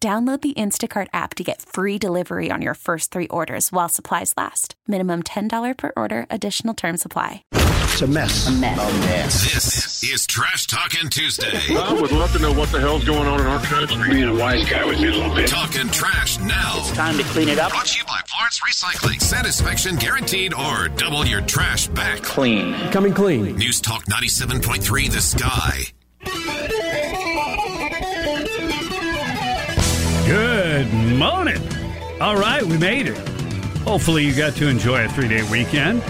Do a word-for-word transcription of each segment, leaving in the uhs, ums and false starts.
Download the Instacart app to get free delivery on your first three orders while supplies last. Minimum ten dollars per order. Additional terms apply. It's a mess. A mess. A mess. This is Trash Talkin' Tuesday. I would love to know what the hell's going on in our country. Being a wise guy with me a little bit. Talking trash now. It's time to clean it up. Brought to you by Florence Recycling. Satisfaction guaranteed or double your trash back. Clean. Coming clean. News Talk ninety-seven point three The Sky. Good morning. All right, we made it. Hopefully you got to enjoy a three-day weekend.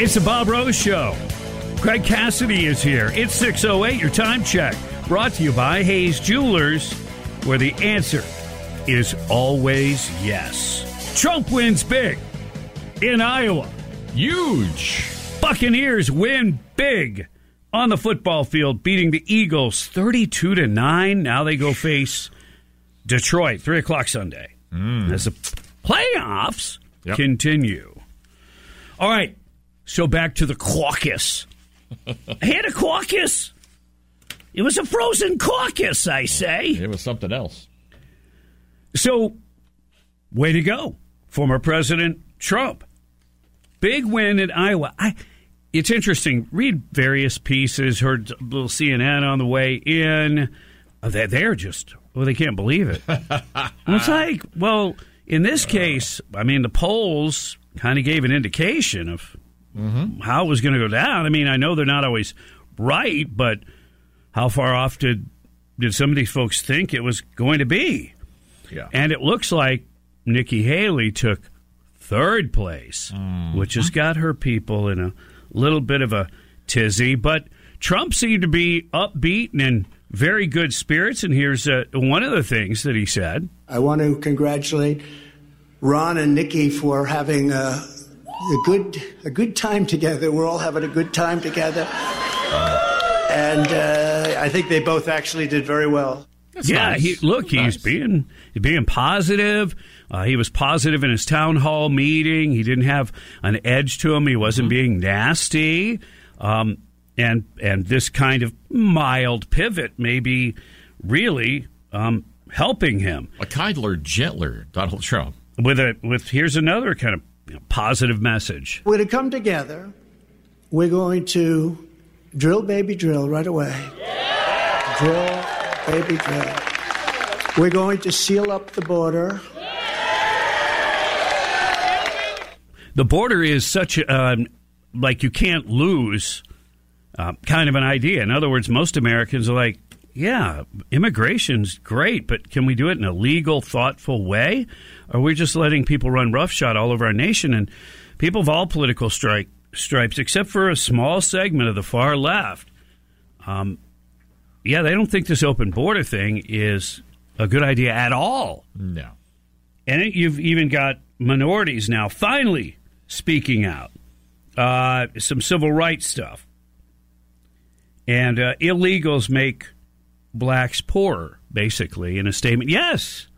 It's the Bob Rose Show. Greg Cassidy is here. It's six oh eight, your time check. Brought to you by Hayes Jewelers, where the answer is always yes. Trump wins big in Iowa. Huge. Buccaneers win big on the football field, beating the Eagles thirty-two to nine. Now they go face Detroit, three o'clock Sunday. Mm. As the playoffs yep. continue. All right, so back to the caucus. I had a caucus. It was a frozen caucus, I say. It was something else. So, way to go, former President Trump. Big win in Iowa. I, it's interesting. Read various pieces. Heard a little C N N on the way in. They're, they're just... Well, they can't believe it. It's like, well, in this case, I mean, the polls kind of gave an indication of mm-hmm. how it was going to go down. I mean, I know they're not always right, but how far off did, did some of these folks think it was going to be? Yeah. And it looks like Nikki Haley took third place, mm-hmm. which has got her people in a little bit of a tizzy. But Trump seemed to be upbeat and very good spirits, and here's uh, one of the things that he said. I want to congratulate Ron and Nikki for having a, a good a good time together. We're all having a good time together. And uh, I think they both actually did very well. That's yeah, nice. he, look, he's nice. being being positive. Uh, he was positive in his town hall meeting. He didn't have an edge to him. He wasn't mm-hmm. being nasty. Um And and this kind of mild pivot may be really um, helping him. A kindler, gentler Donald Trump. With a with here's another kind of you know, positive message. We're going to come together. We're going to drill, baby, drill right away. Yeah. Drill, baby, drill. We're going to seal up the border. Yeah. The border is such a, like you can't lose. Uh, kind of an idea. In other words, most Americans are like, yeah, immigration's great, but can we do it in a legal, thoughtful way? Or are we just letting people run roughshod all over our nation? And people of all political stri- stripes, except for a small segment of the far left, um, yeah, they don't think this open border thing is a good idea at all. No. And it, you've even got minorities now finally speaking out. Uh, some civil rights stuff. And uh, illegals make blacks poorer, basically, in a statement. Yes,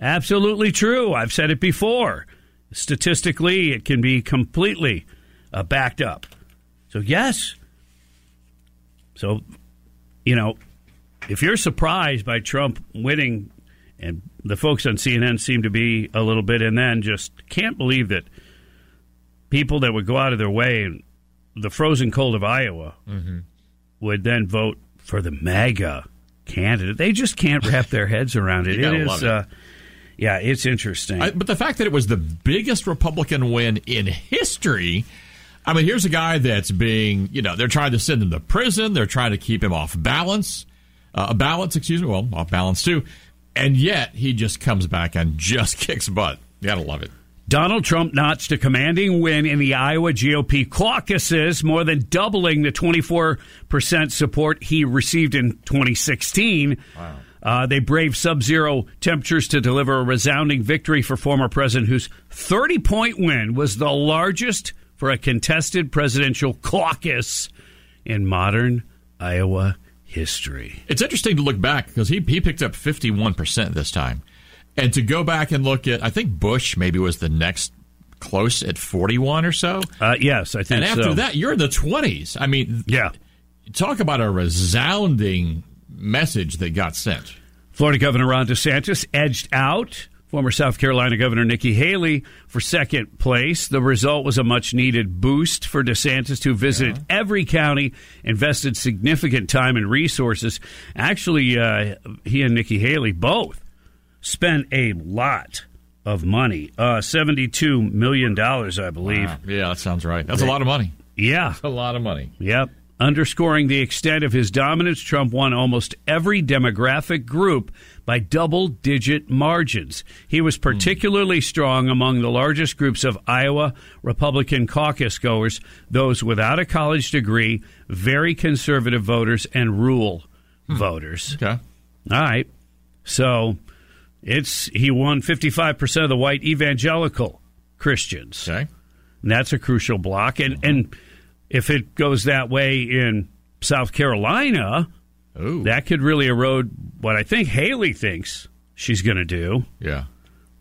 absolutely true. I've said it before. Statistically, it can be completely uh, backed up. So, yes. So, you know, if you're surprised by Trump winning, and the folks on C N N seem to be a little bit, and then just can't believe that people that would go out of their way in the frozen cold of Iowa mm-hmm. would then vote for the MAGA candidate. They just can't wrap their heads around it. It is, it. Uh, yeah, it's interesting. I, but the fact that it was the biggest Republican win in history. I mean, here's a guy that's being, you know, they're trying to send him to prison. They're trying to keep him off balance, uh, balance, excuse me. Well, off balance too. And yet he just comes back and just kicks butt. You gotta love it. Donald Trump notched a commanding win in the Iowa G O P caucuses, more than doubling the twenty-four percent support he received in twenty sixteen. Wow. Uh, they braved sub-zero temperatures to deliver a resounding victory for former president, whose thirty-point win was the largest for a contested presidential caucus in modern Iowa history. It's interesting to look back because he, he picked up fifty-one percent this time. And to go back and look at, I think Bush maybe was the next close at forty-one or so. Uh, yes, I think so. And after so. that, you're in the twenties. I mean, yeah. Talk about a resounding message that got sent. Florida Governor Ron DeSantis edged out former South Carolina Governor Nikki Haley for second place. The result was a much-needed boost for DeSantis, who visited yeah. every county, invested significant time and resources. Actually, uh, he and Nikki Haley both spent a lot of money, uh, seventy-two million dollars, I believe. Wow. Yeah, that sounds right. That's a lot of money. Yeah. That's a lot of money. Yep. Underscoring the extent of his dominance, Trump won almost every demographic group by double-digit margins. He was particularly mm. strong among the largest groups of Iowa Republican caucus goers, those without a college degree, very conservative voters, and rural mm. voters. Okay. All right. So... It's he won fifty-five percent of the white evangelical Christians. Okay. And that's a crucial block. And uh-huh. and if it goes that way in South Carolina, Ooh. that could really erode what I think Haley thinks she's going to do. Yeah.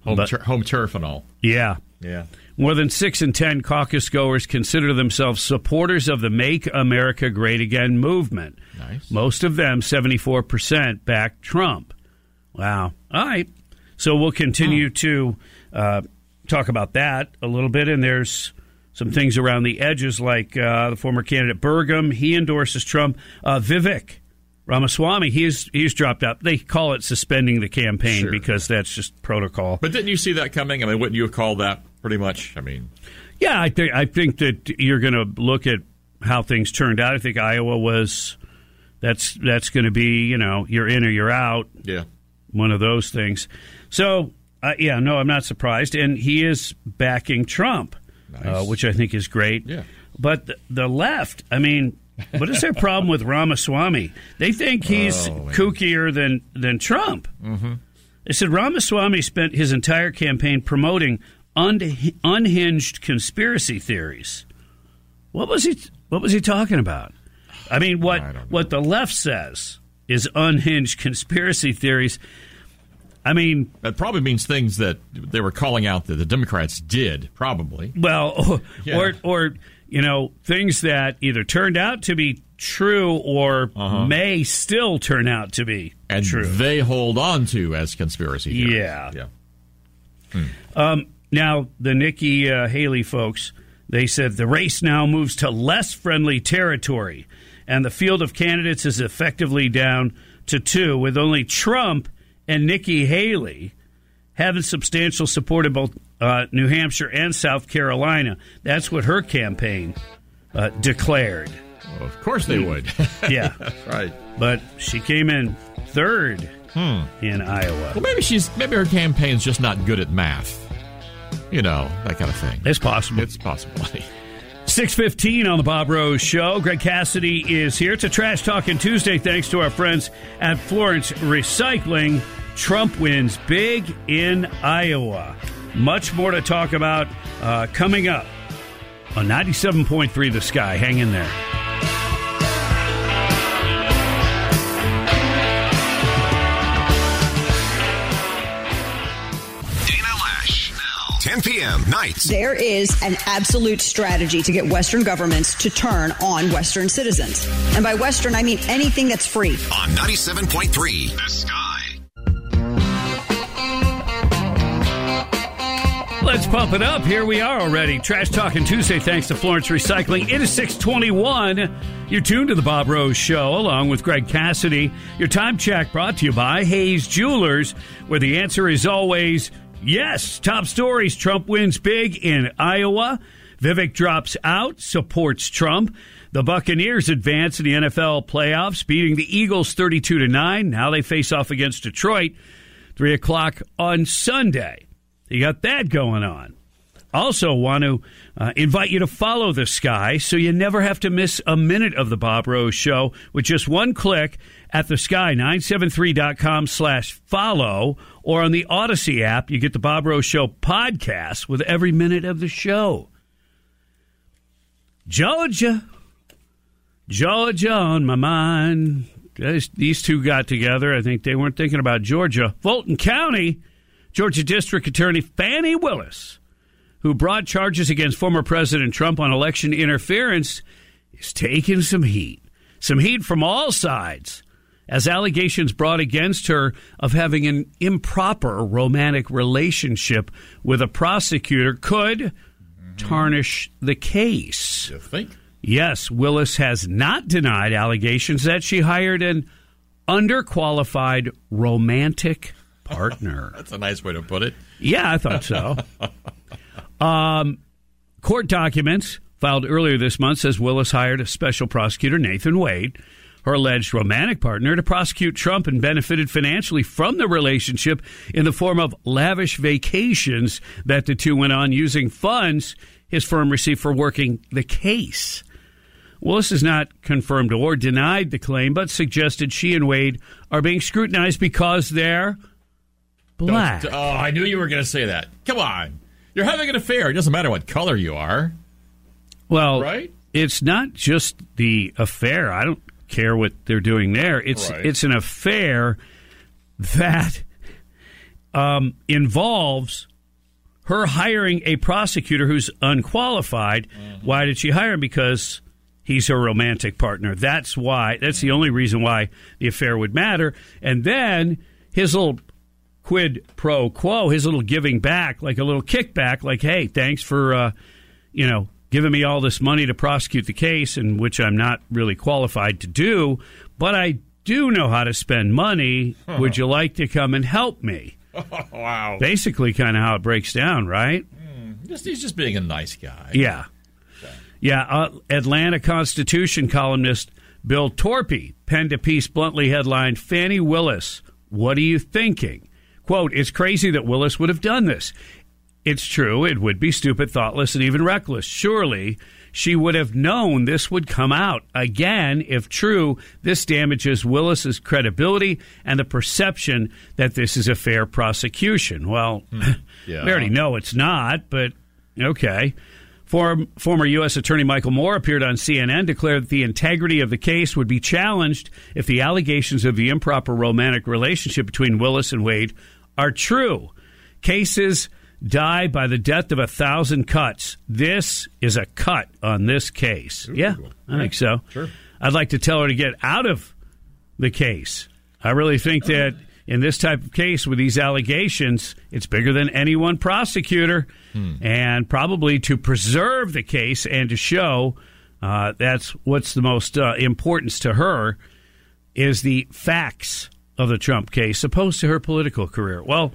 Home, but, ter- home turf and all. Yeah. Yeah. More than six in ten caucus goers consider themselves supporters of the Make America Great Again movement. Nice. Most of them, seventy-four percent, back Trump. Wow. All right. So we'll continue hmm. to uh, talk about that a little bit. And there's some things around the edges, like uh, the former candidate Burgum. He endorses Trump. Uh, Vivek Ramaswamy, he's he's dropped out. They call it suspending the campaign sure. because that's just protocol. But didn't you see that coming? I mean, wouldn't you have called that pretty much? I mean, yeah, I think I think that you're going to look at how things turned out. I think Iowa was that's that's going to be, you know, you're in or you're out. Yeah. One of those things. So, uh, yeah, no, I'm not surprised. And he is backing Trump, nice. uh, which I think is great. Yeah. But the, the left, I mean, what is their problem with Ramaswamy? They think he's oh, kookier than, than Trump. Mm-hmm. They said Ramaswamy spent his entire campaign promoting un- unhinged conspiracy theories. What was he What was he talking about? I mean, what I what the left says is unhinged conspiracy theories. I mean... That probably means things that they were calling out that the Democrats did, probably. Well, or, yeah. or, or you know, things that either turned out to be true or uh-huh. may still turn out to be and true. And they hold on to as conspiracy theories. Yeah. yeah. Hmm. Um, now, the Nikki uh, Haley folks, they said the race now moves to less friendly territory, and the field of candidates is effectively down to two, with only Trump and Nikki Haley having substantial support in both uh, New Hampshire and South Carolina. That's what her campaign uh, declared. Well, of course they would. Yeah. That's right. But she came in third hmm. in Iowa. Well, maybe she's maybe her campaign's just not good at math. You know, that kind of thing. It's possible. It's possible. six fifteen on the Bob Rose Show. Greg Cassidy is here. It's a Trash Talkin' Tuesday thanks to our friends at Florence Recycling. Trump wins big in Iowa. Much more to talk about uh, coming up on ninety-seven point three The Sky. Hang in there. ten p.m. nights. There is an absolute strategy to get Western governments to turn on Western citizens. And by Western, I mean anything that's free. On ninety-seven point three The Sky. Let's pump it up. Here we are already. Trash Talkin' Tuesday, thanks to Florence Recycling. It is six twenty-one. You're tuned to the Bob Rose Show, along with Greg Cassidy. Your time check brought to you by Hayes Jewelers, where the answer is always yes. Top stories. Trump wins big in Iowa. Vivek drops out, supports Trump. The Buccaneers advance in the N F L playoffs, beating the Eagles thirty-two to nine. Now they face off against Detroit, three o'clock on Sunday. You got that going on. Also want to uh, invite you to follow The Sky so you never have to miss a minute of the Bob Rose Show with just one click at the sky nine seven three dot com slash follow, or on the Odyssey app, you get the Bob Rose Show podcast with every minute of the show. Georgia. Georgia on my mind. These two got together. I think they weren't thinking about Georgia. Fulton County. Georgia District Attorney Fannie Willis, who brought charges against former President Trump on election interference, is taking some heat. Some heat from all sides, as allegations brought against her of having an improper romantic relationship with a prosecutor could tarnish the case. You think? Yes, Willis has not denied allegations that she hired an underqualified romantic partner. That's a nice way to put it. Yeah, I thought so. um, court documents filed earlier this month says Willis hired a special prosecutor, Nathan Wade, her alleged romantic partner, to prosecute Trump, and benefited financially from the relationship in the form of lavish vacations that the two went on using funds his firm received for working the case. Willis has not confirmed or denied the claim, but suggested she and Wade are being scrutinized because they're black. Don't, oh, I knew you were going to say that. Come on. You're having an affair. It doesn't matter what color you are. Well, right? It's not just the affair. I don't care what they're doing there. It's right. It's an affair that um, involves her hiring a prosecutor who's unqualified. Mm-hmm. Why did she hire him? Because he's her romantic partner. That's why. That's the only reason why the affair would matter. And then his little quid pro quo, his little giving back, like a little kickback, like, hey, thanks for, uh, you know, giving me all this money to prosecute the case, in which I'm not really qualified to do, but I do know how to spend money. Huh. Would you like to come and help me? Oh, wow. Basically kind of how it breaks down, right? Mm, just, he's just being a nice guy. Yeah. Okay. Yeah. Uh, Atlanta Constitution columnist Bill Torpy penned a piece bluntly headlined, Fannie Willis, what are you thinking? Quote, it's crazy that Willis would have done this. It's true. It would be stupid, thoughtless, and even reckless. Surely she would have known this would come out. Again, if true, this damages Willis's credibility and the perception that this is a fair prosecution. Well, yeah. We already know it's not, but okay. Form, former U S Attorney Michael Moore appeared on C N N, declared that the integrity of the case would be challenged if the allegations of the improper romantic relationship between Willis and Wade are true. Cases die by the death of a thousand cuts. This is a cut on this case. Ooh, yeah, I think so. Sure. I'd like to tell her to get out of the case. I really think that in this type of case, with these allegations, it's bigger than any one prosecutor, hmm. and probably to preserve the case and to show uh, that's what's the most uh, importance to her is the facts of the Trump case, opposed to her political career. Well,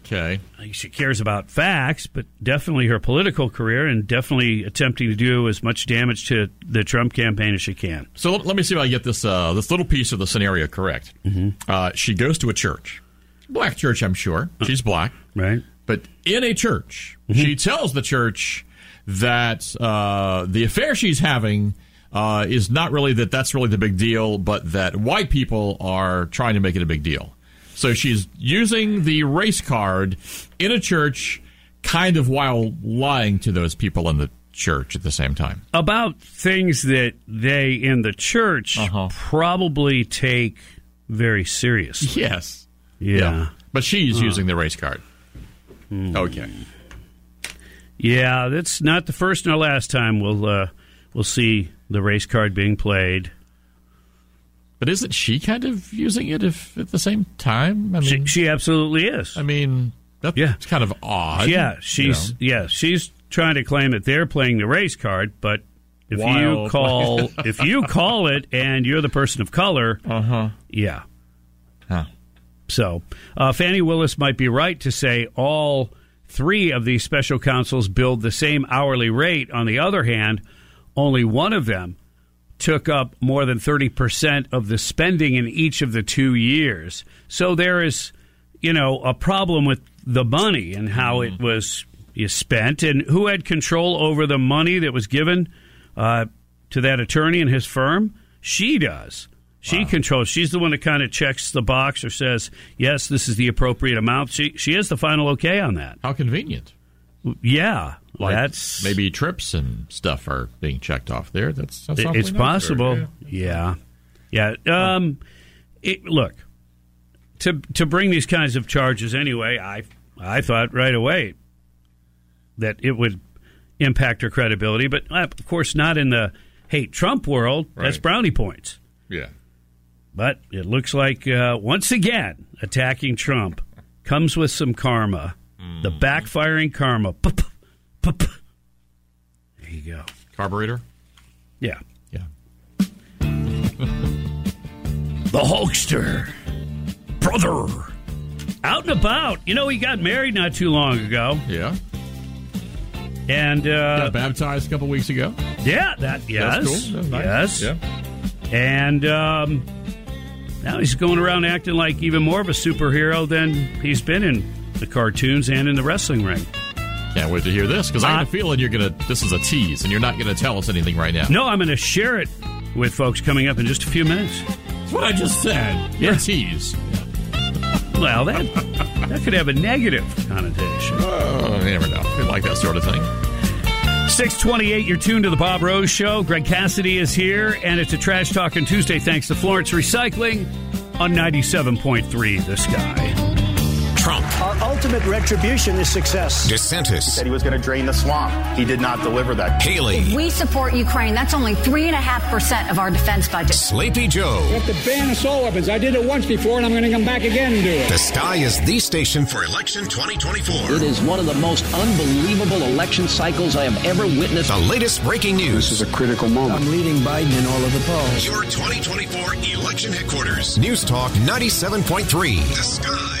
okay, she cares about facts, but definitely her political career, and definitely attempting to do as much damage to the Trump campaign as she can. So let me see if I get this uh, this little piece of the scenario correct. Mm-hmm. Uh, she goes to a church, black church, I'm sure. She's black, right? But in a church, mm-hmm. she tells the church that uh, the affair she's having uh, is not really that. That's really the big deal, but that white people are trying to make it a big deal. So she's using the race card in a church, kind of while lying to those people in the church at the same time. About things that they in the church uh-huh. probably take very seriously. Yes. Yeah. yeah. But she's uh-huh. using the race card. Mm. Okay. Yeah, that's not the first nor last time we'll uh, we'll see the race card being played. But isn't she kind of using it if at the same time? I mean, she, she absolutely is. I mean, That's yeah. kind of odd. Yeah, she's you know? yeah, she's trying to claim that they're playing the race card, but if Wild. you call if you call it and you're the person of color, uh-huh. yeah. Huh. So, uh, Fannie Willis might be right to say all three of these special counsels billed the same hourly rate. On the other hand, only one of them took up more than thirty percent of the spending in each of the two years. So there is, you know, a problem with the money and how mm. it was spent and who had control over the money that was given uh, to that attorney and his firm. She does. She wow. controls. She's the one that kind of checks the box or says, yes, this is the appropriate amount. She she has the final okay on that. How convenient. Yeah. Like that's maybe trips and stuff are being checked off there. That's, that's It's possible. There. Yeah. Yeah. yeah. Um, it, look, to to bring these kinds of charges anyway, I I thought right away that it would impact her credibility. But, uh, of course, not in the, hey, Trump world. Right. That's brownie points. Yeah. But it looks like, uh, once again, attacking Trump comes with some karma. Mm. The backfiring karma. P-p- p-p- there you go. Carburetor? Yeah. Yeah. The Hulkster. Brother. Out and about. You know, he got married not too long ago. Yeah. And, uh... got baptized a couple weeks ago. Yeah, that, yes. That's cool. That's nice. Yes. Yeah. And, um... now he's going around acting like even more of a superhero than he's been in the cartoons and in the wrestling ring. Can't wait to hear this, because uh, I have a feeling you're going to, this is a tease, and you're not going to tell us anything right now. No, I'm going to share it with folks coming up in just a few minutes. That's what I just said. You're yeah. a tease. Well, that, that could have a negative connotation. Oh, you never know. You like that sort of thing. six twenty-eight, you're tuned to the Bob Rose Show. Greg Cassidy is here, and it's a Trash Talkin' Tuesday thanks to Florence Recycling on ninety-seven point three The Sky. Trump. Our ultimate retribution is success. DeSantis. He said he was going to drain the swamp. He did not deliver that. Haley. If we support Ukraine, that's only three point five percent of our defense budget. Sleepy Joe. We have to ban assault weapons. I did it once before, and I'm going to come back again and do it. The Sky is the station for election twenty twenty-four. It is one of the most unbelievable election cycles I have ever witnessed. The latest breaking news. This is a critical moment. I'm leading Biden in all of the polls. Your twenty twenty-four election headquarters. News Talk ninety-seven point three. The Sky.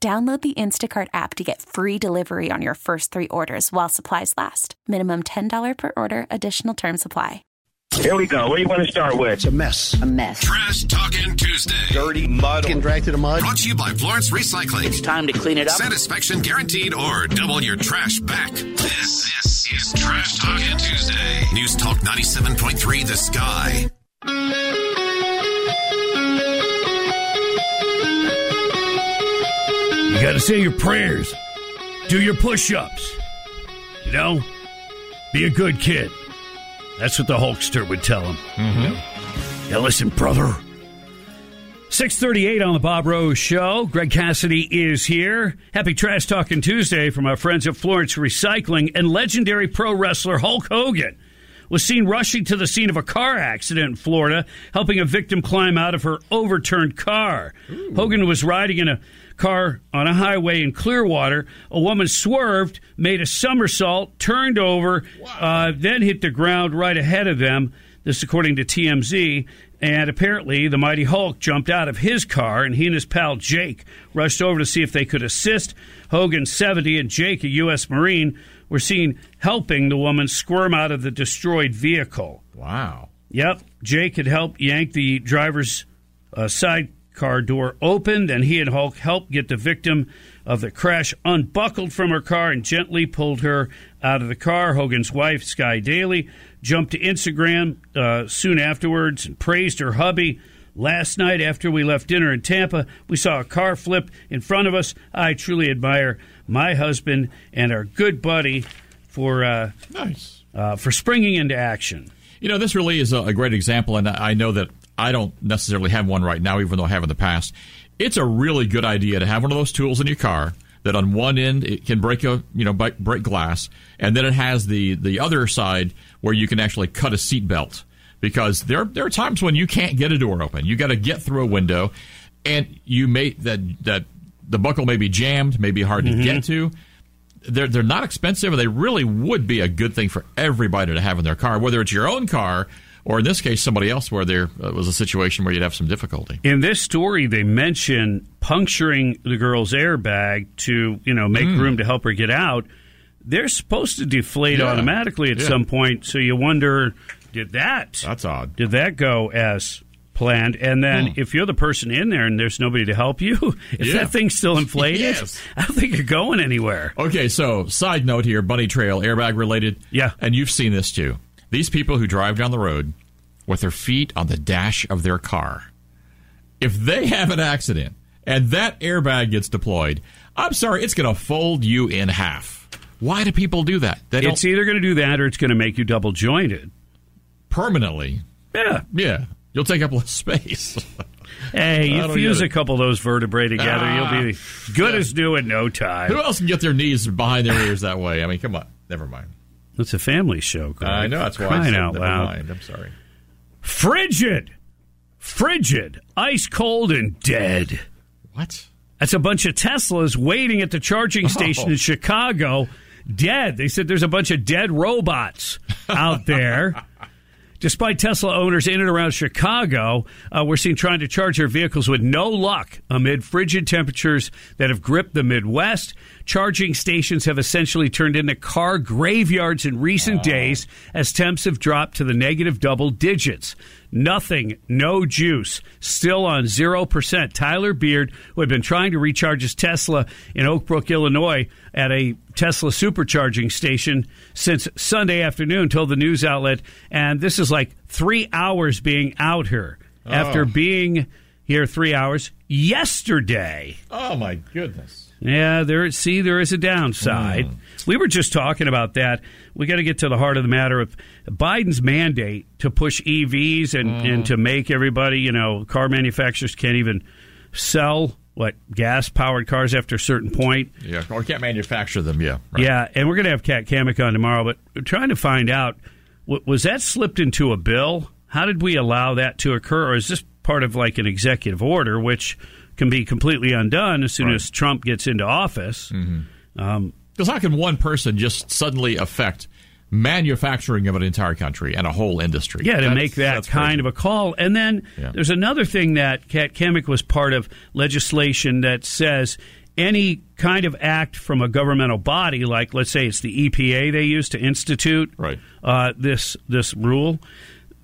Download the Instacart app to get free delivery on your first three orders while supplies last. Minimum ten dollars per order. Additional terms apply. Here we go. What do you want to start with? It's a mess. A mess. Trash Talkin' Tuesday. Dirty mud. Getting dragged through the mud. Brought to you by Florence Recycling. It's time to clean it up. Satisfaction guaranteed or double your trash back. This, this is Trash Talkin' Tuesday. News Talk ninety-seven point three The Sky. You got to say your prayers, do your push-ups, you know, be a good kid. That's what the Hulkster would tell him. Mm-hmm. Yeah, listen, brother. six thirty-eight on the Bob Rose Show. Greg Cassidy is here. Happy Trash Talkin' Tuesday from our friends at Florence Recycling. And legendary pro wrestler Hulk Hogan was seen rushing to the scene of a car accident in Florida, helping a victim climb out of her overturned car. Ooh. Hogan was riding in a car on a highway in Clearwater. A woman swerved, made a somersault, turned over, wow. uh, then hit the ground right ahead of them. This according to T M Z. And apparently the mighty Hulk jumped out of his car, and he and his pal Jake rushed over to see if they could assist. Hogan, seventy, and Jake, a U S Marine, were seen helping the woman squirm out of the destroyed vehicle. Wow. Yep. Jake had helped yank the driver's uh, sidecar door open, and he and Hulk helped get the victim of the crash unbuckled from her car and gently pulled her out of the car. Hogan's wife, Sky Daly, jumped to Instagram uh, soon afterwards and praised her hubby. Last night after we left dinner in Tampa, we saw a car flip in front of us. I truly admire my husband and our good buddy for uh, nice uh, for springing into action. You know, this really is a great example, and I know that I don't necessarily have one right now, even though I have in the past. It's a really good idea to have one of those tools in your car that on one end it can break a you know break glass, and then it has the the other side where you can actually cut a seatbelt, because there there are times when you can't get a door open. You got to get through a window, and you may that that the buckle may be jammed, may be hard mm-hmm. to get to. They're they're not expensive, and they really would be a good thing for everybody to have in their car, whether it's your own car or, in this case, somebody else where there was a situation where you'd have some difficulty. In this story, they mention puncturing the girl's airbag to, you know, make mm. room to help her get out. They're supposed to deflate yeah. automatically at yeah. some point, so you wonder, did that? That's odd. Did that go as planned? And then hmm. if you're the person in there and there's nobody to help you, if yeah. that thing's still inflated, yes. I don't think you're going anywhere. Okay, so side note here, bunny trail, airbag related. Yeah. And you've seen this too. These people who drive down the road with their feet on the dash of their car, if they have an accident and that airbag gets deployed, I'm sorry, it's going to fold you in half. Why do people do that? They don't... It's either going to do that or it's going to make you double jointed. Permanently. Yeah. Yeah. You'll take up less space. Hey, you fuse a couple of those vertebrae together, ah, you'll be good yeah. as new in no time. Who else can get their knees behind their ears that way? I mean, come on. Never mind. It's a family show, Greg. I know, that's why I said that in mind. I'm sorry. Frigid. Frigid. Ice cold and dead. What? That's a bunch of Teslas waiting at the charging station oh. in Chicago. Dead. They said there's a bunch of dead robots out there. Despite Tesla owners in and around Chicago, uh, we're seeing trying to charge their vehicles with no luck amid frigid temperatures that have gripped the Midwest. Charging stations have essentially turned into car graveyards in recent oh. days as temps have dropped to the negative double digits. Nothing, no juice, still on zero percent. Tyler Beard, who had been trying to recharge his Tesla in Oak Brook, Illinois, at a Tesla supercharging station since Sunday afternoon, told the news outlet, and this is like three hours being out here oh. after being here three hours yesterday. Oh, my goodness. Yeah, there. See, there is a downside. Mm. We were just talking about that. We got to get to the heart of the matter of Biden's mandate to push E Vs and, mm. and to make everybody, you know, car manufacturers can't even sell, what, gas-powered cars after a certain point. Yeah, or can't manufacture them, yeah. Right. Yeah, and we're going to have Kat Kamick on tomorrow, but we're trying to find out, was that slipped into a bill? How did we allow that to occur, or is this part of, like, an executive order, which can be completely undone as soon right. as Trump gets into office. Mm-hmm. Um, because how can one person just suddenly affect manufacturing of an entire country and a whole industry? Yeah, to that's, make that kind crazy. Of a call. And then yeah. there's another thing that Kat Kamick was part of legislation that says any kind of act from a governmental body, like let's say it's the E P A they use to institute right. uh, this this rule,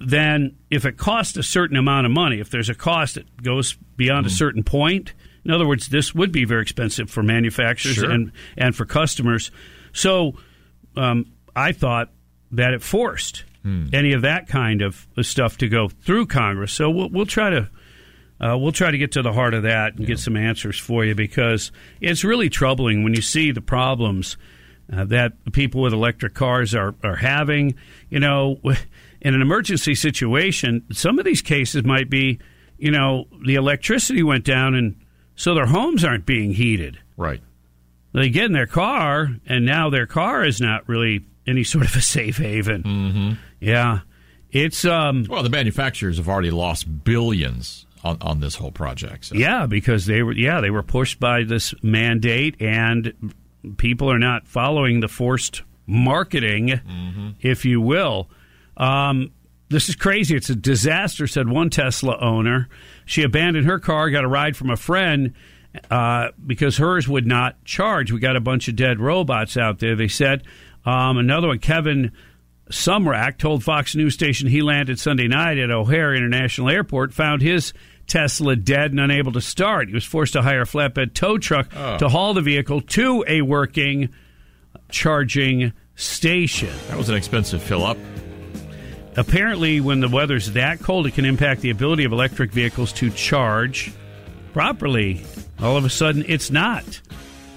then if it costs a certain amount of money, if there's a cost that goes beyond mm. a certain point, in other words, this would be very expensive for manufacturers sure. and, and for customers. So um, I thought that it forced mm. any of that kind of stuff to go through Congress. So we'll, we'll try to uh, we'll try to get to the heart of that and yeah. get some answers for you, because it's really troubling when you see the problems uh, that people with electric cars are, are having. You know, in an emergency situation, some of these cases might be, you know, the electricity went down, and so their homes aren't being heated. Right. They get in their car, and now their car is not really any sort of a safe haven. Mm-hmm. Yeah. It's um. Well, the manufacturers have already lost billions on, on this whole project. So. Yeah, because they were yeah they were pushed by this mandate, and people are not following the forced marketing, mm-hmm. if you will. Um, This is crazy. It's a disaster, said one Tesla owner. She abandoned her car, got a ride from a friend uh, because hers would not charge. We got a bunch of dead robots out there, they said. Um, another one, Kevin Sumrak, told Fox News station he landed Sunday night at O'Hare International Airport, found his Tesla dead and unable to start. He was forced to hire a flatbed tow truck oh. to haul the vehicle to a working charging station. That was an expensive fill-up. Apparently, when the weather's that cold, it can impact the ability of electric vehicles to charge properly. All of a sudden, it's not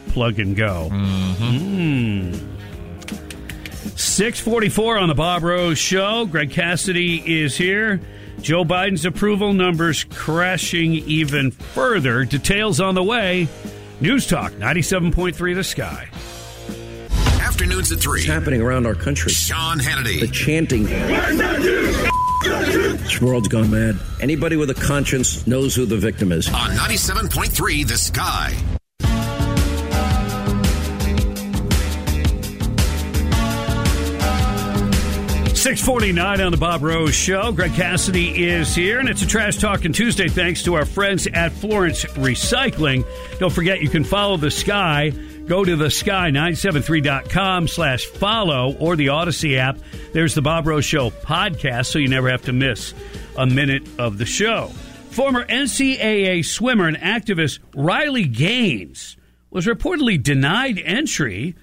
plug and go. Mm-hmm. Mm. six forty-four on the Bob Rose Show. Greg Cassidy is here. Joe Biden's approval numbers crashing even further. Details on the way. News Talk ninety-seven point three The Sky. Afternoons at three. It's happening around our country. Sean Hannity. The chanting. This world's gone mad. Anybody with a conscience knows who the victim is. On ninety-seven point three The Sky. six forty-nine on the Bob Rose Show. Greg Cassidy is here, and it's a Trash Talkin' Tuesday thanks to our friends at Florence Recycling. Don't forget, you can follow The Sky. Go to the sky nine seven three dot com slash follow or the Odyssey app. There's the Bob Rose Show podcast, so you never have to miss a minute of the show. Former N C double A swimmer and activist Riley Gaines was reportedly denied entry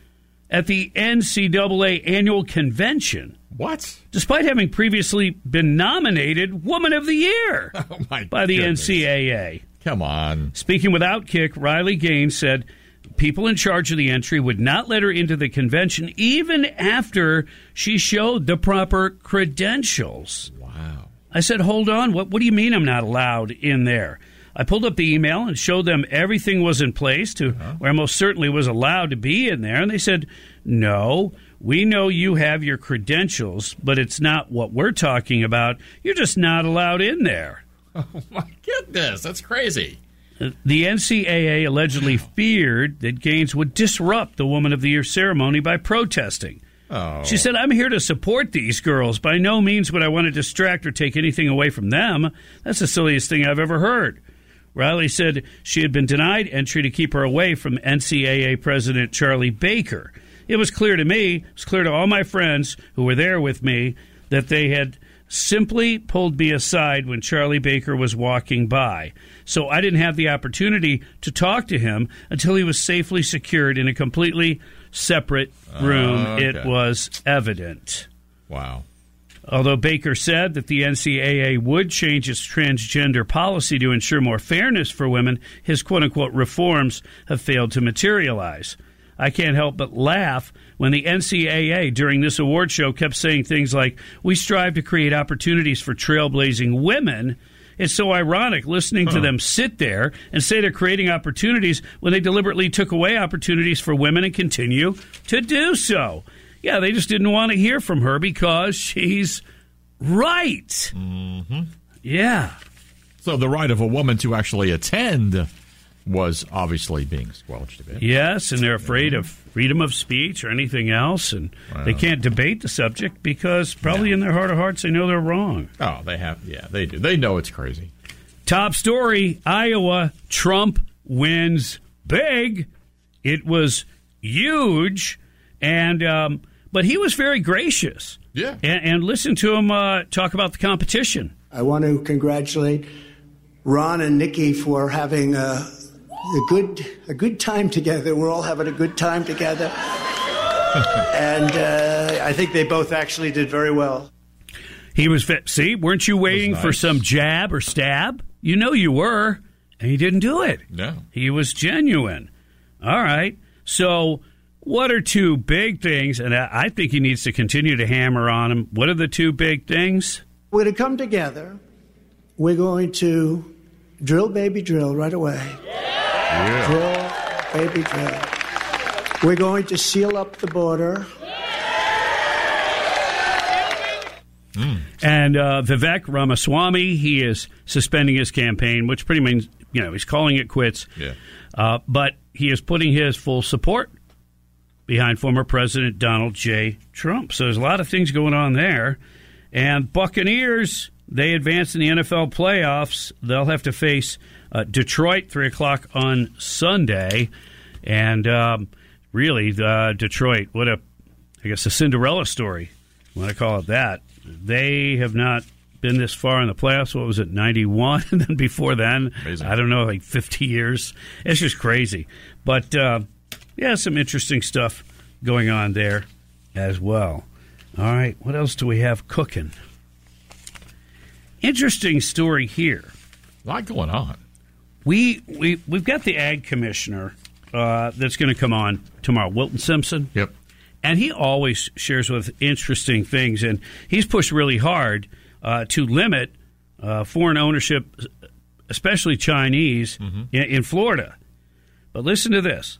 at the N C double A annual convention. What? Despite having previously been nominated Woman of the Year oh my by the goodness. N C double A. Come on. Speaking with Outkick, Riley Gaines said people in charge of the entry would not let her into the convention even after she showed the proper credentials. Wow. I said, hold on, what, what do you mean I'm not allowed in there? I pulled up the email and showed them everything was in place to uh-huh. where I most certainly was allowed to be in there. And they said, no, we know you have your credentials, but it's not what we're talking about. You're just not allowed in there. Oh, my goodness. That's crazy. The N C double A allegedly feared that Gaines would disrupt the Woman of the Year ceremony by protesting. Oh. She said, I'm here to support these girls. By no means would I want to distract or take anything away from them. That's the silliest thing I've ever heard. Riley said she had been denied entry to keep her away from N C double A President Charlie Baker. It was clear to me, it was clear to all my friends who were there with me, that they had simply pulled me aside when Charlie Baker was walking by. So I didn't have the opportunity to talk to him until he was safely secured in a completely separate room. Uh, okay. It was evident. Wow. Although Baker said that the N C double A would change its transgender policy to ensure more fairness for women, his quote-unquote reforms have failed to materialize. I can't help but laugh when the N C double A during this award show kept saying things like, we strive to create opportunities for trailblazing women. It's so ironic listening huh. to them sit there and say they're creating opportunities when they deliberately took away opportunities for women and continue to do so. Yeah, they just didn't want to hear from her because she's right. Mm-hmm. Yeah. So the right of a woman to actually attend was obviously being squelched a bit. Yes, and they're afraid of freedom of speech or anything else, and wow. they can't debate the subject because probably no. in their heart of hearts they know they're wrong. Oh, they have. Yeah, they do. They know it's crazy. Top story, Iowa, Trump wins big. It was huge, and um, but he was very gracious. Yeah. And, and listen to him uh, talk about the competition. I want to congratulate Ron and Nikki for having a A good, a good time together. We're all having a good time together. And uh, I think they both actually did very well. He was fit. See, weren't you waiting nice. for some jab or stab? You know you were, and he didn't do it. No. He was genuine. All right. So what are two big things? And I think he needs to continue to hammer on them. What are the two big things? We're going to come together. We're going to drill, baby, drill right away. Yeah. Drill, baby, drill. We're going to seal up the border. Mm. And uh, Vivek Ramaswamy, he is suspending his campaign, which pretty means, you know, he's calling it quits. Yeah. Uh, but he is putting his full support behind former President Donald J. Trump. So there's a lot of things going on there. And Buccaneers, they advance in the N F L playoffs. They'll have to face uh, Detroit, three o'clock on Sunday. And um, really, uh, Detroit, what a, I guess, a Cinderella story. I want to call it that. They have not been this far in the playoffs. What was it, ninety-one? And then before then, crazy. I don't know, like fifty years. It's just crazy. But, uh, yeah, some interesting stuff going on there as well. All right, what else do we have cooking? Interesting story here. A lot going on. We, we, we've got the Ag Commissioner uh, that's going to come on tomorrow, Wilton Simpson. Yep. And he always shares with interesting things, and he's pushed really hard uh, to limit uh, foreign ownership, especially Chinese, mm-hmm. in, in Florida. But listen to this.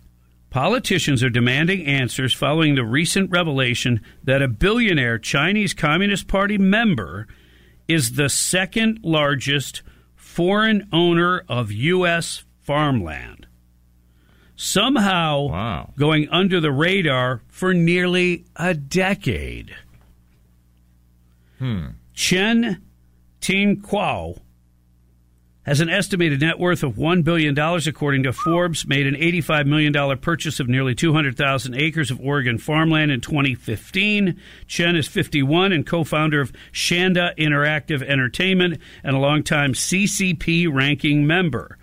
Politicians are demanding answers following the recent revelation that a billionaire Chinese Communist Party member is the second largest foreign owner of U S farmland. Somehow wow. going under the radar for nearly a decade. Hmm. Chen Qingquao has an estimated net worth of one billion dollars, according to Forbes, made an eighty-five million dollars purchase of nearly two hundred thousand acres of Oregon farmland in twenty fifteen. Chen is fifty-one and co-founder of Shanda Interactive Entertainment and a longtime C C P ranking member.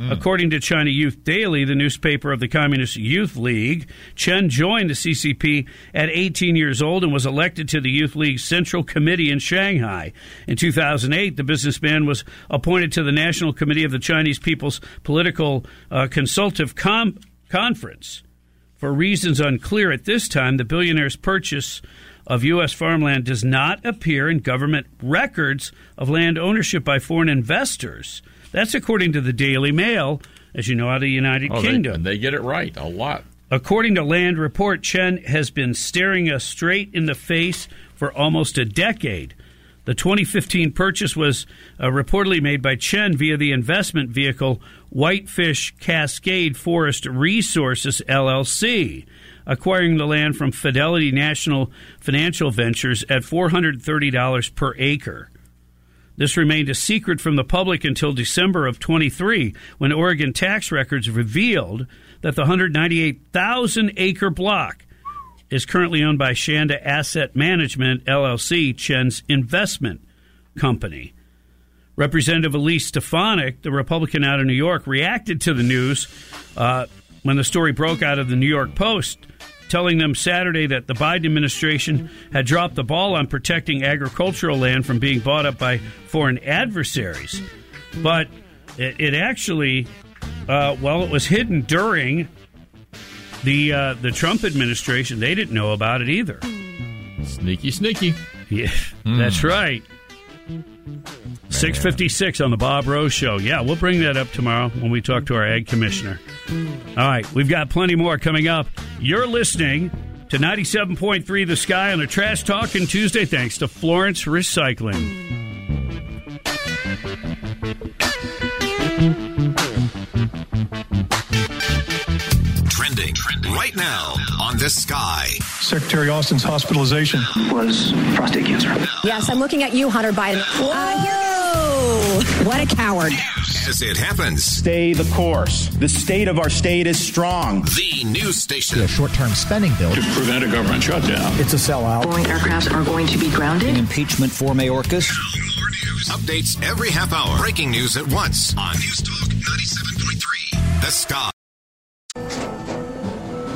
According to China Youth Daily, the newspaper of the Communist Youth League, Chen joined the C C P at eighteen years old and was elected to the Youth League's Central Committee in Shanghai. In two thousand eight, the businessman was appointed to the National Committee of the Chinese People's Political uh, Consultative Com- Conference. For reasons unclear at this time, the billionaire's purchase of U S farmland does not appear in government records of land ownership by foreign investors. That's according to the Daily Mail, as you know, out of the United oh, Kingdom. They, and they get it right a lot. According to Land Report, Chen has been staring us straight in the face for almost a decade. The twenty fifteen purchase was uh, reportedly made by Chen via the investment vehicle Whitefish Cascade Forest Resources, L L C, acquiring the land from Fidelity National Financial Ventures at four hundred thirty dollars per acre. This remained a secret from the public until December of twenty-three, when Oregon tax records revealed that the one hundred ninety-eight thousand acre block is currently owned by Shanda Asset Management, L L C, Chen's investment company. Representative Elise Stefanik, the Republican out of New York, reacted to the news uh, when the story broke out of the New York Post, telling them Saturday that the Biden administration had dropped the ball on protecting agricultural land from being bought up by foreign adversaries. But it, it actually, uh, well, it was hidden during the uh, the Trump administration. They didn't know about it either. Sneaky, sneaky. Yeah, mm. That's right. six fifty-six on the Bob Rose Show. Yeah, we'll bring that up tomorrow when we talk to our Ag Commissioner. All right, we've got plenty more coming up. You're listening to ninety-seven point three The Sky on a Trash Talkin' Tuesday, thanks to Florence Recycling. Trending, trending right now on The Sky. Secretary Austin's hospitalization was prostate cancer. Yes, I'm looking at you, Hunter Biden. Whoa! Uh, here- What a coward. As it happens. Stay the course. The state of our state is strong. The news station. A short-term spending bill. To prevent a government shutdown. It's a sellout. Boeing aircrafts are going to be grounded. An impeachment for Mayorkas. More news. Updates every half hour. Breaking news at once on News Talk ninety-seven point three. The Sky.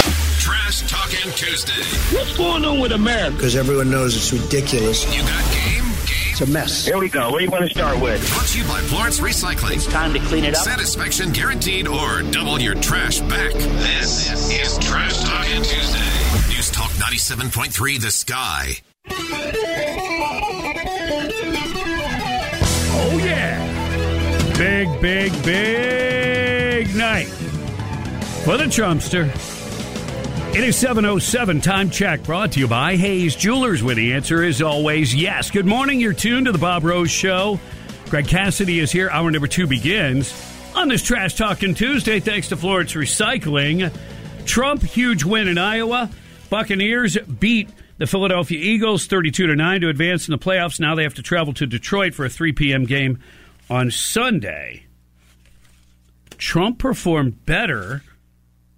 Trash Talkin' Tuesday. What's going on with America? Because everyone knows it's ridiculous. You got game? Game? It's a mess. Here we go. What do you want to start with? Brought to you by Florence Recycling. It's time to clean it up. Satisfaction guaranteed or double your trash back. This is Trash Talkin' Tuesday. News Talk ninety-seven point three The Sky. Oh, yeah. Big, big, big night for the Trumpster. It is seven oh seven, time check, brought to you by Hayes Jewelers, where the answer is always yes. Good morning, you're tuned to the Bob Rose Show. Greg Cassidy is here, hour number two begins on this Trash Talkin' Tuesday, thanks to Florence Recycling. Trump, huge win in Iowa. Buccaneers beat the Philadelphia Eagles thirty-two to nine to advance in the playoffs. Now they have to travel to Detroit for a three p.m. game on Sunday. Trump performed better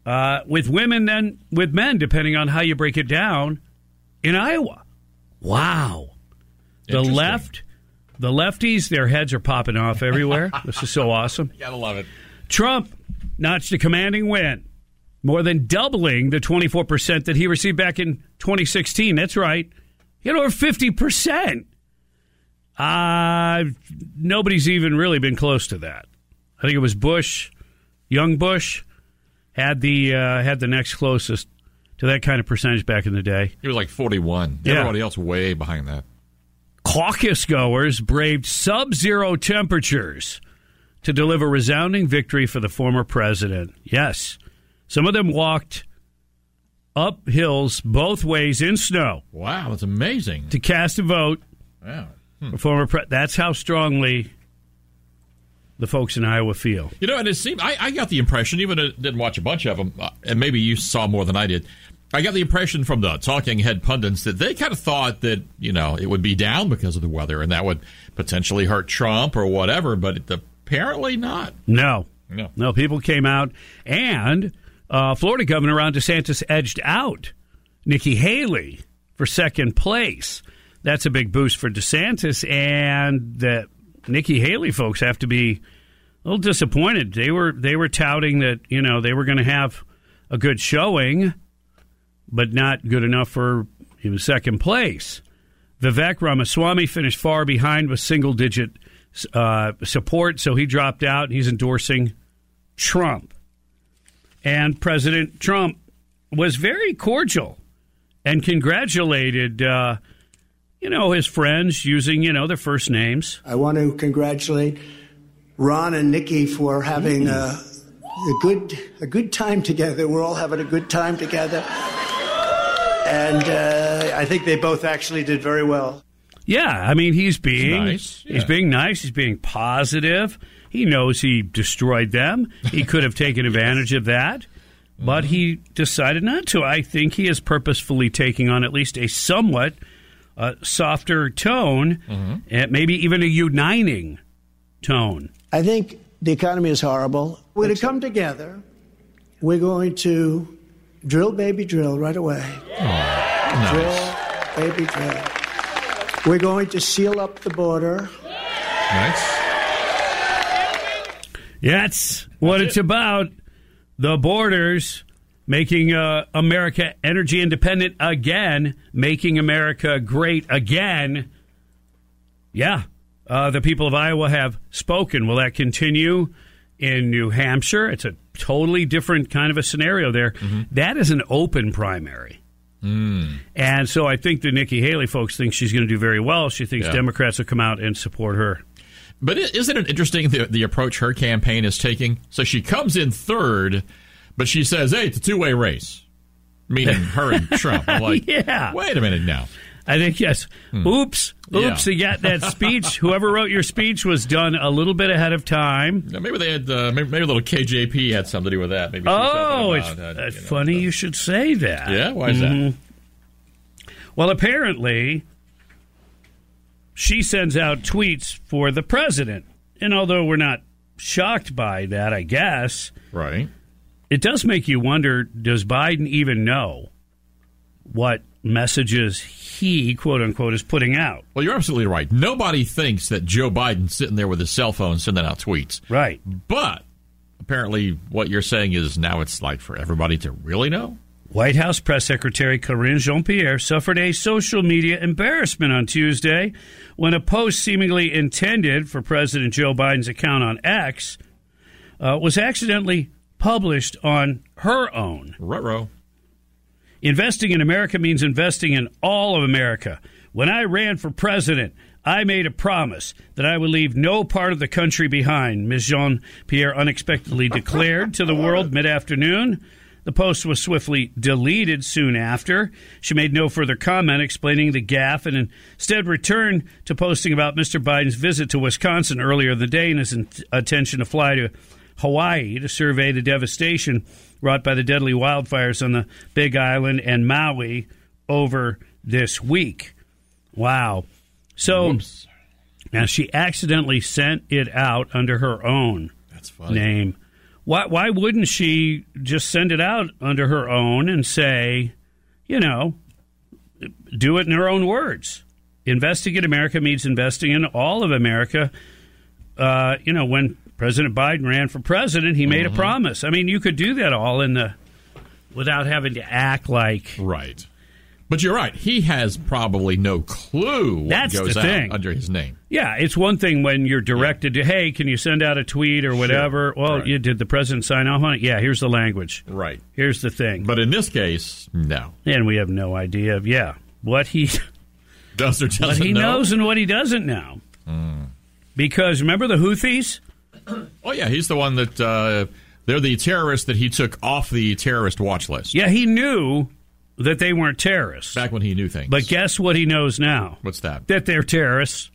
Uh, with women than with men, depending on how you break it down, in Iowa. Wow. The left, the lefties, their heads are popping off everywhere. This is so awesome. You gotta love it. Trump notched a commanding win, more than doubling the twenty-four percent that he received back in twenty sixteen. That's right. He had over fifty percent. Uh, nobody's even really been close to that. I think it was Bush, young Bush, Had the uh, had the next closest to that kind of percentage back in the day. He was like forty-one. Yeah. Everybody else way behind that. Caucus goers braved sub-zero temperatures to deliver resounding victory for the former president. Yes. Some of them walked up hills both ways in snow. Wow, that's amazing. To cast a vote. Wow. Hmm. Former pre- that's how strongly the folks in Iowa feel. You know, and it seemed, I, I got the impression, even though I didn't watch a bunch of them, uh, and maybe you saw more than I did, I got the impression from the talking head pundits that they kind of thought that, you know, it would be down because of the weather, and that would potentially hurt Trump or whatever, but it, apparently not. No. No. No, people came out, and uh, Florida Governor Ron DeSantis edged out Nikki Haley for second place. That's a big boost for DeSantis, and the Nikki Haley folks have to be a little disappointed. They were they were touting that, you know, they were going to have a good showing, but not good enough for even second place. Vivek Ramaswamy finished far behind with single-digit uh, support, so he dropped out, and he's endorsing Trump. And President Trump was very cordial and congratulated uh you know, his friends using, you know, their first names. I want to congratulate Ron and Nikki for having a, a good a good time together. We're all having a good time together. And uh, I think they both actually did very well. Yeah, I mean, he's being nice. Yeah. He's being nice. He's being positive. He knows he destroyed them. He could have taken advantage of that. But he decided not to. I think he is purposefully taking on at least a somewhat a softer tone, mm-hmm. and maybe even a uniting tone. I think the economy is horrible. We're going to come together. We're going to drill, baby, drill right away. Oh, drill, nice. Baby, drill. We're going to seal up the border. Nice. That's what That's it's it. about. The borders. Making uh, America energy independent again. Making America great again. Yeah. Uh, the people of Iowa have spoken. Will that continue in New Hampshire? It's a totally different kind of a scenario there. Mm-hmm. That is an open primary. Mm. And so I think the Nikki Haley folks think she's going to do very well. She thinks yeah. Democrats will come out and support her. But isn't it interesting the, the approach her campaign is taking? So she comes in third, but she says, hey, it's a two-way race, meaning her and Trump. I'm like, yeah. Wait a minute now. I think, yes. Hmm. Oops. Oops. Yeah. He got that speech. Whoever wrote your speech was done a little bit ahead of time. Now, maybe they had, uh, maybe, maybe a little K J P had something to do with that. Maybe oh, it's uh, you know, funny so. You should say that. Yeah? Why is mm-hmm. that? Well, apparently, she sends out tweets for the president. And although we're not shocked by that, I guess. Right. It does make you wonder, does Biden even know what messages he, quote unquote, is putting out. Well, you're absolutely right. Nobody thinks that Joe Biden's sitting there with his cell phone sending out tweets. Right. But apparently what you're saying is now it's like for everybody to really know. White House Press Secretary Karine Jean-Pierre suffered a social media embarrassment on Tuesday when a post seemingly intended for President Joe Biden's account on X uh, was accidentally published on her own. Ruh-roh. Investing in America means investing in all of America. When I ran for president, I made a promise that I would leave no part of the country behind, Miz Jean-Pierre unexpectedly declared to the world mid-afternoon. The post was swiftly deleted soon after. She made no further comment explaining the gaffe and instead returned to posting about Mister Biden's visit to Wisconsin earlier in the day and his intention to fly to Hawaii to survey the devastation wrought by the deadly wildfires on the Big Island and Maui over this week. Wow. So Oops. Now she accidentally sent it out under her own That's funny. name. Why, why wouldn't she just send it out under her own and say, you know, do it in her own words? Investing in America means investing in all of America. Uh, you know, when President Biden ran for president, he made mm-hmm. a promise. I mean, you could do that all in the without having to act like. Right. But you're right. He has probably no clue what That's goes the thing. out under his name. Yeah, it's one thing when you're directed yeah. to, hey, can you send out a tweet or whatever? Sure. Well, right. you, did the president sign off on it? Yeah, here's the language. Right. Here's the thing. But in this case, no. And we have no idea of, yeah, what he does or doesn't know. What he know. knows and what he doesn't know. Mm. Because remember the Houthis? Oh, yeah, he's the one that, uh, they're the terrorists that he took off the terrorist watch list. Yeah, he knew that they weren't terrorists. Back when he knew things. But guess what he knows now? What's that? That they're terrorists.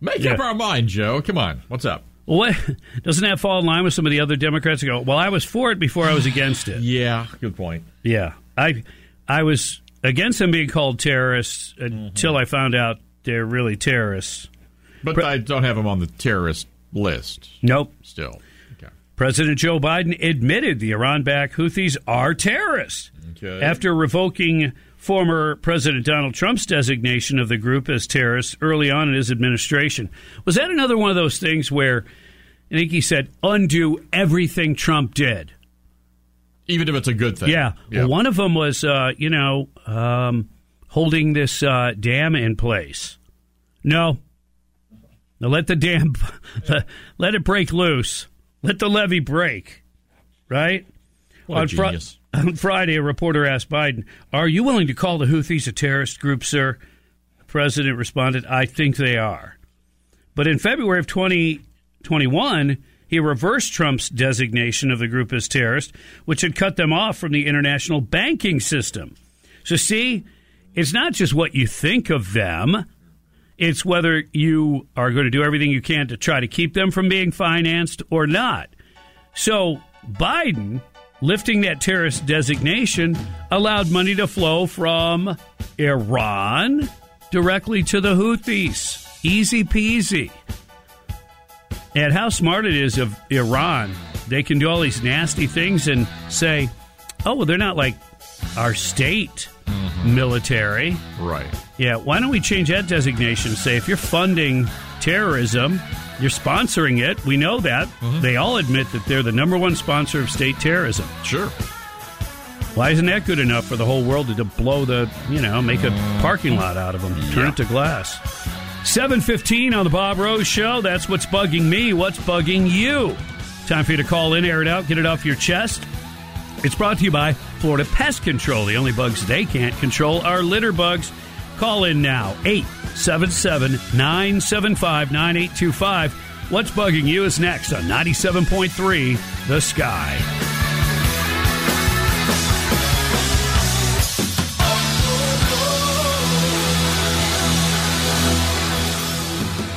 Make yeah. up our mind, Joe. Come on. What's up? What doesn't that fall in line with some of the other Democrats who go, well, I was for it before I was against it. Yeah, good point. Yeah. I I was against them being called terrorists mm-hmm. until I found out they're really terrorists. But Pre- I don't have them on the terrorist list. Nope. Still. Okay. President Joe Biden admitted the Iran-backed Houthis are terrorists. Okay. After revoking former President Donald Trump's designation of the group as terrorists early on in his administration. Was that another one of those things where I think he said, undo everything Trump did? Even if it's a good thing. Yeah. yeah. Well, one of them was, uh, you know, um, holding this uh, dam in place. No. Now let the dam, let it break loose. Let the levee break. Right? What a genius. On Friday, a reporter asked Biden, are you willing to call the Houthis a terrorist group, sir? The president responded, I think they are. But in February of twenty twenty-one, he reversed Trump's designation of the group as terrorist, which had cut them off from the international banking system. So see, it's not just what you think of them. It's whether you are going to do everything you can to try to keep them from being financed or not. So Biden, lifting that terrorist designation, allowed money to flow from Iran directly to the Houthis. Easy peasy. And how smart it is of Iran. They can do all these nasty things and say, oh, well, they're not like our state mm-hmm. military. Right. Yeah, why don't we change that designation? Say, if you're funding terrorism, you're sponsoring it. We know that. Mm-hmm. They all admit that they're the number one sponsor of state terrorism. Sure. Why isn't that good enough for the whole world to, to blow the, you know, make a parking lot out of them, turn yeah. it to glass? seven fifteen on the Bob Rose Show. That's what's bugging me. What's bugging you? Time for you to call in, air it out, get it off your chest. It's brought to you by Florida Pest Control. The only bugs they can't control are litter bugs. Call in now, eight seven seven, nine seven five, nine eight two five. What's bugging you is next on ninety-seven point three The Sky.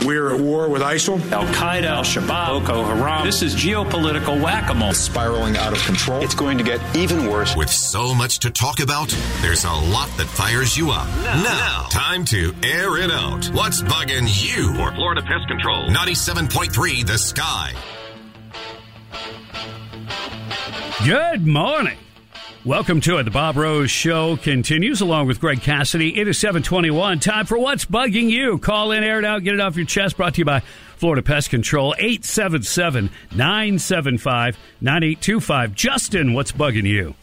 We're at war with ISIL, Al-Qaeda, Al-Shabaab, Boko Haram. This is geopolitical whack-a-mole. It's spiraling out of control. It's going to get even worse. With so much to talk about, there's a lot that fires you up. Now, now time to air it out. What's bugging you? For Florida Pest Control. ninety-seven point three The Sky. Good morning. Welcome to it. The Bob Rose Show continues along with Greg Cassidy. It is seven twenty-one. Time for What's Bugging You. Call in, air it out, get it off your chest. Brought to you by Florida Pest Control, eight seven seven, nine seven five, nine eight two five. Justin, what's bugging you?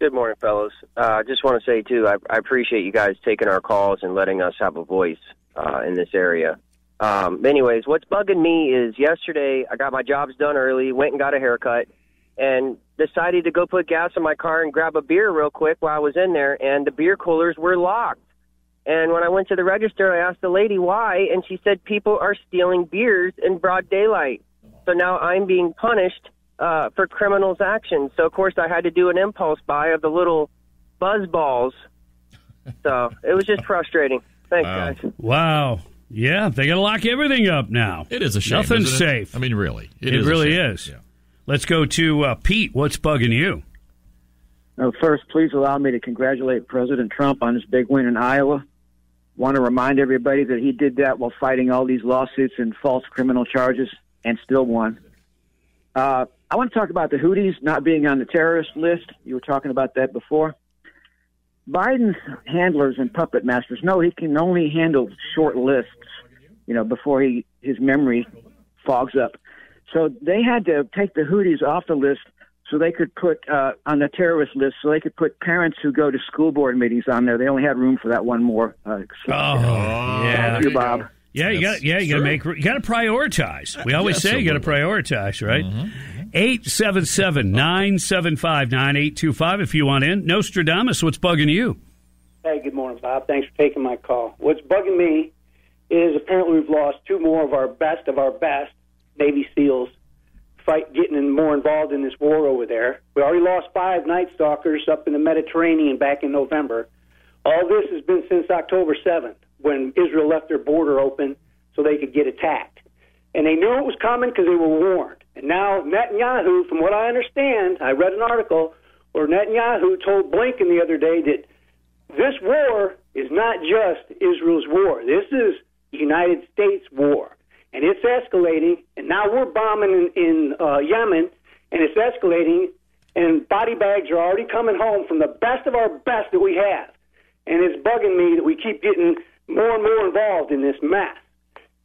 Good morning, fellas. I uh, just want to say, too, I, I appreciate you guys taking our calls and letting us have a voice uh, in this area. Um, anyways, what's bugging me is yesterday I got my jobs done early, went and got a haircut, and decided to go put gas in my car and grab a beer real quick while I was in there, and the beer coolers were locked. And when I went to the register, I asked the lady why, and she said people are stealing beers in broad daylight. So now I'm being punished uh, for criminals' actions. So, of course, I had to do an impulse buy of the little buzz balls. So it was just frustrating. Thanks, wow. guys. Wow. Yeah, they got to lock everything up now. It is a shame. Nothing's safe. I mean, really. It, it is really is. Yeah. Let's go to uh, Pete. What's bugging you? Now, first, please allow me to congratulate President Trump on his big win in Iowa. Want to remind everybody that he did that while fighting all these lawsuits and false criminal charges and still won. Uh, I want to talk about the Houthis not being on the terrorist list. You were talking about that before. Biden's handlers and puppet masters know he can only handle short lists, you know, before he his memory fogs up. So they had to take the Houthis off the list so they could put uh, on the terrorist list so they could put parents who go to school board meetings on there. They only had room for that one more. Uh, oh, uh, yeah. Thank you, Bob. Yeah, you got yeah, you got to make you got to prioritize. We always yeah, say you got to prioritize, right? Mm-hmm. eight seven seven, nine seven five, nine eight two five if you want in. Nostradamus, what's bugging you? Hey, good morning, Bob. Thanks for taking my call. What's bugging me is apparently we've lost two more of our best of our best Navy SEALs fight getting in, more involved in this war over there. We already lost five Night Stalkers up in the Mediterranean back in November. All this has been since October seventh. When Israel left their border open so they could get attacked. And they knew it was coming because they were warned. And now Netanyahu, from what I understand, I read an article where Netanyahu told Blinken the other day that this war is not just Israel's war. This is the United States war. And it's escalating. And now we're bombing in, in uh, Yemen, and it's escalating. And body bags are already coming home from the best of our best that we have. And it's bugging me that we keep getting more and more involved in this mess.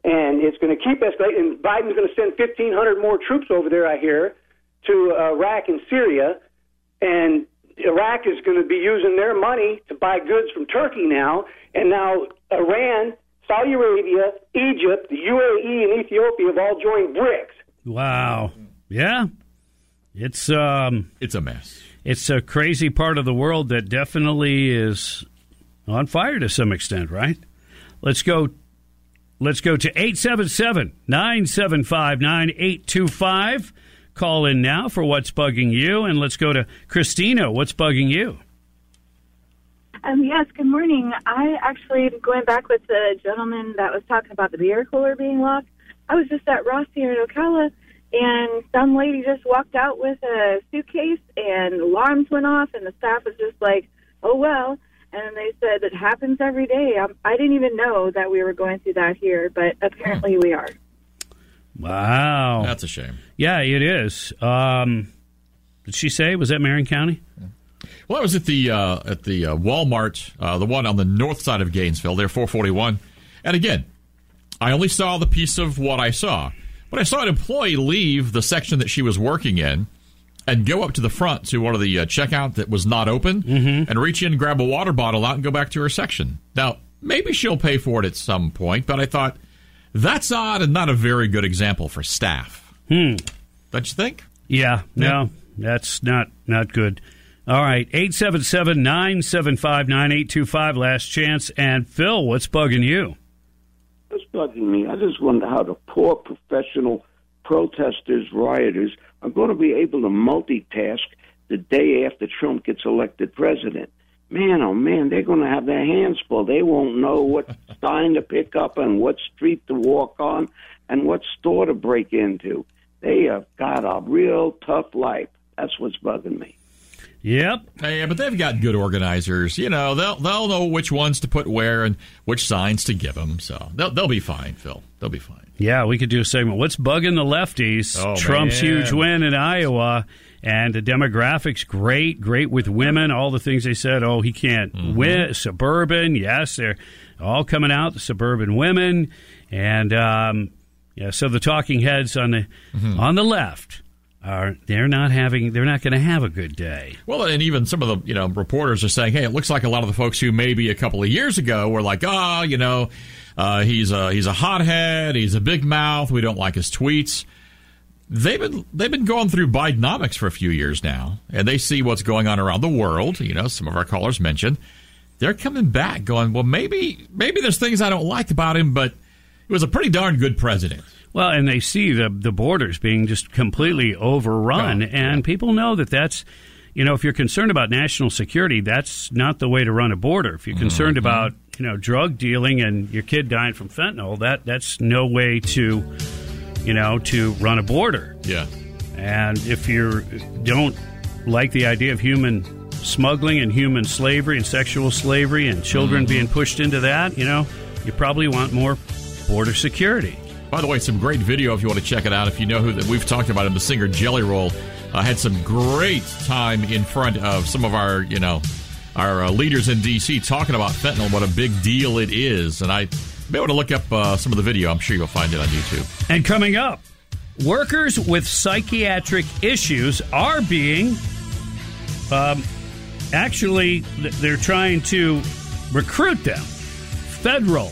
And it's going to keep escalating. And Biden's going to send fifteen hundred more troops over there, I hear, to Iraq and Syria. And Iraq is going to be using their money to buy goods from Turkey now. And now Iran, Saudi Arabia, Egypt, the U A E, and Ethiopia have all joined BRICS. Wow. Yeah. It's um, it's a mess. It's a crazy part of the world that definitely is on fire to some extent, right? Let's go Let's go to eight seven seven, nine seven five, nine eight two five. Call in now for What's Bugging You, and let's go to Christina. What's bugging you? Um, yes, good morning. I actually, going back with the gentleman that was talking about the beer cooler being locked, I was just at Ross here in Ocala, and some lady just walked out with a suitcase, and alarms went off, and the staff was just like, oh, well. And they said it happens every day. Um, I didn't even know that we were going through that here, but apparently we are. Wow. That's a shame. Yeah, it is. Um, did she say, was that Marion County? Well, I was at the uh, at the uh, Walmart, uh, the one on the north side of Gainesville, there, four forty-one. And again, I only saw the piece of what I saw. But I saw an employee leave the section that she was working in and go up to the front to one of the uh, checkout that was not open, mm-hmm. and reach in, grab a water bottle out, and go back to her section. Now, maybe she'll pay for it at some point, but I thought, that's odd and not a very good example for staff. Hmm. Don't you think? Yeah, yeah. No, that's not, not good. All right, eight seven seven, nine seven five, nine eight two five, last chance. And Phil, what's bugging you? What's bugging me? I just wonder how the poor professional protesters, rioters, are going to be able to multitask the day after Trump gets elected president. Man, oh, man, they're going to have their hands full. They won't know what sign to pick up and what street to walk on and what store to break into. They have got a real tough life. That's what's bugging me. Yep. Yeah, but they've got good organizers. You know, they'll they'll know which ones to put where and which signs to give them. So they'll they'll be fine, Phil. They'll be fine. Yeah, we could do a segment. What's bugging the lefties? Oh, Trump's man. Huge win in Iowa. And the demographics, great, great with women, all the things they said, oh, he can't mm-hmm. win. Suburban, yes, they're all coming out, the suburban women. And um, yeah, so the talking heads on the mm-hmm. on the left, are they're not having, they're not going to have a good day. Well, and even some of the, you know, reporters are saying, hey, it looks like a lot of the folks who maybe a couple of years ago were like, oh, you know, uh, he's a he's a hothead, he's a big mouth, we don't like his tweets. They've been they've been going through Bidenomics for a few years now, and they see what's going on around the world. You know, some of our callers mentioned they're coming back, going, well, maybe maybe there's things I don't like about him, but he was a pretty darn good president. Well, and they see the the borders being just completely overrun, oh, and yeah. people know that that's, you know, if you're concerned about national security, that's not the way to run a border. If you're concerned mm-hmm. about, you know, drug dealing and your kid dying from fentanyl, that that's no way to, you know, to run a border. Yeah. And if you don't like the idea of human smuggling and human slavery and sexual slavery and children mm-hmm. being pushed into that, you know, you probably want more border security. By the way, some great video if you want to check it out. If you know who that we've talked about him, the singer Jelly Roll, uh, had some great time in front of some of our, you know, our uh, leaders in D C talking about fentanyl, what a big deal it is. And I may want to look up uh, some of the video. I'm sure you'll find it on YouTube. And coming up, workers with psychiatric issues are being, um, actually, they're trying to recruit them. Federal,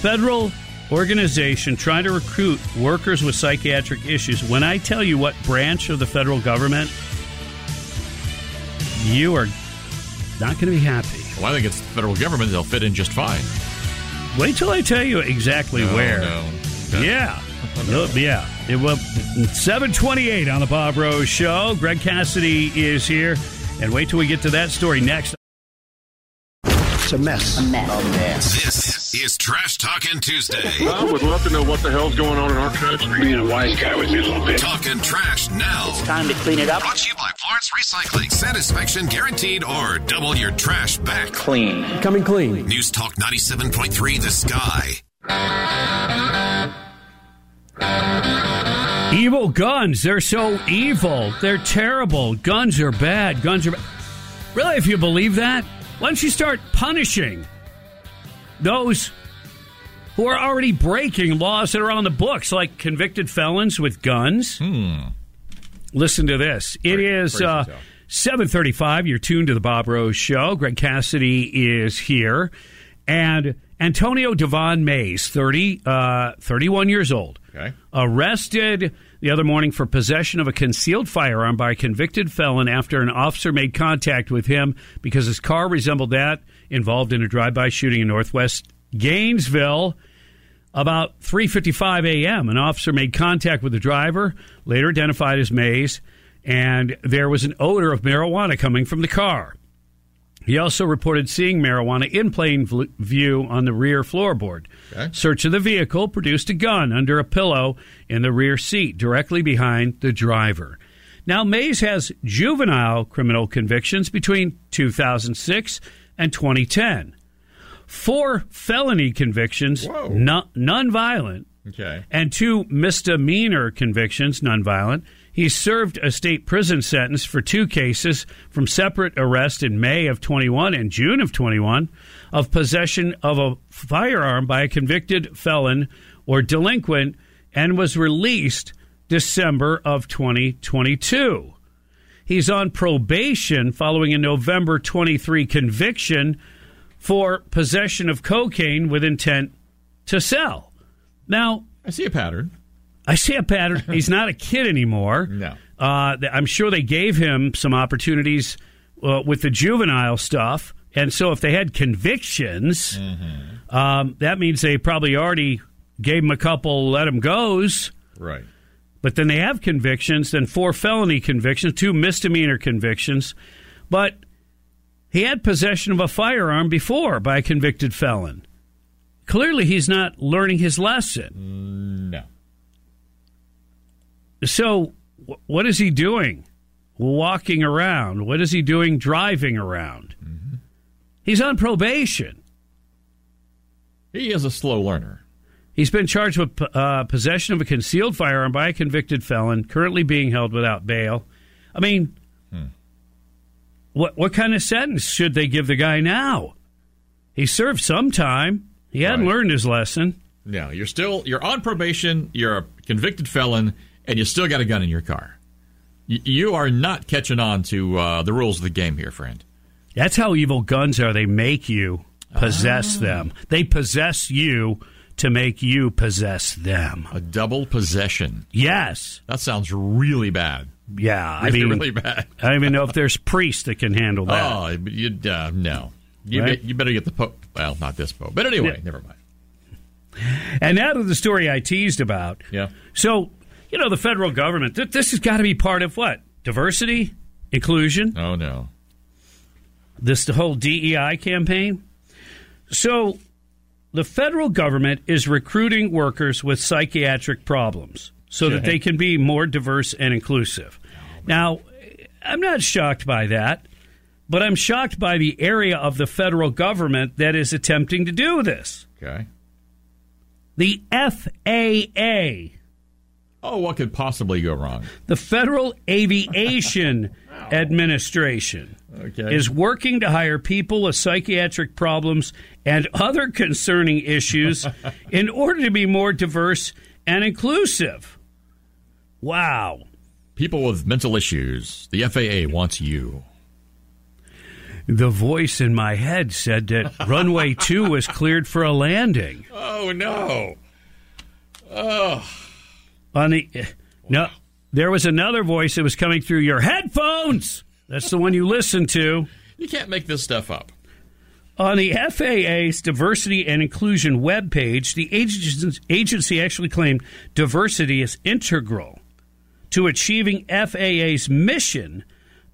federal. organization trying to recruit workers with psychiatric issues. When I tell you what branch of the federal government, you are not going to be happy. Well, I think it's the federal government. They'll fit in just fine. Wait till I tell you exactly no, where. No, no. Yeah. No. Yeah. It will. seven twenty-eight on the Bob Rose Show. Greg Cassidy is here. And wait till we get to that story next. It's a mess. A mess. A mess. This is Trash Talkin' Tuesday. I would love to know what the hell's going on in our country. Being a wise guy would be a little bit. Talking trash now. It's time to clean it up. Brought to you by Florence Recycling. Satisfaction guaranteed or double your trash back. Clean. Coming clean. News Talk ninety-seven point three The Sky. Evil guns. They're so evil. They're terrible. Guns are bad. Guns are bad. Really, if you believe that? Why don't you start punishing those who are already breaking laws that are on the books, like convicted felons with guns? Hmm. Listen to this. It Great, is uh, seven thirty-five. You're tuned to the Bob Rose Show. Greg Cassidy is here. And Antonio Devon Mays, thirty, uh, thirty-one years old, okay. arrested the other morning for possession of a concealed firearm by a convicted felon after an officer made contact with him because his car resembled that involved in a drive-by shooting in northwest Gainesville. About three fifty-five a.m., an officer made contact with the driver, later identified as Mays, and there was an odor of marijuana coming from the car. He also reported seeing marijuana in plain view on the rear floorboard. Okay. Search of the vehicle produced a gun under a pillow in the rear seat, directly behind the driver. Now, Mays has juvenile criminal convictions between two thousand six and twenty ten. Four felony convictions, no, nonviolent, okay. and two misdemeanor convictions, nonviolent. He served a state prison sentence for two cases from separate arrest in May of twenty-one and June of twenty-one of possession of a firearm by a convicted felon or delinquent and was released December of twenty twenty-two. He's on probation following a November twenty-three conviction for possession of cocaine with intent to sell. Now, I see a pattern. I see a pattern. He's not a kid anymore. No. Uh, I'm sure they gave him some opportunities uh, with the juvenile stuff. And so if they had convictions, mm-hmm. um, that means they probably already gave him a couple let him goes. Right. But then they have convictions, then four felony convictions, two misdemeanor convictions. But he had possession of a firearm before by a convicted felon. Clearly he's not learning his lesson. No. So what is he doing? Walking around. What is he doing driving around? Mm-hmm. He's on probation. He is a slow learner. He's been charged with uh, possession of a concealed firearm by a convicted felon, currently being held without bail. I mean, hmm. what what kind of sentence should they give the guy now? He served some time. He hadn't right. learned his lesson. No, you're still you're on probation. You're a convicted felon, and you still got a gun in your car. Y- you are not catching on to uh, the rules of the game here, friend. That's how evil guns are. They make you possess ah. them. They possess you to make you possess them. A double possession. Yes. That sounds really bad. Yeah. Really, I mean, really bad. I don't even know if there's priests that can handle that. Oh, you'd, uh, no. You, right? be, you better get the Pope. Well, not this Pope. But anyway, yeah. never mind. And now to the story I teased about. Yeah. So, you know, the federal government, th- this has got to be part of what? Diversity? Inclusion? Oh, no. This the whole D E I campaign. So the federal government is recruiting workers with psychiatric problems so okay. that they can be more diverse and inclusive. Oh, now, I'm not shocked by that, but I'm shocked by the area of the federal government that is attempting to do this. Okay. The F A A. Oh, what could possibly go wrong? The Federal Aviation wow. Administration okay. is working to hire people with psychiatric problems and other concerning issues in order to be more diverse and inclusive. Wow. People with mental issues. The F A A wants you. The voice in my head said that runway two was cleared for a landing. Oh, no. Oh. On the, no, there was another voice that was coming through your headphones. That's the one you listen to. You can't make this stuff up. On the F A A's diversity and inclusion webpage, the agency actually claimed diversity is integral to achieving F A A's mission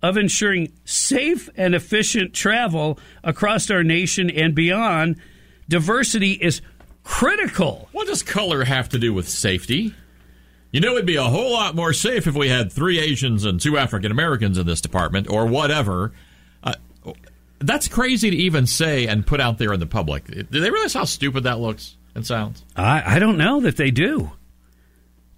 of ensuring safe and efficient travel across our nation and beyond. Diversity is critical. What does color have to do with safety? You know, it'd be a whole lot more safe if we had three Asians and two African Americans in this department or whatever. Uh, that's crazy to even say and put out there in the public. Do they realize how stupid that looks and sounds? I, I don't know that they do.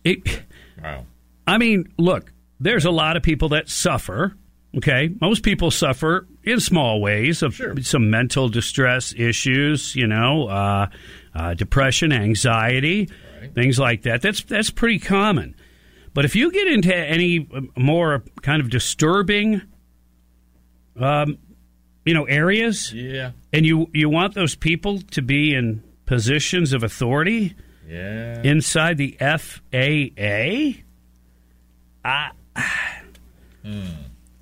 It, wow. I mean, look, there's a lot of people that suffer. Okay, most people suffer in small ways of sure. some mental distress issues, you know, uh, uh, depression, anxiety. Things like that. That's that's pretty common. But if you get into any more kind of disturbing, um, you know, areas, yeah. and you, you want those people to be in positions of authority yeah. inside the F A A, I, mm.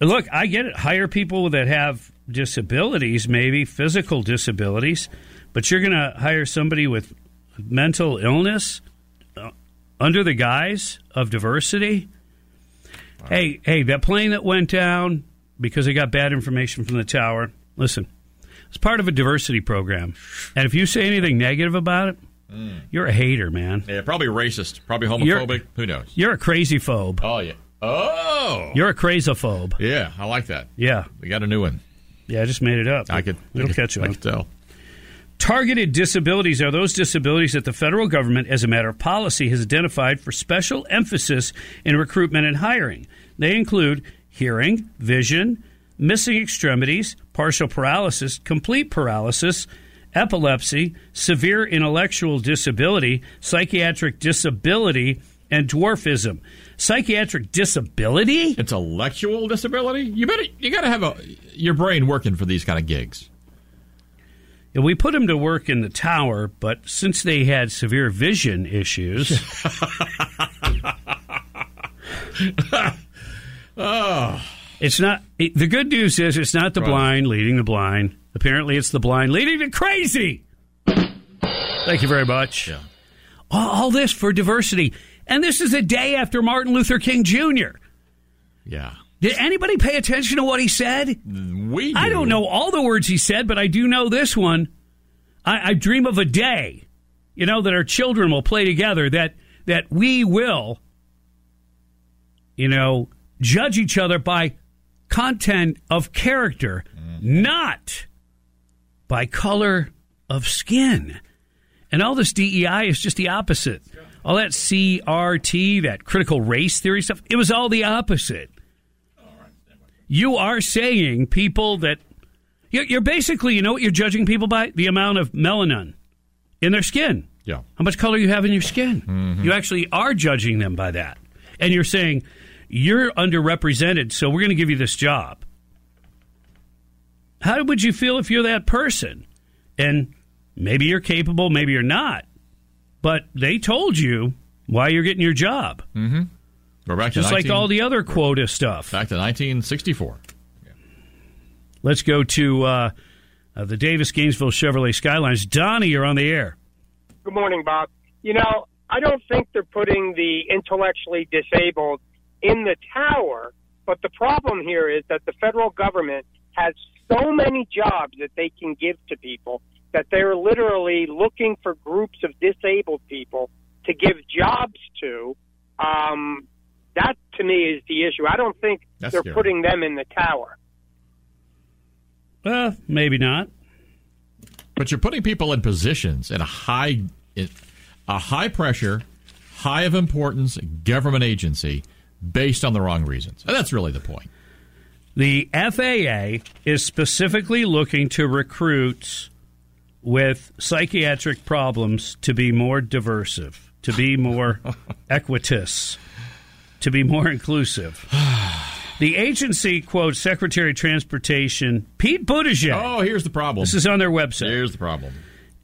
look, I get it. Hire people that have disabilities, maybe physical disabilities, but you're going to hire somebody with mental illness uh, under the guise of diversity. Wow. Hey, hey, that plane that went down because they got bad information from the tower. Listen, it's part of a diversity program. And if you say anything negative about it, mm. you're a hater, man. Yeah, probably racist, probably homophobic. You're, who knows? You're a crazy phobe. Oh, yeah. Oh! You're a crazophobe. Yeah, I like that. Yeah. We got a new one. Yeah, I just made it up. I could, It'll I could, catch on. I could tell. Targeted disabilities are those disabilities that the federal government, as a matter of policy, has identified for special emphasis in recruitment and hiring. They include hearing, vision, missing extremities, partial paralysis, complete paralysis, epilepsy, severe intellectual disability, psychiatric disability, and dwarfism. Psychiatric disability? Intellectual disability? You better, you got to have a, your brain working for these kind of gigs. We put them to work in the tower, but since they had severe vision issues, oh. it's not. It, the good news is it's not the right. blind leading the blind. Apparently, it's the blind leading the crazy. Thank you very much. Yeah. All, all this for diversity, and this is a day after Martin Luther King Junior Yeah. Did anybody pay attention to what he said? We do. I don't know all the words he said, but I do know this one. I, I dream of a day, you know, that our children will play together, that that we will, you know, judge each other by content of character, mm-hmm. not by color of skin. And all this D E I is just the opposite. All that C R T, that critical race theory stuff, it was all the opposite. you are saying people that you're basically, you know what you're judging people by? The amount of melanin in their skin. Yeah. How much color you have in your skin. Mm-hmm. You actually are judging them by that. And you're saying you're underrepresented, so we're going to give you this job. How would you feel if you're that person? And maybe you're capable, maybe you're not. But they told you why you're getting your job. Mm-hmm. We're back to Just nineteen, like all the other quota stuff. Back to nineteen sixty-four. Let's go to uh, uh, the Davis Gainesville Chevrolet Skylines. Donnie, you're on the air. Good morning, Bob. You know, I don't think they're putting the intellectually disabled in the tower, but the problem here is that the federal government has so many jobs that they can give to people that they're literally looking for groups of disabled people to give jobs to. Um, that, to me, is the issue. I don't think That's they're scary. putting them in the tower. Well, maybe not. But you're putting people in positions at a high, a high pressure, high of importance government agency based on the wrong reasons. And that's really the point. The F A A is specifically looking to recruits with psychiatric problems to be more diversive, to be more equitous, to be more inclusive. The agency quotes Secretary of Transportation Pete Buttigieg. Oh, here's the problem. This is on their website. Here's the problem.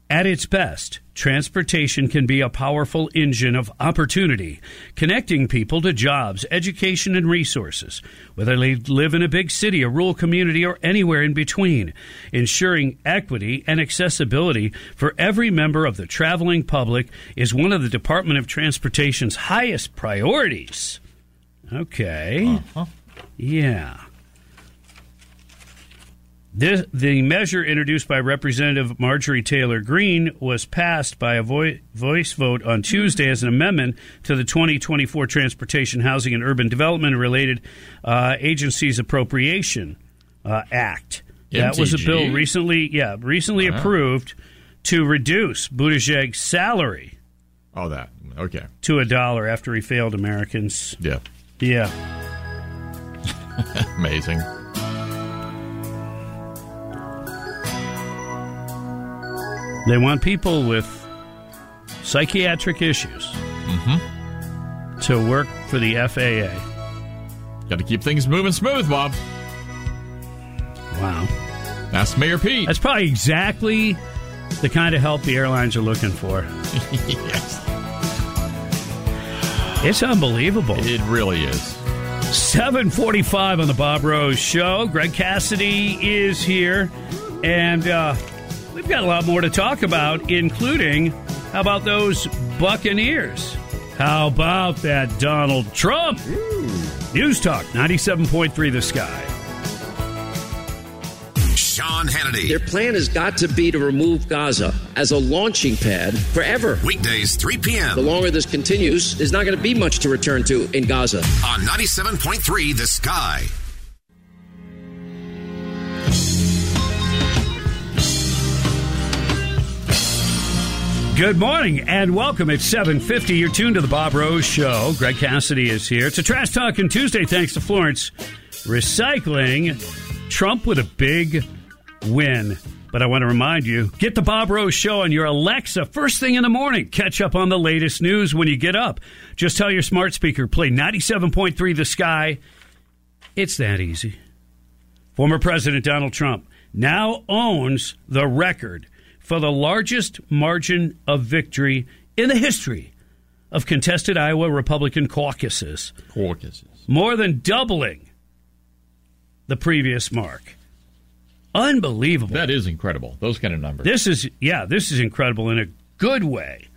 At its best, transportation can be a powerful engine of opportunity, connecting people to jobs, education, and resources, whether they live in a big city, a rural community, or anywhere in between, ensuring equity and accessibility for every member of the traveling public is one of the Department of Transportation's highest priorities. Okay. Uh-huh. Yeah. This, the measure introduced by Representative Marjorie Taylor Greene was passed by a vo- voice vote on Tuesday as an amendment to the twenty twenty-four Transportation, Housing, and Urban Development Related uh, Agencies Appropriation uh, Act. M T G. That was a bill recently, yeah, recently uh-huh. approved to reduce Buttigieg's salary. Oh, that. Okay. To a dollar after he failed Americans. Yeah. Yeah. Amazing. They want people with psychiatric issues mm-hmm. to work for the F A A. Got to keep things moving smooth, Bob. Wow. That's Mayor Pete. That's probably exactly the kind of help the airlines are looking for. Yes. It's unbelievable. It really is. seven forty-five on the Bob Rose Show. Greg Cassidy is here, and uh, we've got a lot more to talk about, including how about those Buccaneers? How about that Donald Trump? Ooh. News Talk ninety-seven point three The Sky. Sean Hannity. Their plan has got to be to remove Gaza as a launching pad forever. Weekdays, three p.m. The longer this continues, there's not going to be much to return to in Gaza. On ninety-seven point three The Sky. Good morning and welcome. It's seven fifty. You're tuned to the Bob Rose Show. Greg Cassidy is here. It's a Trash Talkin' Tuesday thanks to Florence Recycling. Trump with a big win. But I want to remind you, get the Bob Rose Show on your Alexa first thing in the morning. Catch up on the latest news when you get up. Just tell your smart speaker, play ninety-seven point three The Sky. It's that easy. Former President Donald Trump now owns the record for the largest margin of victory in the history of contested Iowa Republican caucuses. Caucuses. More than doubling the previous mark. Unbelievable. That is incredible. Those kind of numbers. This is, yeah, this is incredible in a good way.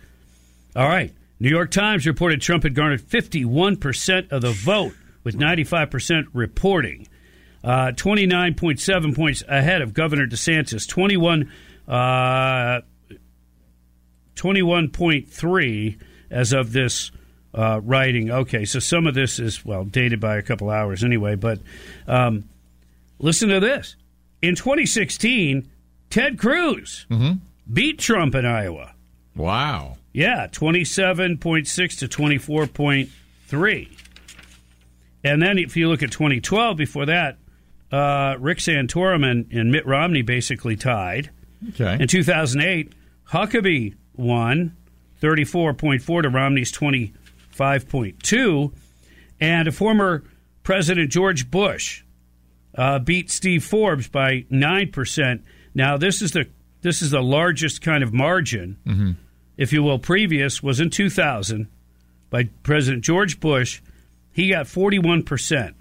All right. New York Times reported Trump had garnered fifty-one percent of the vote, with ninety-five percent reporting. Uh, twenty-nine point seven points ahead of Governor DeSantis. twenty-one, uh, twenty-one point three as of this uh, writing. Okay, so some of this is, well, dated by a couple hours anyway, but um, listen to this. In twenty sixteen, Ted Cruz mm-hmm. beat Trump in Iowa. Wow. Yeah, twenty-seven point six to twenty-four point three. And then if you look at twenty twelve, before that, uh, Rick Santorum and, and Mitt Romney basically tied. Okay. In two thousand eight, Huckabee won thirty-four point four to Romney's twenty-five point two. And a former President George Bush uh, beat Steve Forbes by nine percent. Now, this is the this is the largest kind of margin, mm-hmm. if you will, previous was in two thousand by President George Bush. He got forty-one percent.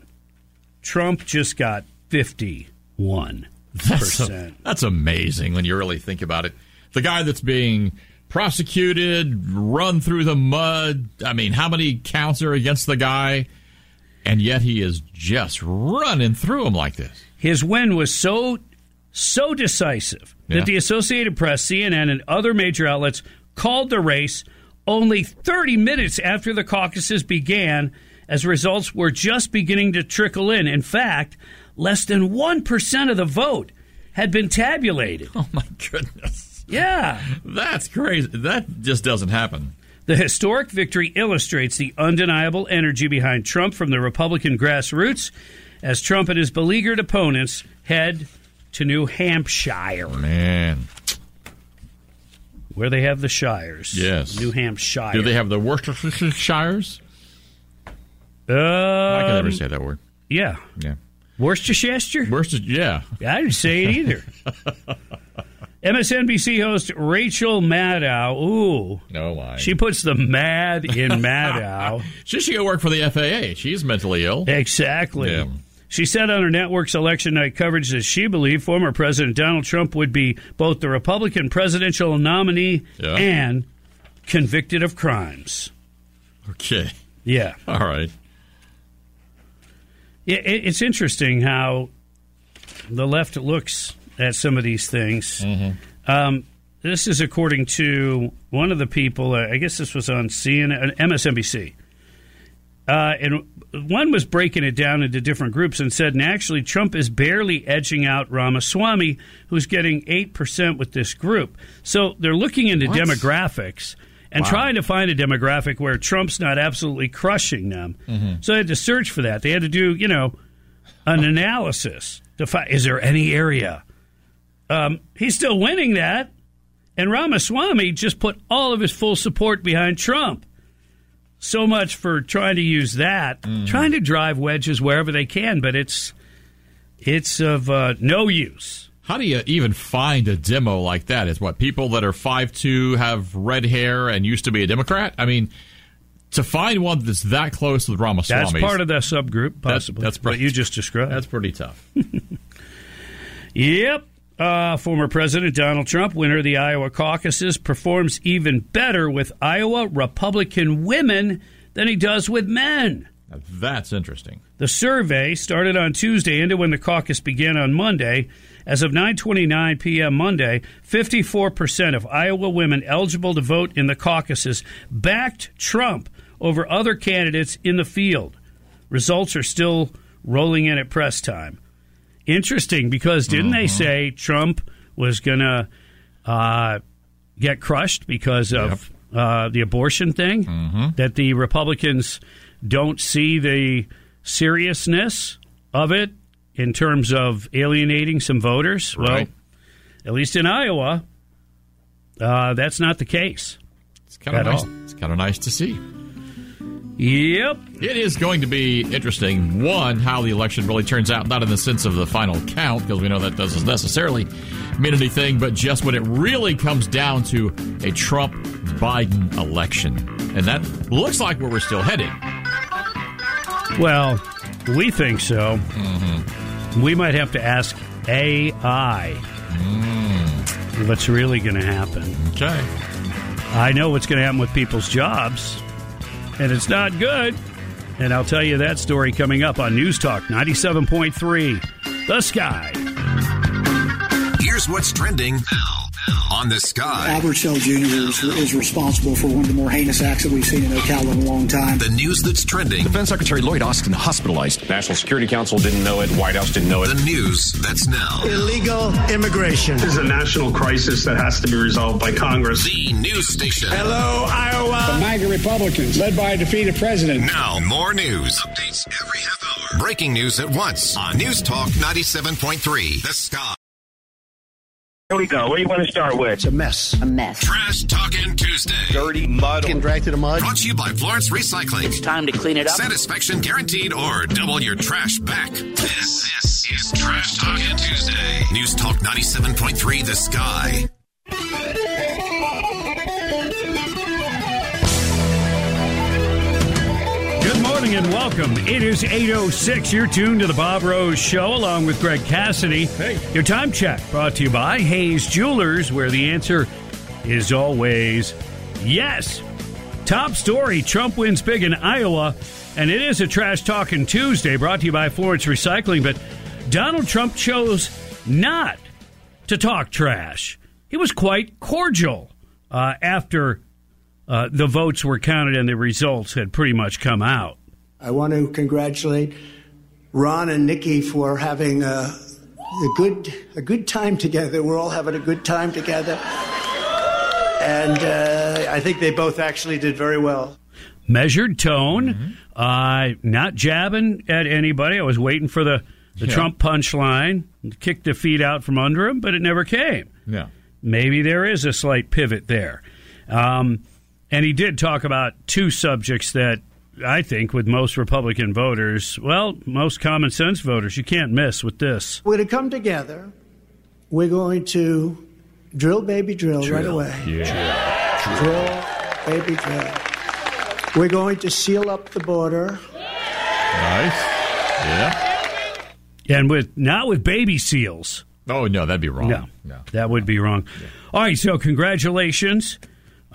Trump just got fifty-one percent. That's, a, that's amazing when you really think about it. The guy that's being prosecuted, run through the mud. I mean, how many counts are against the guy? And yet he is just running through them like this. His win was so, so decisive yeah. that the Associated Press, C N N, and other major outlets called the race only thirty minutes after the caucuses began, as results were just beginning to trickle in. In fact, less than one percent of the vote had been tabulated. Oh, my goodness. Yeah. That's crazy. That just doesn't happen. The historic victory illustrates the undeniable energy behind Trump from the Republican grassroots as Trump and his beleaguered opponents head to New Hampshire. Man. Where they have the shires. Yes. New Hampshire. Do they have the Worcestershires? Um, I can never say that word. Yeah. Yeah. Worcestershire? Worcester, yeah. I didn't say it either. M S N B C host Rachel Maddow, ooh, no lie. She puts the mad in Maddow. She should go work for the F A A. She's mentally ill. Exactly. Yeah. She said on her network's election night coverage that she believed former President Donald Trump would be both the Republican presidential nominee yeah. and convicted of crimes. Okay. Yeah. All right. It's interesting how the left looks at some of these things. Mm-hmm. Um, this is according to one of the people, uh, I guess this was on C N N, M S N B C. Uh, and one was breaking it down into different groups and said, and actually, Trump is barely edging out Ramaswamy, who's getting eight percent with this group. So they're looking into what? demographics and wow. trying to find a demographic where Trump's not absolutely crushing them. Mm-hmm. So they had to search for that. They had to do, you know, an analysis to find, is there any area? Um, he's still winning that, and Ramaswamy just put all of his full support behind Trump. So much for trying to use that, mm. trying to drive wedges wherever they can, but it's it's of uh, no use. How do you even find a demo like that? It's what, people that are five two, have red hair, and used to be a Democrat? I mean, to find one that's that close with Ramaswamy. That's part of that subgroup, possibly, that's, that's pretty, what you just described. That's pretty tough. Yep. Uh, former President Donald Trump, winner of the Iowa caucuses, performs even better with Iowa Republican women than he does with men. That's interesting. The survey started on Tuesday, ended when the caucus began on Monday. As of nine twenty-nine p.m. Monday, fifty-four percent of Iowa women eligible to vote in the caucuses backed Trump over other candidates in the field. Results are still rolling in at press time. Interesting, because didn't uh-huh. they say Trump was going to uh, get crushed because of yep. uh, the abortion thing? Uh-huh. That the Republicans don't see the seriousness of it in terms of alienating some voters? Right. Well, at least in Iowa, uh, that's not the case. It's kind of nice. It's kind of nice to see. Yep. It is going to be interesting, one, how the election really turns out, not in the sense of the final count, because we know that doesn't necessarily mean anything, but just when it really comes down to a Trump-Biden election. And that looks like where we're still headed. Well, we think so. Mm-hmm. We might have to ask A I mm. what's really going to happen. Okay. I know what's going to happen with people's jobs. And it's not good. And I'll tell you that story coming up on News Talk ninety-seven point three The Sky. Here's what's trending now. on the Sky. Albert Shell Junior is, is responsible for one of the more heinous acts that we've seen in Ocala in a long time. The news that's trending. Defense Secretary Lloyd Austin hospitalized. National Security Council didn't know it. White House didn't know it. The news that's now. Illegal immigration. This is a national crisis that has to be resolved by Congress. The news station. Hello, Iowa. The MAGA Republicans, led by a defeated president. Now, more news. Updates every half hour. Breaking news at once on News Talk ninety-seven point three The Sky. Here we go. What do you want to start with? It's a mess. A mess. Trash Talkin' Tuesday. Dirty mud. Getting dragged to the mud. Brought to you by Florence Recycling. It's time to clean it up. Satisfaction guaranteed or double your trash back. This, this is Trash Talkin' Tuesday. News Talk ninety-seven point three The Sky. Good morning and welcome. It is eight oh six. You're tuned to the Bob Rose Show along with Greg Cassidy. Hey. Your time check brought to you by Hayes Jewelers, where the answer is always yes. Top story, Trump wins big in Iowa, and it is a Trash Talkin' Tuesday brought to you by Florence Recycling, but Donald Trump chose not to talk trash. He was quite cordial uh, after Uh, the votes were counted and the results had pretty much come out. I want to congratulate Ron and Nikki for having a, a good a good time together. We're all having a good time together. And uh, I think they both actually did very well. Measured tone, mm-hmm. uh, not jabbing at anybody. I was waiting for the, the yeah. Trump punchline, kick the feet out from under him, but it never came. Yeah. Maybe there is a slight pivot there. Um And he did talk about two subjects that I think with most Republican voters, well, most common sense voters, you can't miss with this. We're going to come together. We're going to drill, baby, drill, drill. right away. Yeah. Drill. drill, baby, drill. We're going to seal up the border. Nice. Yeah. And with not with baby seals. Oh, no, that'd be wrong. No, no. that would be wrong. Yeah. All right, so congratulations.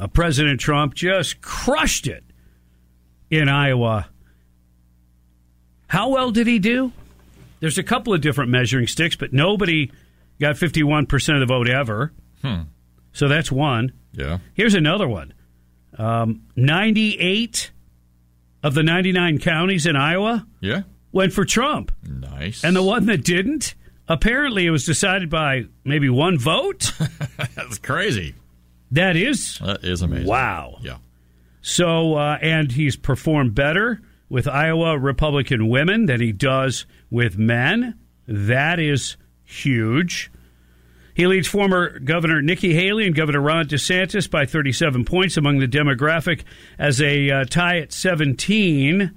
Uh, President Trump just crushed it in Iowa. How well did he do? There's a couple of different measuring sticks, but nobody got fifty-one percent of the vote ever. Hmm. So that's one. Yeah. Here's another one. Um, ninety-eight of the ninety-nine counties in Iowa yeah. went for Trump. Nice. And the one that didn't, apparently it was decided by maybe one vote. That's crazy. That is that is amazing. Wow. Yeah. So, uh, and he's performed better with Iowa Republican women than he does with men. That is huge. He leads former Governor Nikki Haley and Governor Ron DeSantis by thirty-seven points among the demographic as a uh, tie at seventeen.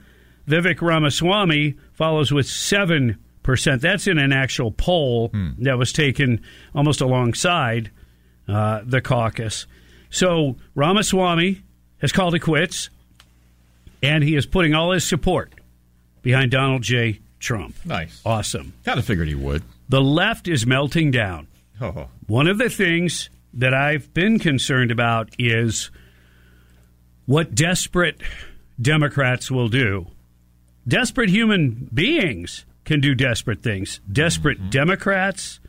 Vivek Ramaswamy follows with seven percent. That's in an actual poll hmm. that was taken almost alongside Uh, the caucus. So Ramaswamy has called it quits, and he is putting all his support behind Donald J. Trump. Nice. Awesome. Kind of figured he would. The left is melting down. Oh. One of the things that I've been concerned about is what desperate Democrats will do. Desperate human beings can do desperate things. Desperate mm-hmm. Democrats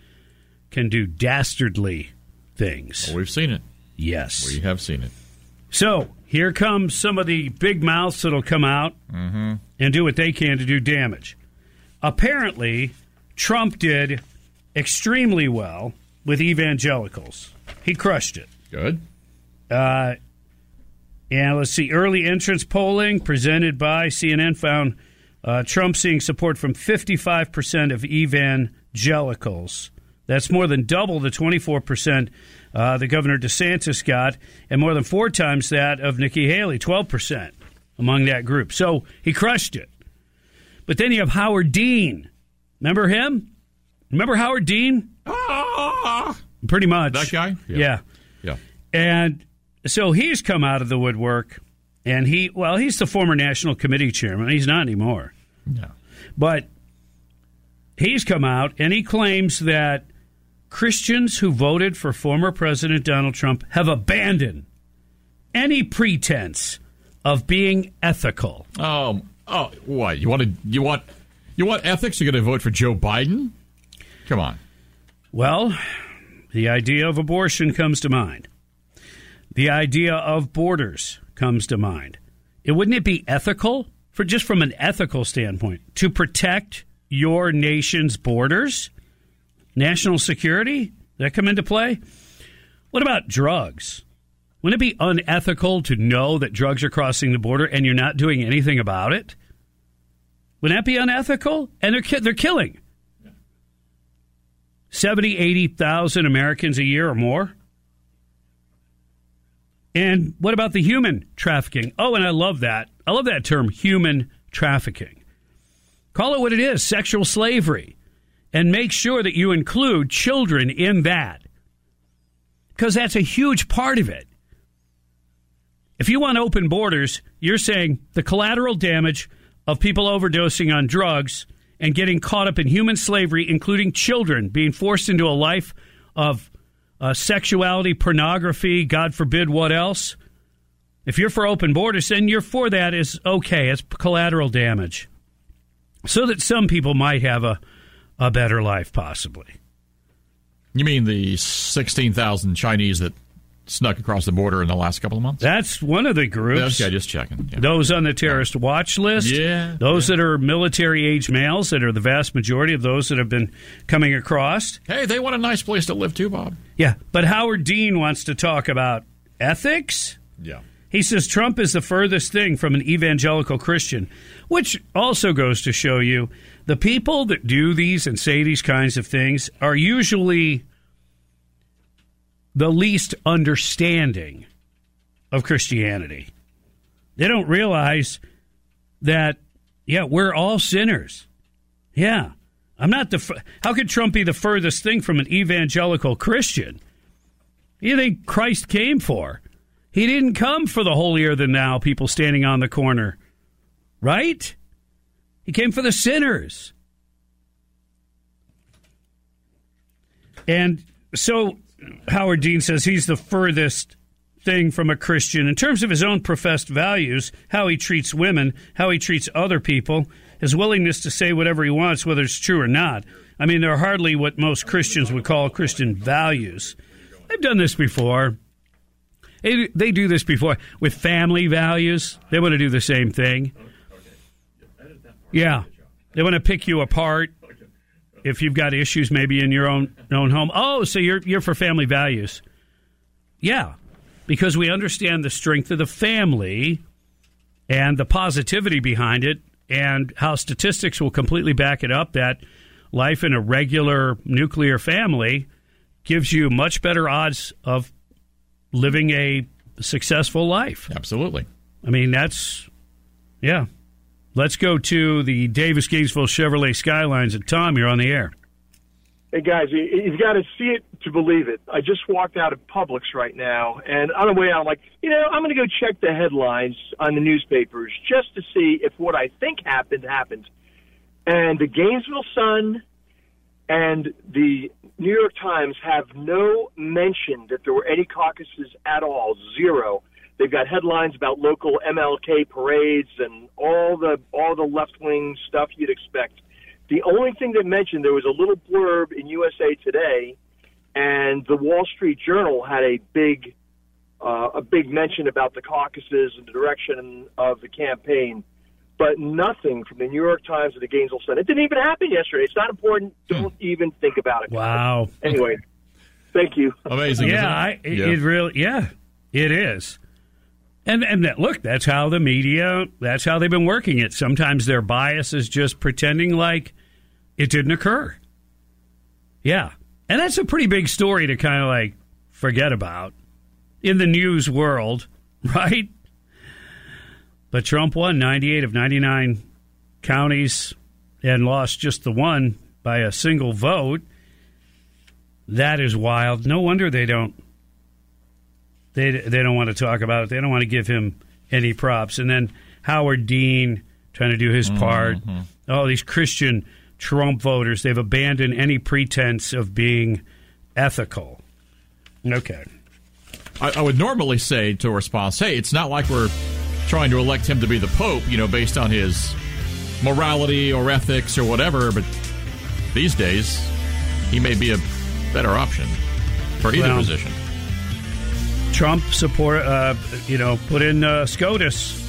can do dastardly things. Well, we've seen it. Yes. We have seen it. So here comes some of the big mouths that'll come out mm-hmm. and do what they can to do damage. Apparently, Trump did extremely well with evangelicals. He crushed it. Good. Uh, and let's see. Early entrance polling presented by C N N found uh, Trump seeing support from fifty-five percent of evangelicals. That's more than double the twenty-four percent uh, the Governor DeSantis got, and more than four times that of Nikki Haley, twelve percent among that group. So he crushed it. But then you have Howard Dean. Remember him? Remember Howard Dean? Ah, pretty much. That guy? Yeah. Yeah. Yeah. And so he's come out of the woodwork, and he, well, he's the former National Committee chairman. He's not anymore. No. But he's come out, and he claims that Christians who voted for former President Donald Trump have abandoned any pretense of being ethical. Oh, oh, what? You want to, you want you want ethics? You're going to vote for Joe Biden? Come on. Well, The idea of abortion comes to mind. The idea of borders comes to mind. It, wouldn't it be ethical, for just from an ethical standpoint, to protect your nation's borders? National security? Does that come into play? What about drugs? Wouldn't it be unethical to know that drugs are crossing the border and you're not doing anything about it? Wouldn't that be unethical? And they're, ki- they're killing. seventy, eighty thousand Americans a year or more. And what about the human trafficking? Oh, and I love that. I love that term, human trafficking. Call it what it is, sexual slavery. And make sure that you include children in that. Because that's a huge part of it. If you want open borders, you're saying the collateral damage of people overdosing on drugs and getting caught up in human slavery, including children being forced into a life of uh, sexuality, pornography, God forbid what else. If you're for open borders, then you're for that is okay. It's collateral damage. So that some people might have a, a better life, possibly. You mean the sixteen thousand Chinese that snuck across the border in the last couple of months? That's one of the groups. Okay, just checking. Yeah. Those on the terrorist watch list. Yeah. Those yeah. that are military-age males that are the vast majority of those that have been coming across. Hey, they want a nice place to live too, Bob. Yeah, but Howard Dean wants to talk about ethics. Yeah. He says Trump is the furthest thing from an evangelical Christian, which also goes to show you the people that do these and say these kinds of things are usually the least understanding of Christianity. They don't realize that, yeah, we're all sinners. Yeah. I'm not the f- how could Trump be the furthest thing from an evangelical Christian? What do you think Christ came for? He didn't come for the holier-than-thou people standing on the corner, right? He came for the sinners. And so Howard Dean says he's the furthest thing from a Christian in terms of his own professed values, how he treats women, how he treats other people, his willingness to say whatever he wants, whether it's true or not. I mean, they're hardly what most Christians would call Christian values. I've done this before. It, they do this before. With family values, they want to do the same thing. Yeah. They want to pick you apart. If you've got issues maybe in your own own home. Oh, so you're you're for family values. Yeah, because we understand the strength of the family and the positivity behind it and how statistics will completely back it up that life in a regular nuclear family gives you much better odds of living a successful life. Absolutely. I mean, that's, yeah. Let's go to the Davis Gainesville Chevrolet Skylines. And Tom, you're on the air. Hey, guys, you've got to see it to believe it. I just walked out of Publix right now, and on the way out, I'm like, you know, I'm going to go check the headlines on the newspapers just to see if what I think happened happened. And the Gainesville Sun and the New York Times have no mention that there were any caucuses at all, zero. They've got headlines about local M L K parades and all the all the left-wing stuff you'd expect. The only thing they mentioned, there was a little blurb in U S A Today, and the Wall Street Journal had a big uh, a big mention about the caucuses and the direction of the campaign, but nothing from the New York Times or the Gainesville Sun. It didn't even happen yesterday. It's not important. Don't even think about it. Wow. Anyway, thank you. Amazing. Yeah, I, it, yeah. it really. Yeah, it is. And and that, look, that's how the media, that's how they've been working it. Sometimes their bias is just pretending like it didn't occur. Yeah. And that's a pretty big story to kind of like forget about in the news world, right? But Trump won ninety-eight of ninety-nine counties and lost just the one by a single vote. That is wild. No wonder they don't. They they don't want to talk about it. They don't want to give him any props. And then Howard Dean trying to do his mm-hmm. part. Oh, these Christian Trump voters, they've abandoned any pretense of being ethical. Okay. I, I would normally say to a response, hey, it's not like we're trying to elect him to be the Pope, you know, based on his morality or ethics or whatever. But these days, he may be a better option. for either well, position. Trump support, uh, you know, put in uh, SCOTUS.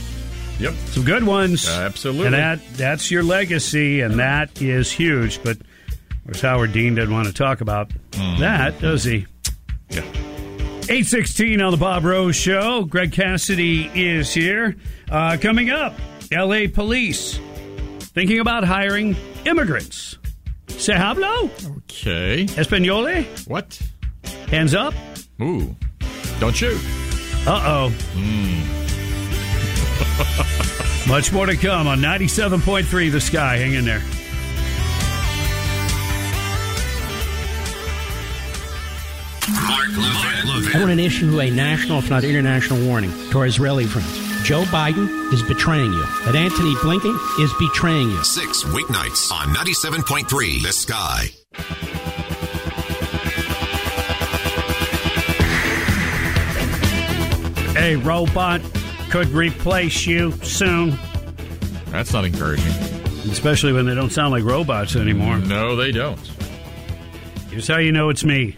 Yep. Some good ones. Uh, absolutely. And that that's your legacy, and that is huge. But of course, Howard Dean didn't want to talk about mm. that, does he? Yeah. eight sixteen on the Bob Rose Show. Greg Cassidy is here. Uh, coming up, L A police thinking about hiring immigrants. Se hablo? Okay. Espanole? What? Hands up? Ooh. Don't shoot. Uh-oh. Mm. Much more to come on ninety-seven point three The Sky. Hang in there. Mark Levin. Mark Levin. I want to issue a national, if not international, warning to our Israeli friends. Joe Biden is betraying you. That Anthony Blinken is betraying you. Six weeknights on ninety-seven point three The Sky. A robot could replace you soon. That's not encouraging. Especially when they don't sound like robots anymore. No, they don't. Here's how you know it's me.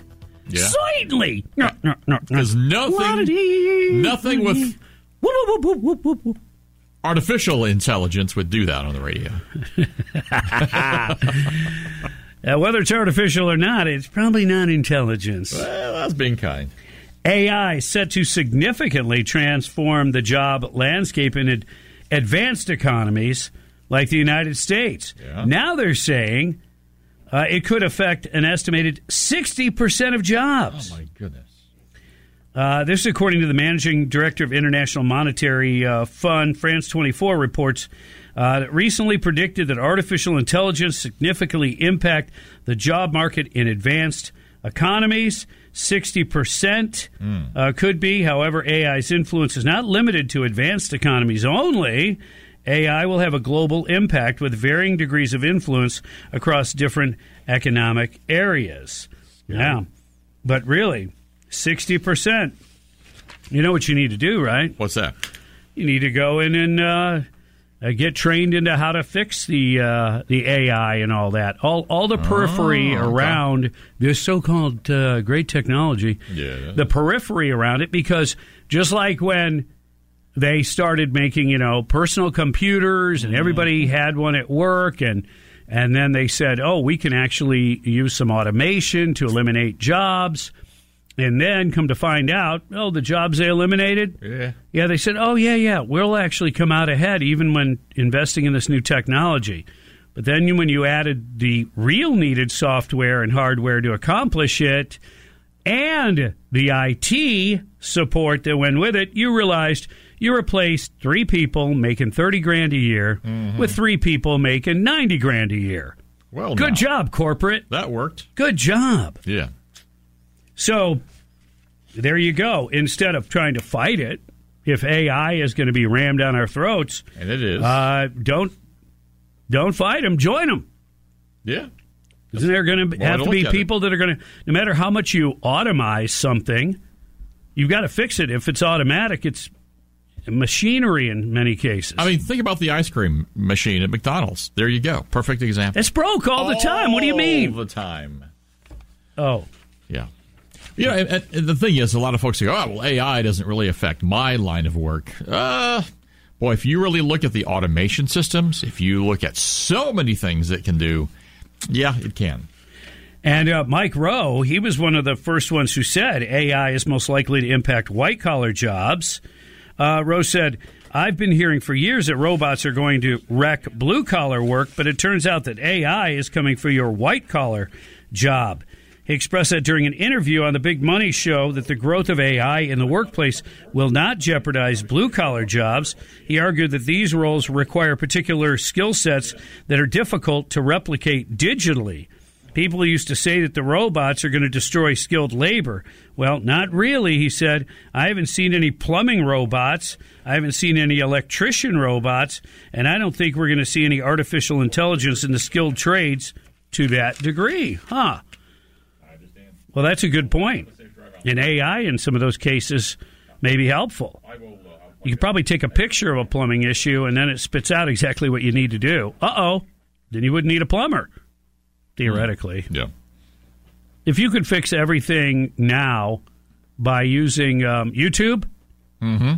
Yeah. Slightly. No, no, no. There's nothing, nothing with artificial intelligence would do that on the radio. Now, whether it's artificial or not, it's probably not intelligence. Well, that's being kind. A I set to significantly transform the job landscape in ad- advanced economies like the United States. Yeah. Now they're saying uh, it could affect an estimated sixty percent of jobs. Oh, my goodness. Uh, this is according to the managing director of International Monetary uh, Fund. France twenty-four reports uh, that recently predicted that artificial intelligence significantly impact the job market in advanced economies. sixty percent mm. uh, could be. However, A I's influence is not limited to advanced economies only. A I will have a global impact with varying degrees of influence across different economic areas. Yeah. yeah. But really, sixty percent. You know what you need to do, right? What's that? You need to go in and uh, get trained into how to fix the uh, the A I and all that. All all the periphery oh, okay. around this so-called uh, great technology, yeah. the periphery around it, because just like when they started making, you know, personal computers and everybody mm. had one at work, and and then they said, oh, we can actually use some automation to eliminate jobs. And then come to find out, oh, the jobs they eliminated? Yeah. Yeah, they said, oh, yeah, yeah, we'll actually come out ahead even when investing in this new technology. But then when you added the real needed software and hardware to accomplish it and the I T support that went with it, you realized you replaced three people making thirty grand a year mm-hmm. with three people making ninety grand a year. Well, Good now. job, corporate. That worked. Good job. Yeah. So there you go. Instead of trying to fight it, if A I is going to be rammed down our throats, and it is, uh, don't don't fight them. Join them. Yeah, isn't there going to have to be people that are going to? No matter how much you automize something, you've got to fix it. If it's automatic, it's machinery in many cases. I mean, think about the ice cream machine at McDonald's. There you go. Perfect example. It's broke all the time. What do you mean? All the time. Oh, yeah. You know, and, and the thing is, a lot of folks go, oh, well, A I doesn't really affect my line of work. Uh, boy, if you really look at the automation systems, if you look at so many things it can do, yeah, it can. And uh, Mike Rowe, he was one of the first ones who said A I is most likely to impact white-collar jobs. Uh, Rowe said, I've been hearing for years that robots are going to wreck blue-collar work, but it turns out that A I is coming for your white-collar job. He expressed that during an interview on The Big Money Show that the growth of A I in the workplace will not jeopardize blue-collar jobs. He argued that these roles require particular skill sets that are difficult to replicate digitally. People used to say that the robots are going to destroy skilled labor. Well, not really, he said. I haven't seen any plumbing robots. I haven't seen any electrician robots. And I don't think we're going to see any artificial intelligence in the skilled trades to that degree. Huh. Well, that's a good point. And A I in some of those cases may be helpful. You could probably take a picture of a plumbing issue, and then it spits out exactly what you need to do. Uh-oh. Then you wouldn't need a plumber, theoretically. Yeah. if you could fix everything now by using um, YouTube, mm-hmm.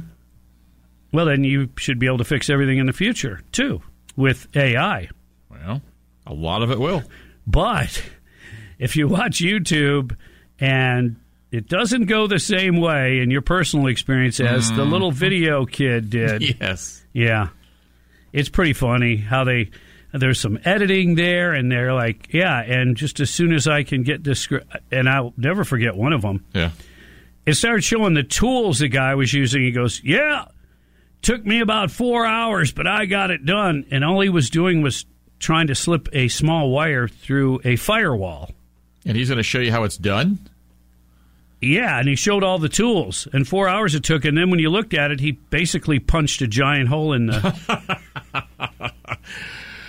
well, then you should be able to fix everything in the future, too, with A I. Well, a lot of it will. But if you watch YouTube and it doesn't go the same way in your personal experience as mm. the little video kid did. Yes. Yeah. It's pretty funny how they there's some editing there, and they're like, yeah, and just as soon as I can get this script, and I'll never forget one of them. Yeah. It started showing the tools the guy was using. He goes, yeah, took me about four hours, but I got it done. And all he was doing was trying to slip a small wire through a firewall. And he's going to show you how it's done? Yeah, and he showed all the tools, and four hours it took, and then when you looked at it, he basically punched a giant hole in the...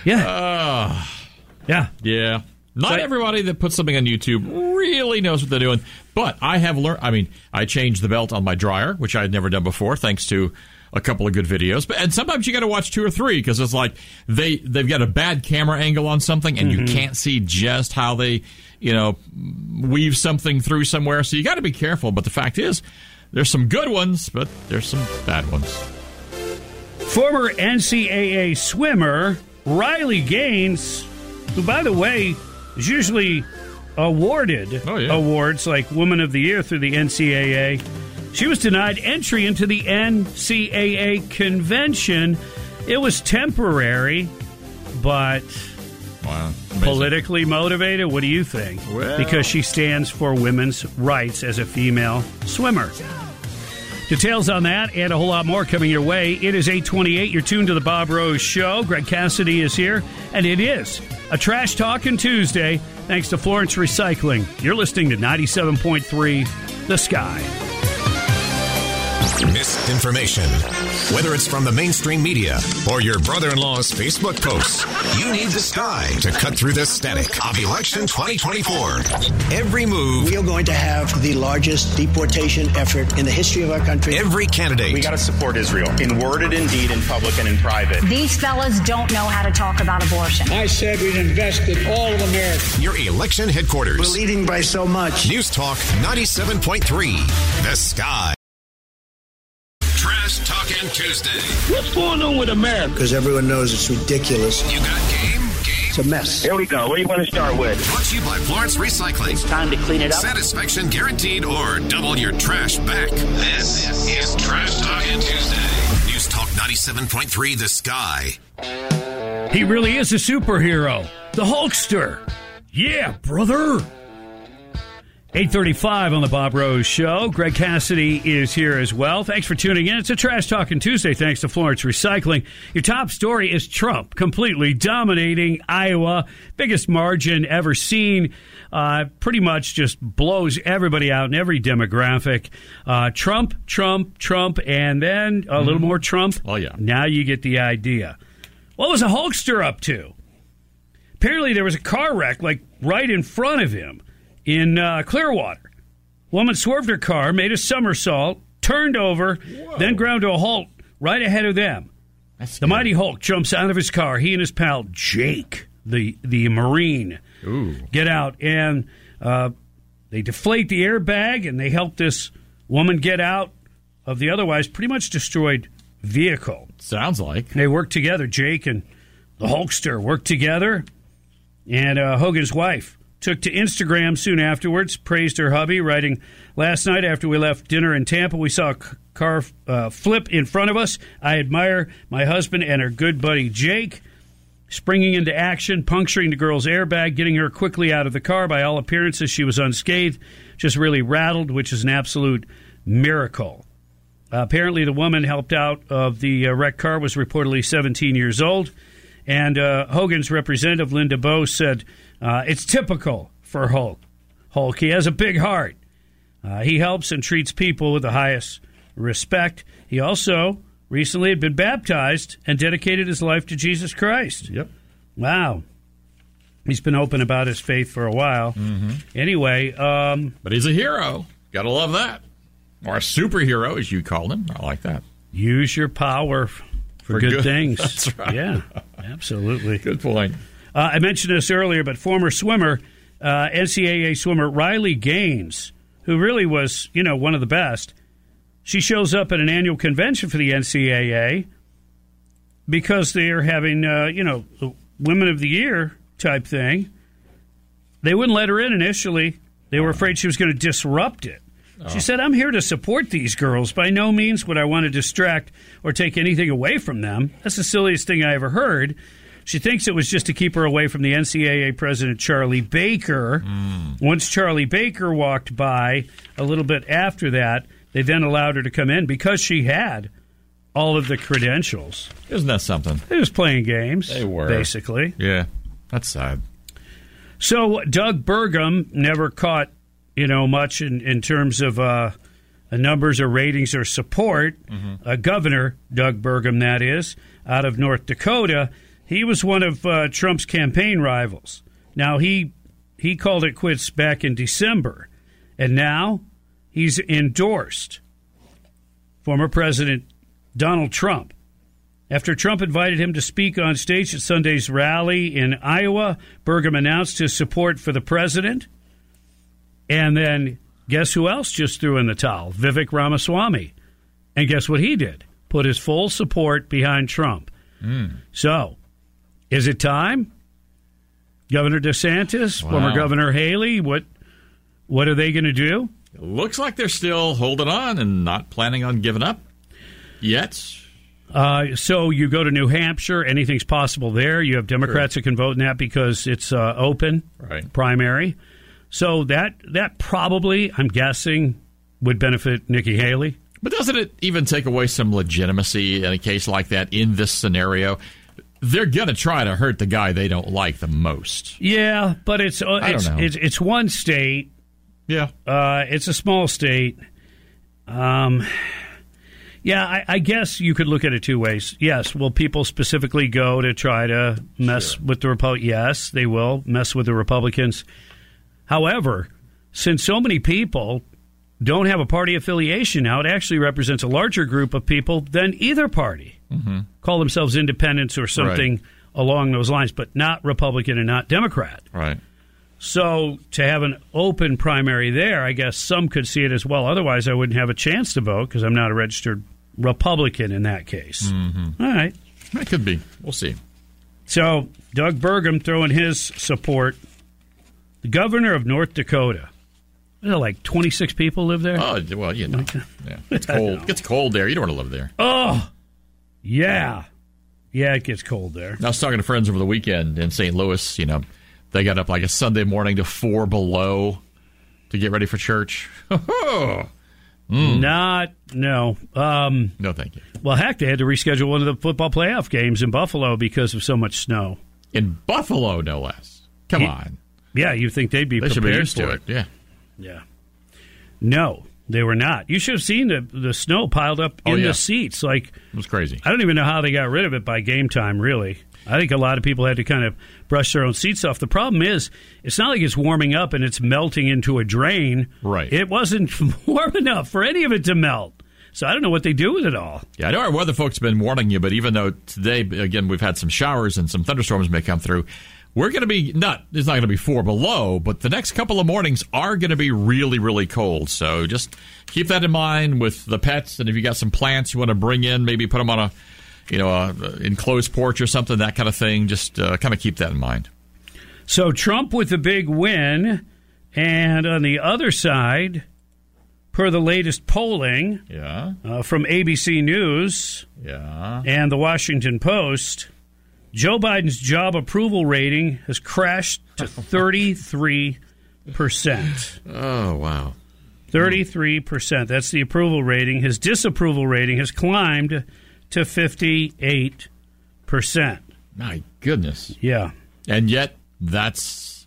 yeah. Uh, yeah. Yeah. Not so, everybody that puts something on YouTube really knows what they're doing, but I have learned... I mean, I changed the belt on my dryer, which I had never done before, thanks to a couple of good videos. But and sometimes you got to watch two or three, because it's like they, they've got a bad camera angle on something, and mm-hmm. you can't see just how they... you know, weave something through somewhere. So you got to be careful. But the fact is, there's some good ones, but there's some bad ones. Former N C double A swimmer Riley Gaines, who, by the way, is usually awarded oh, yeah. awards like Woman of the Year through the N C double A. She was denied entry into the N C double A convention. It was temporary, but... Wow. Politically motivated? What do you think? Well. Because she stands for women's rights as a female swimmer. Details on that and a whole lot more coming your way. It is eight twenty-eight. You're tuned to The Bob Rose Show. Greg Cassidy is here, and it is a Trash Talkin' Tuesday thanks to Florence Recycling. You're listening to ninety-seven point three The Sky. Misinformation. Whether it's from the mainstream media or your brother-in-law's Facebook posts, you need The Sky to cut through the static of election twenty twenty-four. Every move. We are going to have the largest deportation effort in the history of our country. Every candidate. We got to support Israel in word and in deed, in public and in private. These fellas don't know how to talk about abortion. I said we'd invest in all of America. Your election headquarters. We're leading by so much. News Talk ninety-seven point three. The Sky. Talking Tuesday. What's going on with America? Because everyone knows it's ridiculous. You got game? Game? It's a mess. Here we go. What do you want to start with? Brought to you by Florence Recycling. It's time to clean it up. Satisfaction guaranteed or double your trash back. This is Trash Talkin' Tuesday. News Talk ninety-seven point three The Sky. He really is a superhero. The Hulkster. Yeah, brother. eight thirty-five on the Bob Rose Show. Greg Cassidy is here as well. Thanks for tuning in. It's a Trash Talkin' Tuesday thanks to Florence Recycling. Your top story is Trump completely dominating Iowa. Biggest margin ever seen. Uh, pretty much just blows everybody out in every demographic. Uh, Trump, Trump, Trump, and then a mm. little more Trump. Oh, yeah. Now you get the idea. What was a Hulkster up to? Apparently there was a car wreck like right in front of him. In uh, Clearwater, woman swerved her car, made a somersault, turned over, Whoa. then ground to a halt right ahead of them. That's the good. Mighty Hulk jumps out of his car. He and his pal Jake, the the Marine, Ooh. get out, and uh, they deflate the airbag, and they help this woman get out of the otherwise pretty much destroyed vehicle. Sounds like. They work together. Jake and the Hulkster work together, and uh, Hogan's wife took to Instagram soon afterwards, praised her hubby, writing, "Last night after we left dinner in Tampa, we saw a car uh, flip in front of us. I admire my husband and her good buddy Jake, springing into action, puncturing the girl's airbag, getting her quickly out of the car. By all appearances, she was unscathed, just really rattled, which is an absolute miracle." Uh, apparently, the woman helped out of the uh, wrecked car was reportedly seventeen years old. And uh, Hogan's representative, Linda Bowe, said, Uh, it's typical for Hulk. Hulk, he has a big heart. Uh, he helps and treats people with the highest respect. He also recently had been baptized and dedicated his life to Jesus Christ. Yep. Wow. He's been open about his faith for a while. Mm-hmm. Anyway. Um, but he's a hero. Got to love that. Or a superhero, as you call him. I like that. Use your power for, for good, good things. That's right. Yeah, absolutely. Good point. Uh, I mentioned this earlier, but former swimmer uh, N C double A swimmer Riley Gaines, who really was, you know, one of the best. She shows up at an annual convention for the N C double A because they're having, uh, you know, the Women of the Year type thing. They wouldn't let her in initially. They were afraid she was going to disrupt it. Oh. She said, I'm here to support these girls. By no means would I want to distract or take anything away from them. That's the silliest thing I ever heard. She thinks it was just to keep her away from the N C double A president, Charlie Baker. Mm. Once Charlie Baker walked by a little bit after that, they then allowed her to come in because she had all of the credentials. Isn't that something? They was playing games. They were. Basically. Yeah. That's sad. So Doug Burgum never caught, you know, much in, in terms of uh, numbers or ratings or support. Mm-hmm. Uh, Governor Doug Burgum, that is, out of North Dakota. He was one of uh, Trump's campaign rivals. Now, he he called it quits back in December, and now he's endorsed former President Donald Trump. After Trump invited him to speak on stage at Sunday's rally in Iowa, Burgum announced his support for the president. And then guess who else just threw in the towel? Vivek Ramaswamy. And guess what he did? Put his full support behind Trump. Mm. So, is it time? Governor DeSantis, wow. Former Governor Haley, what, what are they going to do? It looks like they're still holding on and not planning on giving up yet. Uh, so you go to New Hampshire, anything's possible there. You have Democrats sure. who can vote in that because it's uh, open, right. primary. So that that probably, I'm guessing, would benefit Nikki Haley. But doesn't it even take away some legitimacy in a case like that in this scenario? They're going to try to hurt the guy they don't like the most. Yeah, but it's uh, it's, it's it's one state. Yeah. Uh, it's a small state. Um Yeah, I, I guess you could look at it two ways. Yes, will people specifically go to try to mess sure. with the Republicans? Yes, they will mess with the Republicans. However, since so many people don't have a party affiliation now, it actually represents a larger group of people than either party. Mm-hmm. Call themselves independents or something right. along those lines, but not Republican and not Democrat. Right. So to have an open primary there, I guess some could see it as well. Otherwise, I wouldn't have a chance to vote because I'm not a registered Republican in that case. Mm-hmm. All right. That could be. We'll see. So Doug Burgum throwing his support. The governor of North Dakota. What, like twenty-six people live there? Oh, well, you know. Yeah. It's cold. It gets cold there. You don't want to live there. Oh, yeah. Yeah, it gets cold there. I was talking to friends over the weekend in Saint Louis, you know. They got up like a Sunday morning to four below to get ready for church. mm. Not, no. Um, no, thank you. Well, heck, they had to reschedule one of the football playoff games in Buffalo because of so much snow. In Buffalo, no less. Come you, on. Yeah, you'd think they'd be they prepared be used for to it. it. Yeah. Yeah. No, they were not. You should have seen the, the snow piled up in oh, yeah. the seats. Like, it was crazy. I don't even know how they got rid of it by game time, really. I think a lot of people had to kind of brush their own seats off. The problem is, it's not like it's warming up and it's melting into a drain. Right. It wasn't warm enough for any of it to melt. So I don't know what they do with it all. Yeah, I know our weather folks have been warning you, but even though today, again, we've had some showers and some thunderstorms may come through, we're going to be not, it's not going to be four below, but the next couple of mornings are going to be really, really cold. So just keep that in mind with the pets. And if you got some plants you want to bring in, maybe put them on a, you know, uh, enclosed porch or something, that kind of thing. Just uh, kind of keep that in mind. So Trump with a big win. And on the other side, per the latest polling yeah. uh, from A B C News yeah. and the Washington Post, Joe Biden's job approval rating has crashed to thirty-three percent. Oh, wow. thirty-three percent. That's the approval rating. His disapproval rating has climbed to fifty-eight percent. My goodness. Yeah. And yet, that's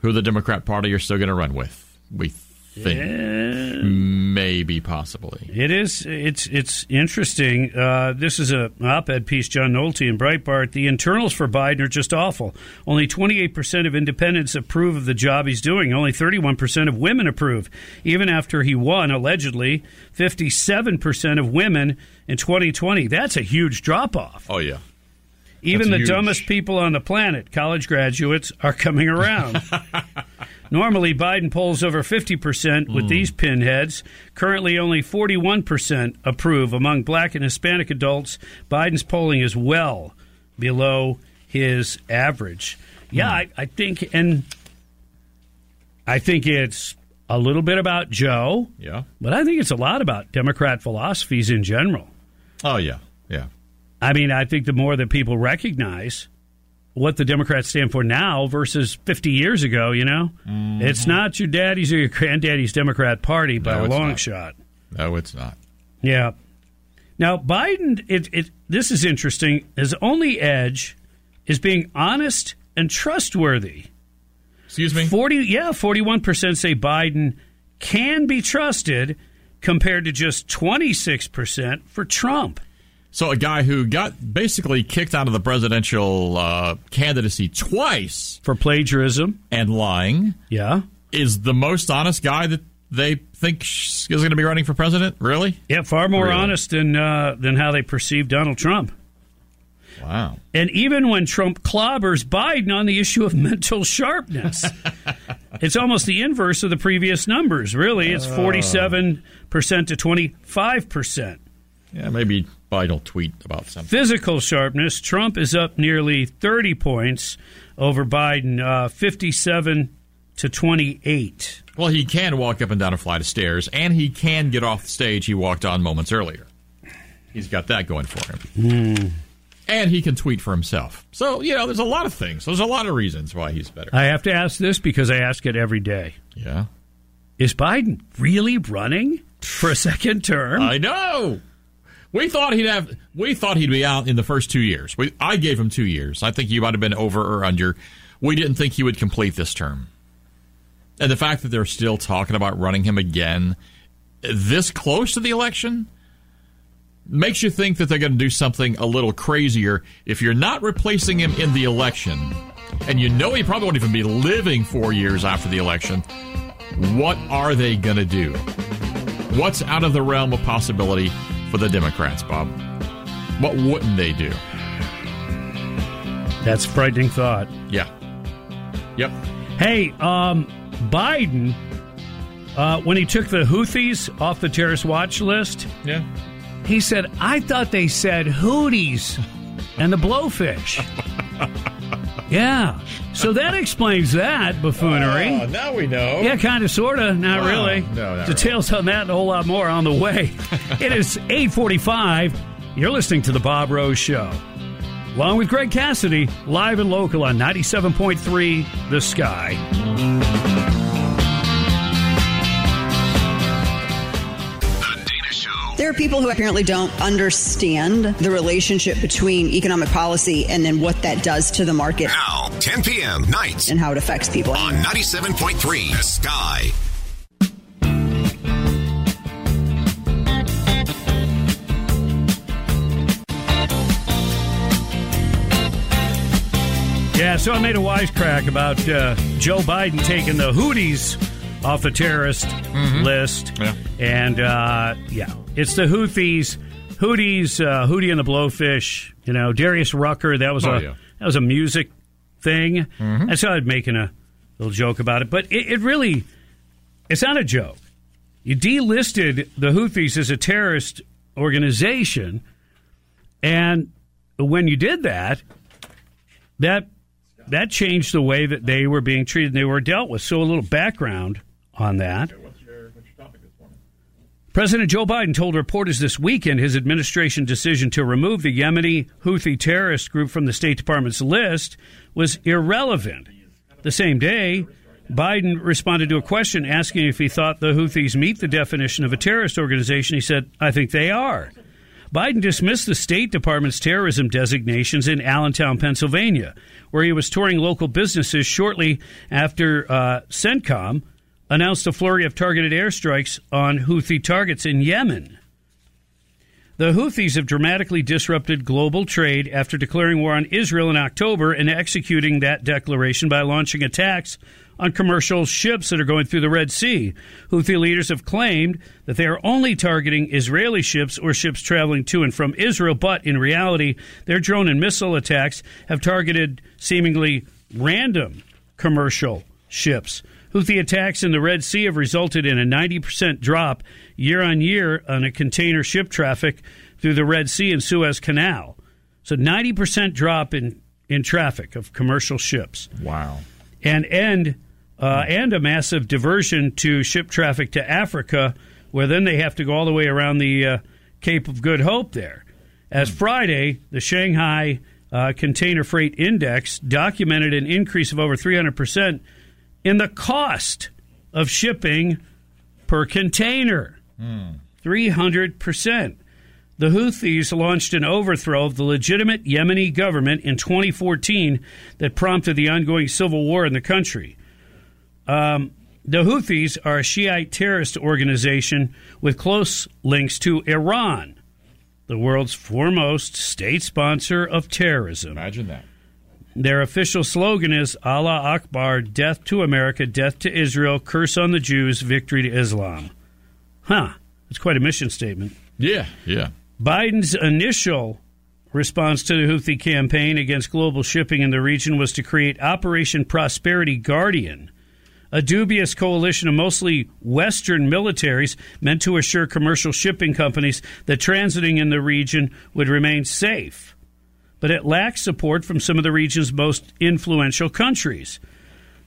who the Democrat Party are still going to run with, we think. Yeah. Maybe, possibly. It is. It's it's interesting. Uh, this is a op-ed piece, John Nolte in Breitbart. The internals for Biden are just awful. Only twenty-eight percent of independents approve of the job he's doing. Only thirty-one percent of women approve. Even after he won, allegedly, fifty-seven percent of women in twenty twenty. That's a huge drop-off. Oh, yeah. Even the huge. dumbest people on the planet, college graduates, are coming around. Normally, Biden polls over fifty percent with mm. these pinheads. Currently, only forty-one percent approve. Among black and Hispanic adults, Biden's polling is well below his average. Yeah, mm. I, I think, and I think it's a little bit about Joe, yeah, but I think it's a lot about Democrat philosophies in general. Oh, yeah, yeah. I mean, I think the more that people recognize what the Democrats stand for now versus fifty years ago, you know, mm-hmm. it's not your daddy's or your granddaddy's Democrat Party by no, a long not. shot. No, it's not. Yeah. Now, Biden, it, it, this is interesting. His only edge is being honest and trustworthy. Excuse me? forty, yeah, forty-one percent say Biden can be trusted compared to just twenty-six percent for Trump. So a guy who got basically kicked out of the presidential uh, candidacy twice. For plagiarism. And lying. Yeah. Is the most honest guy that they think is going to be running for president? Really? Yeah, far more really. honest than, uh, than how they perceive Donald Trump. Wow. And even when Trump clobbers Biden on the issue of mental sharpness, it's almost the inverse of the previous numbers, really. It's forty-seven percent to twenty-five percent. Yeah, maybe Biden will tweet about something. Physical sharpness. Trump is up nearly thirty points over Biden, uh, fifty-seven to twenty-eight. Well, he can walk up and down a flight of stairs, and he can get off the stage he walked on moments earlier. He's got that going for him. Mm. And he can tweet for himself. So, you know, there's a lot of things. There's a lot of reasons why he's better. I have to ask this because I ask it every day. Yeah. Is Biden really running for a second term? I know. We thought he'd have. We thought he'd be out in the first two years. We, I gave him two years. I think he might have been over or under. We didn't think he would complete this term. And the fact that they're still talking about running him again this close to the election makes you think that they're going to do something a little crazier. If you're not replacing him in the election, and you know he probably won't even be living four years after the election, what are they going to do? What's out of the realm of possibility for the Democrats, Bob? What wouldn't they do? That's a frightening thought. Yeah. Yep. Hey, um, Biden, uh, when he took the Houthis off the terrorist watch list, yeah, he said, I thought they said Houthis and the blowfish. Yeah. So that explains that buffoonery. Uh, now we know. Yeah, kind of, sort of. Not wow. really. No, not Details really. on that and a whole lot more on the way. It is eight forty-five. You're listening to The Bob Rose Show, along with Greg Cassidy, live and local on ninety-seven point three The Sky. There are people who apparently don't understand the relationship between economic policy and then what that does to the market. Now, ten p.m. nights. And how it affects people. On ninety-seven point three The Sky. Yeah, so I made a wisecrack about uh, Joe Biden taking the Houthis off the terrorist mm-hmm. list. Yeah. And, uh, yeah, it's the Houthis, Houthis, uh, Houthi and the Blowfish, you know, Darius Rucker. That was, oh, a, yeah. that was a music thing. Mm-hmm. That's how I was making a little joke about it. But it, it really, it's not a joke. You delisted the Houthis as a terrorist organization. And when you did that, that that changed the way that they were being treated and they were dealt with. So a little background on that. President Joe Biden told reporters this weekend his administration decision to remove the Yemeni Houthi terrorist group from the State Department's list was irrelevant. The same day, Biden responded to a question asking if he thought the Houthis meet the definition of a terrorist organization. He said, I think they are. Biden dismissed the State Department's terrorism designations in Allentown, Pennsylvania, where he was touring local businesses shortly after uh, CENTCOM announced a flurry of targeted airstrikes on Houthi targets in Yemen. The Houthis have dramatically disrupted global trade after declaring war on Israel in October and executing that declaration by launching attacks on commercial ships that are going through the Red Sea. Houthi leaders have claimed that they are only targeting Israeli ships or ships traveling to and from Israel, but in reality, their drone and missile attacks have targeted seemingly random commercial ships. Houthi attacks in the Red Sea have resulted in a ninety percent drop year-on-year on a container ship traffic through the Red Sea and Suez Canal. So ninety percent drop in, in traffic of commercial ships. Wow. And and, uh, and a massive diversion to ship traffic to Africa, where then they have to go all the way around the uh, Cape of Good Hope there. As mm. Friday, the Shanghai uh, Container Freight Index documented an increase of over three hundred percent in the cost of shipping per container, mm. three hundred percent. The Houthis launched an overthrow of the legitimate Yemeni government in twenty fourteen that prompted the ongoing civil war in the country. Um, the Houthis are a Shiite terrorist organization with close links to Iran, the world's foremost state sponsor of terrorism. Imagine that. Their official slogan is Allah Akbar, death to America, death to Israel, curse on the Jews, victory to Islam. Huh. That's quite a mission statement. Yeah, yeah. Biden's initial response to the Houthi campaign against global shipping in the region was to create Operation Prosperity Guardian, a dubious coalition of mostly Western militaries meant to assure commercial shipping companies that transiting in the region would remain safe. But it lacks support from some of the region's most influential countries,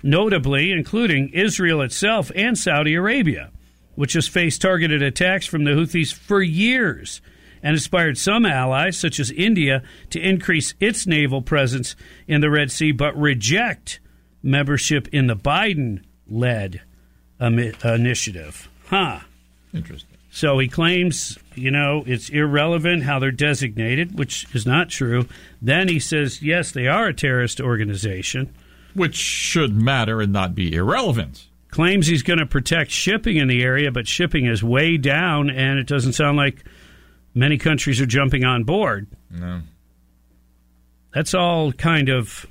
notably including Israel itself and Saudi Arabia, which has faced targeted attacks from the Houthis for years and inspired some allies, such as India, to increase its naval presence in the Red Sea but reject membership in the Biden-led initiative. Huh. Interesting. So he claims, you know, it's irrelevant how they're designated, which is not true. Then he says, yes, they are a terrorist organization. Which should matter and not be irrelevant. Claims he's going to protect shipping in the area, but shipping is way down, and it doesn't sound like many countries are jumping on board. No. That's all kind of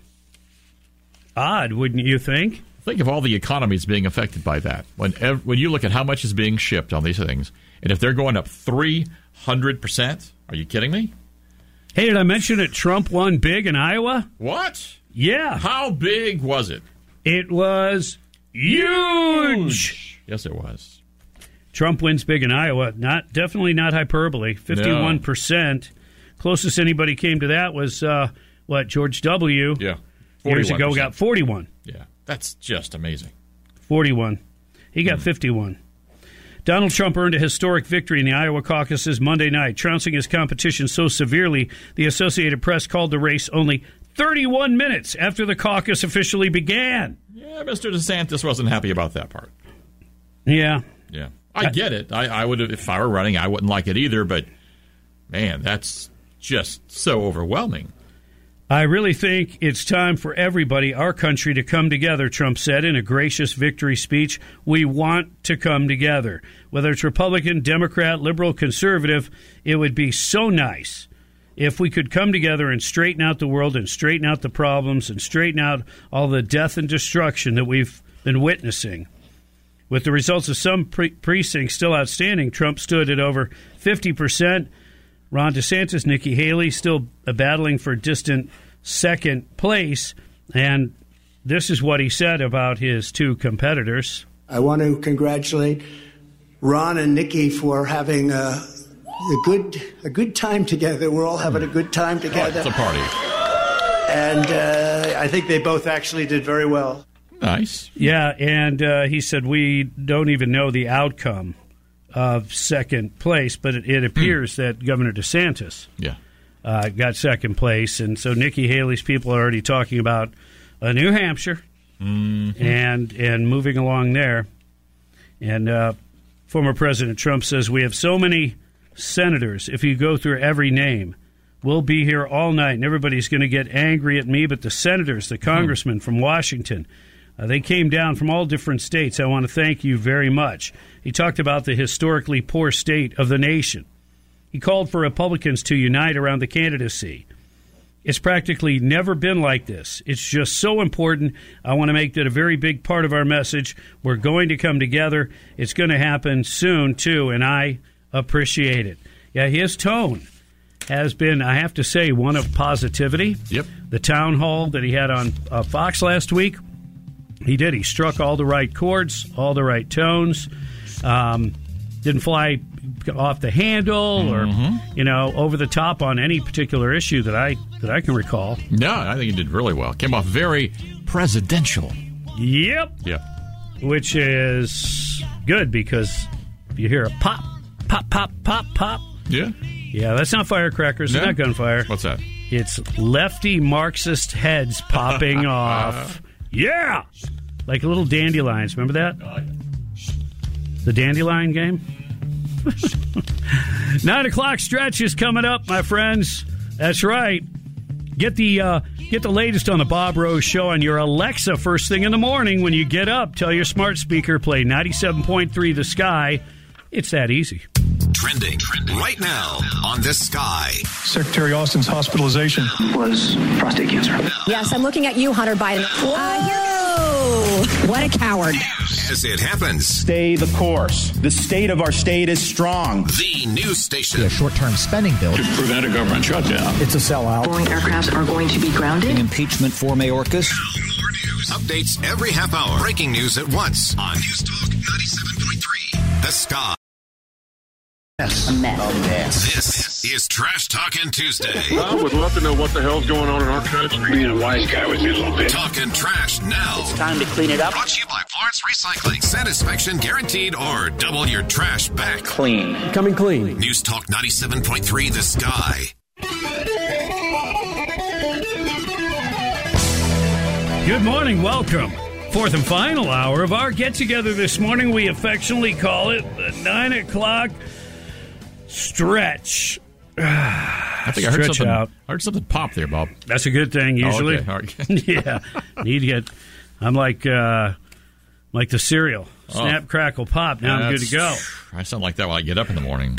odd, wouldn't you think? Think of all the economies being affected by that. When ev- when you look at how much is being shipped on these things, and if they're going up three hundred percent, are you kidding me? Hey, did I mention that Trump won big in Iowa? What? Yeah. How big was it? It was huge. Yes, it was. Trump wins big in Iowa. Not definitely not hyperbole. fifty-one percent. No. Closest anybody came to that was, uh, what, George W. Yeah. forty-one percent. Years ago, got forty-one. Yeah. That's just amazing. forty-one. He got mm. fifty-one. Donald Trump earned a historic victory in the Iowa caucuses Monday night, trouncing his competition so severely, the Associated Press called the race only thirty-one minutes after the caucus officially began. Yeah, Mister DeSantis wasn't happy about that part. Yeah. Yeah. I get it. I, I would, if I were running, I wouldn't like it either, but, man, that's just so overwhelming. I really think it's time for everybody, our country, to come together, Trump said in a gracious victory speech. We want to come together. Whether it's Republican, Democrat, Liberal, Conservative, it would be so nice if we could come together and straighten out the world and straighten out the problems and straighten out all the death and destruction that we've been witnessing. With the results of some pre- precincts still outstanding, Trump stood at over fifty percent. Ron DeSantis, Nikki Haley still battling for distant second place. And this is what he said about his two competitors. I want to congratulate Ron and Nikki for having a, a good a good time together. We're all having a good time together. It's a party. And uh, I think they both actually did very well. Nice. Yeah, and uh, he said, we don't even know the outcome of second place, but it, it appears that Governor DeSantis yeah. uh, got second place, and so Nikki Haley's people are already talking about uh, New Hampshire mm-hmm. and and moving along there. And uh, former President Trump says, we have so many senators. If you go through every name, we'll be here all night, and everybody's going to get angry at me, but the senators, the congressmen mm-hmm. from Washington, Uh, they came down from all different states. I want to thank you very much. He talked about the historically poor state of the nation. He called for Republicans to unite around the candidacy. It's practically never been like this. It's just so important. I want to make that a very big part of our message. We're going to come together. It's going to happen soon, too, and I appreciate it. Yeah, his tone has been, I have to say, one of positivity. Yep. The town hall that he had on uh, Fox last week, he did. He struck all the right chords, all the right tones. Um, didn't fly off the handle or, mm-hmm. you know, over the top on any particular issue that I that I can recall. No, I think he did really well. Came off very presidential. Yep. Yep. Which is good because you hear a pop, pop, pop, pop, pop. Yeah. Yeah, that's not firecrackers. No. It's not gunfire. What's that? It's lefty Marxist heads popping off. Yeah! Like little dandelions. Remember that? Oh, yeah. The dandelion game? Nine o'clock stretch is coming up, my friends. That's right. Get the uh, get the latest on the Bob Rose Show on your Alexa first thing in the morning when you get up. Tell your smart speaker, play ninety-seven point three The Sky. It's that easy. Trending, trending right now on The Sky. Secretary Austin's hospitalization was prostate cancer. Yes, I'm looking at you, Hunter Biden. Whoa! Uh, what a coward. As it happens. Stay the course. The state of our state is strong. The news station. A short-term spending bill. To prevent a government shutdown. It's a sellout. Boeing aircraft are going to be grounded. An impeachment for Mayorkas. More news. Updates every half hour. Breaking news at once on News Talk ninety-seven point three The Sky. Yes. A mess. A mess. This is Trash Talkin' Tuesday. I would love to know what the hell's going on in our country. Being a wise guy with me a little bit. Talking trash now. It's time to clean it up. Brought to you by Florence Recycling. Satisfaction guaranteed or double your trash back. Clean. Coming clean. News Talk ninety-seven point three The Sky. Good morning. Welcome. Fourth and final hour of our get-together this morning. We affectionately call it the nine o'clock... Stretch. I think I heard, something, I heard something pop there, Bob. That's a good thing, usually. Oh, okay. Yeah. Need to get, I'm like uh, like the cereal. Snap, oh. crackle, pop. Now yeah, I'm good to go. I sound like that when I get up in the morning.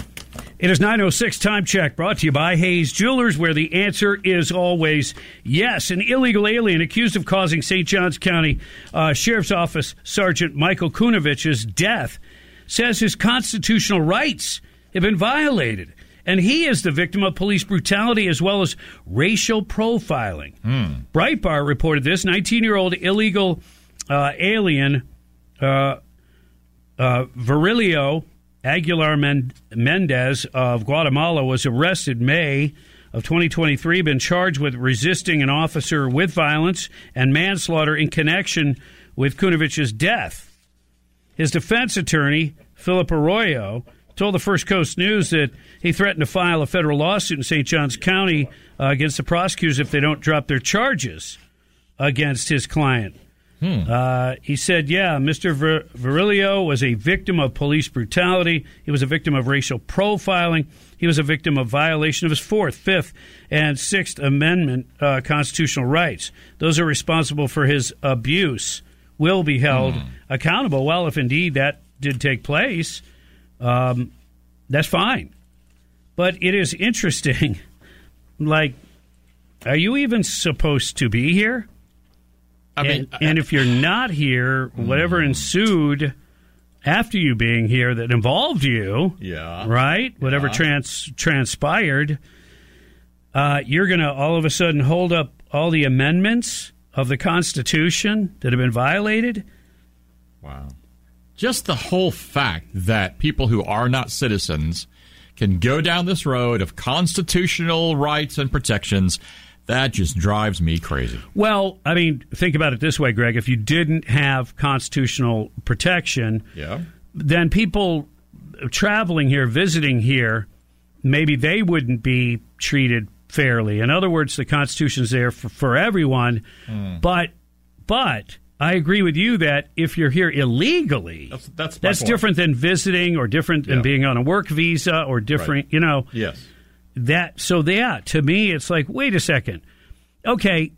It is nine oh six Time Check, brought to you by Hayes Jewelers, where the answer is always yes. An illegal alien accused of causing Saint Johns County uh, Sheriff's Office Sergeant Michael Kunovich's death says his constitutional rights have been violated, and he is the victim of police brutality as well as racial profiling. Mm. Breitbart reported this nineteen-year-old illegal uh, alien uh, uh, Virilio Aguilar Men- Mendez of Guatemala was arrested May of twenty twenty-three, been charged with resisting an officer with violence and manslaughter in connection with Kunovich's death. His defense attorney, Philip Arroyo, told the First Coast News that he threatened to file a federal lawsuit in Saint Johns County uh, against the prosecutors if they don't drop their charges against his client. Hmm. Uh, he said, yeah, Mister Vir- Virilio was a victim of police brutality. He was a victim of racial profiling. He was a victim of violation of his Fourth, Fifth, and Sixth Amendment uh, constitutional rights. Those are responsible for his abuse will be held hmm. accountable. Well, if indeed that did take place, Um, that's fine. But it is interesting. Like, are you even supposed to be here? I and, mean, I, and if you're not here, whatever mm. ensued after you being here that involved you, yeah, right? Whatever yeah. trans transpired, uh, you're going to all of a sudden hold up all the amendments of the Constitution that have been violated? Wow. Just the whole fact that people who are not citizens can go down this road of constitutional rights and protections, that just drives me crazy. Well, I mean, think about it this way, Greg. If you didn't have constitutional protection, yeah. then people traveling here, visiting here, maybe they wouldn't be treated fairly. In other words, the Constitution's there for, for everyone, mm. but but... I agree with you that if you're here illegally, that's, that's, that's different than visiting or different yeah. than being on a work visa or different, right. you know. Yes. That, so that, to me, it's like, wait a second. Okay,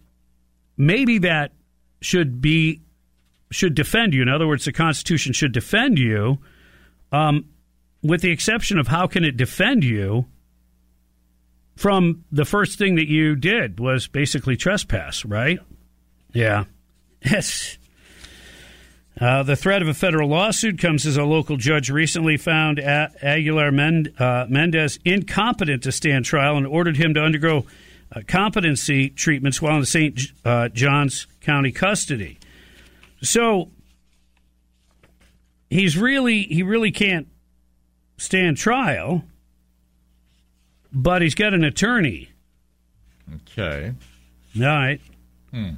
maybe that should be, should defend you. In other words, the Constitution should defend you, um, with the exception of how can it defend you from the first thing that you did was basically trespass, right? Yeah. Yes. Uh, the threat of a federal lawsuit comes as a local judge recently found a- Aguilar Mend- uh, Mendez incompetent to stand trial and ordered him to undergo uh, competency treatments while in Saint J- uh, John's County custody. So he's really he really can't stand trial, but he's got an attorney. Okay. All right. Hmm.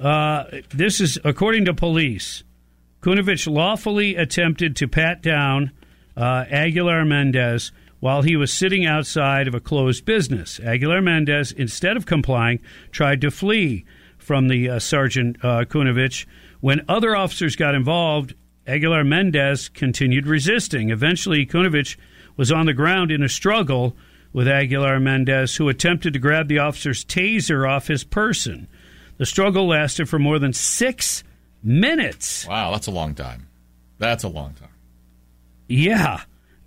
Uh, this is according to police. Kunovich lawfully attempted to pat down uh, Aguilar Mendez while he was sitting outside of a closed business. Aguilar Mendez, instead of complying, tried to flee from the uh, Sergeant uh, Kunovich. When other officers got involved, Aguilar Mendez continued resisting. Eventually, Kunovich was on the ground in a struggle with Aguilar Mendez, who attempted to grab the officer's taser off his person. The struggle lasted for more than six minutes. Wow, that's a long time. That's a long time. Yeah.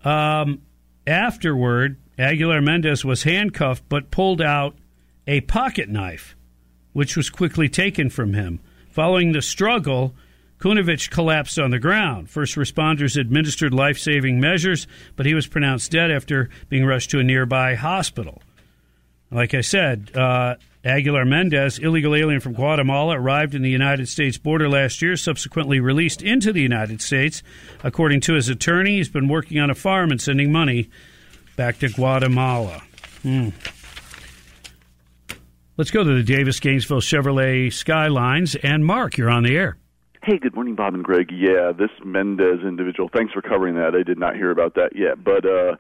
Um, afterward, Aguilar Mendez was handcuffed but pulled out a pocket knife, which was quickly taken from him. Following the struggle, Kunovich collapsed on the ground. First responders administered life-saving measures, but he was pronounced dead after being rushed to a nearby hospital. Like I said, uh, Aguilar Mendez, illegal alien from Guatemala, arrived in the United States border last year, subsequently released into the United States. According to his attorney, he's been working on a farm and sending money back to Guatemala. Hmm. Let's go to the Davis-Gainesville Chevrolet Skylines. And Mark, you're on the air. Hey, good morning, Bob and Greg. Yeah, this Mendez individual, thanks for covering that. I did not hear about that yet, but uh,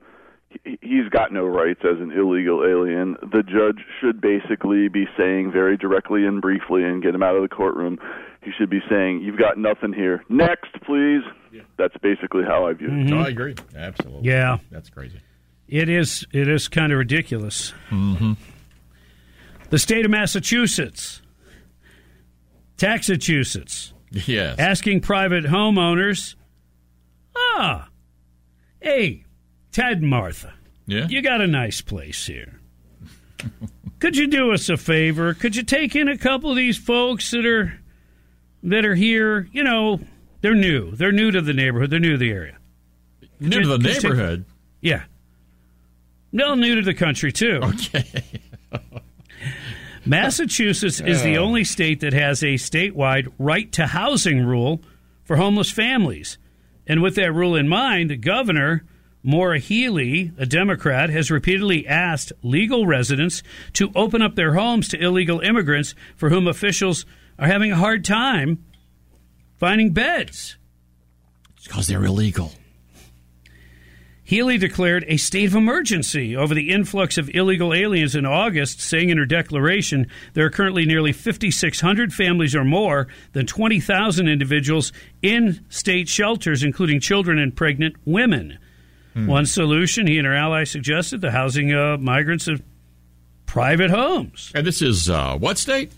he's got no rights as an illegal alien. The judge should basically be saying very directly and briefly and get him out of the courtroom, he should be saying, you've got nothing here. Next, please. Yeah. That's basically how I view it. Mm-hmm. No, I agree. Absolutely. Yeah. That's crazy. It is, it is kind of ridiculous. Mm-hmm. The state of Massachusetts, Taxachusetts. Yes. Asking private homeowners, ah, hey, Ted and Martha, yeah? You got a nice place here. Could you do us a favor? Could you take in a couple of these folks that are that are here? You know, they're new. They're new to the neighborhood. They're new to the area. New you, to the neighborhood? Take, yeah. No, new to the country, too. Okay. Massachusetts is the only state that has a statewide right-to-housing rule for homeless families. And with that rule in mind, the governor, Maura Healey, a Democrat, has repeatedly asked legal residents to open up their homes to illegal immigrants for whom officials are having a hard time finding beds. It's because they're illegal. Healey declared a state of emergency over the influx of illegal aliens in August, saying in her declaration there are currently nearly five thousand six hundred families or more than twenty thousand individuals in state shelters, including children and pregnant women. Hmm. One solution, he and her allies suggested, the housing of migrants in private homes. And this is uh, what state?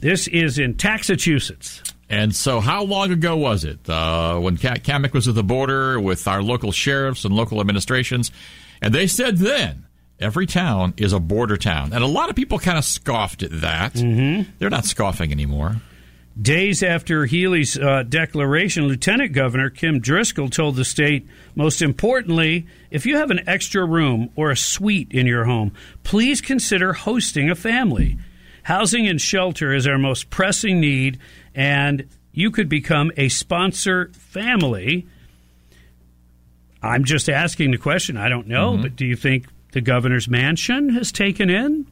This is in Taxachusetts. And so how long ago was it uh, when Ka- Kamek was at the border with our local sheriffs and local administrations? And they said then, every town is a border town. And a lot of people kind of scoffed at that. Mm-hmm. They're not scoffing anymore. Days after Healey's uh, declaration, Lieutenant Governor Kim Driscoll told the state, most importantly, if you have an extra room or a suite in your home, please consider hosting a family. Housing and shelter is our most pressing need, and you could become a sponsor family. I'm just asking the question. I don't know, mm-hmm. but do you think the governor's mansion has taken in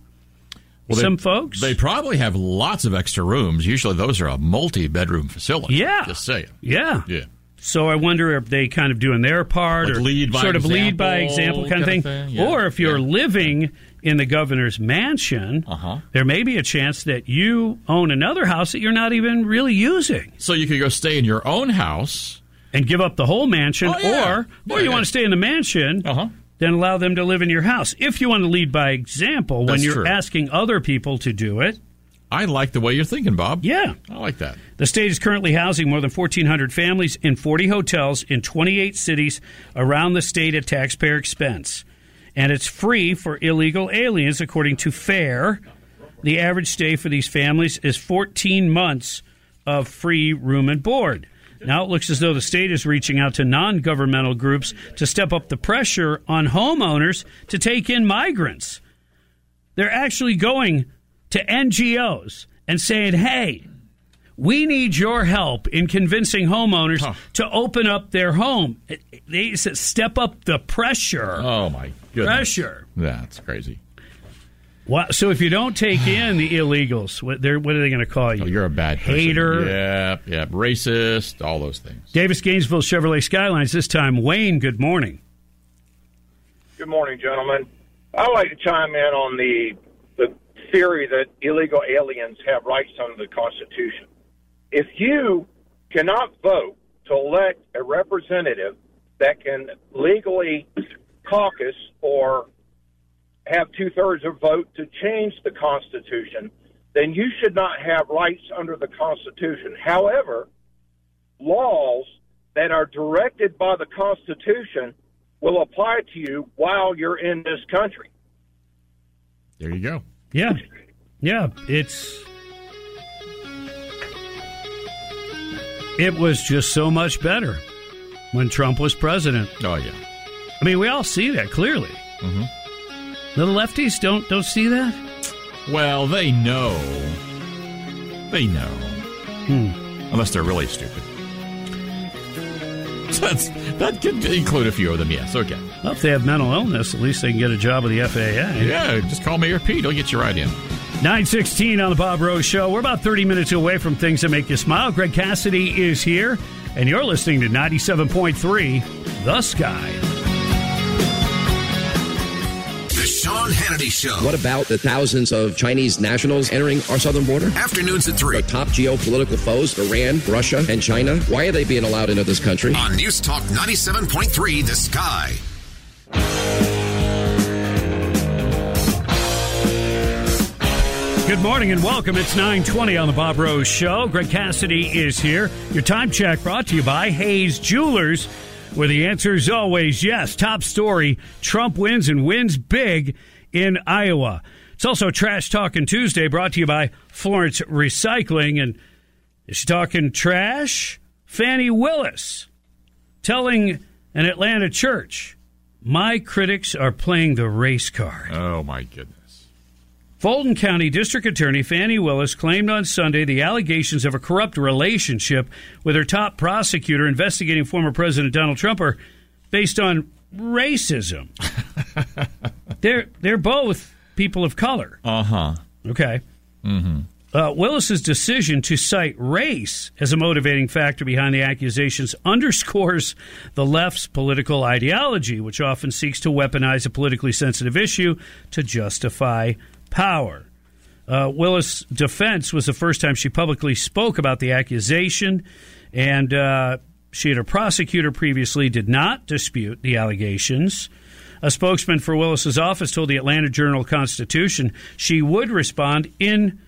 well, some they, folks? They probably have lots of extra rooms. Usually those are a multi-bedroom facility. Yeah. Just saying. Yeah. Yeah. So I wonder if they kind of doing their part like or lead by sort example, of lead by example kind, kind of thing. Of thing. Yeah. Or if you're yeah. living in the governor's mansion, uh-huh. there may be a chance that you own another house that you're not even really using. So you could go stay in your own house. And give up the whole mansion. Oh, yeah. Or, yeah, or you yeah. want to stay in the mansion, uh-huh. then allow them to live in your house. If you want to lead by example That's when you're true. asking other people to do it. I like the way you're thinking, Bob. Yeah. I like that. The state is currently housing more than fourteen hundred families in forty hotels in twenty-eight cities around the state at taxpayer expense. and it's free for illegal aliens, according to FAIR. The average stay for these families is fourteen months of free room and board. Now it looks as though the state is reaching out to non-governmental groups to step up the pressure on homeowners to take in migrants. They're actually going to N G Os and saying, hey, we need your help in convincing homeowners huh. to open up their home. They said step up the pressure. Oh, my goodness. Pressure. That's crazy. Wow. So if you don't take in the illegals, what, they're, what are they going to call you? Oh, you're a bad hater. Person. Yep, yep. Racist, all those things. Davis Gainesville Chevrolet Skylines, this time Wayne, good morning. Good morning, gentlemen. I'd like to chime in on the, the theory that illegal aliens have rights under the Constitution. If you cannot vote to elect a representative that can legally caucus or have two-thirds of vote to change the Constitution, then you should not have rights under the Constitution. However, laws that are directed by the Constitution will apply to you while you're in this country. There you go. Yeah. Yeah, it's... It was just so much better when Trump was president. Oh, yeah. I mean, we all see that, clearly. Mm-hmm. The lefties don't don't see that? Well, they know. They know. Hmm. Unless they're really stupid. That's, that could include a few of them, yes. Okay. Well, if they have mental illness, at least they can get a job with the F A A. Yeah, just call Mayor Pete. He'll get you right in. nine sixteen on the Bob Rose Show. We're about thirty minutes away from things that make you smile. Greg Cassidy is here, and you're listening to ninety-seven point three The Sky. Sean Hannity Show. What about the thousands of Chinese nationals entering our southern border? Afternoons at three. The top geopolitical foes, Iran, Russia, and China. Why are they being allowed into this country? On News Talk ninety-seven point three, The Sky. Good morning and welcome. It's nine twenty on the Bob Rose Show. Greg Cassidy is here. Your time check brought to you by Hayes Jewelers, where the answer is always yes. Top story, Trump wins and wins big in Iowa. It's also Trash Talkin' Tuesday, brought to you by Florence Recycling. And is she talking trash? Fannie Willis telling an Atlanta church, my critics are playing the race card. Oh, my goodness. Fulton County District Attorney Fannie Willis claimed on Sunday the allegations of a corrupt relationship with her top prosecutor investigating former President Donald Trump are based on racism. they're they're both people of color. Uh-huh. Okay. Mm-hmm. Uh, Willis's decision to cite race as a motivating factor behind the accusations underscores the left's political ideology, which often seeks to weaponize a politically sensitive issue to justify power. Uh, Willis' defense was the first time she publicly spoke about the accusation, and uh, she and her prosecutor previously did not dispute the allegations. A spokesman for Willis's office told the Atlanta Journal-Constitution she would respond in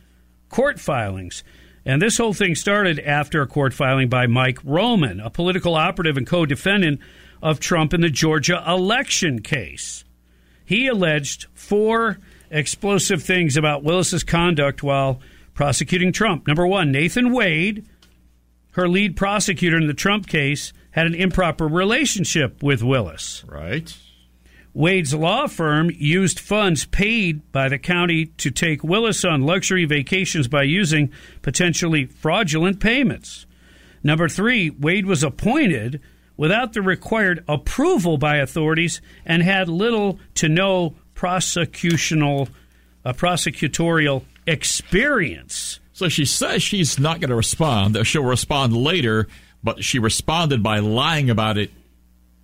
court filings. And this whole thing started after a court filing by Mike Roman, a political operative and co-defendant of Trump in the Georgia election case. He alleged four explosive things about Willis's conduct while prosecuting Trump. Number one, Nathan Wade, her lead prosecutor in the Trump case, had an improper relationship with Willis. Right. Wade's law firm used funds paid by the county to take Willis on luxury vacations by using potentially fraudulent payments. Number three, Wade was appointed without the required approval by authorities and had little to no prosecutional, uh, prosecutorial experience. So she says she's not going to respond, that she'll respond later, but she responded by lying about it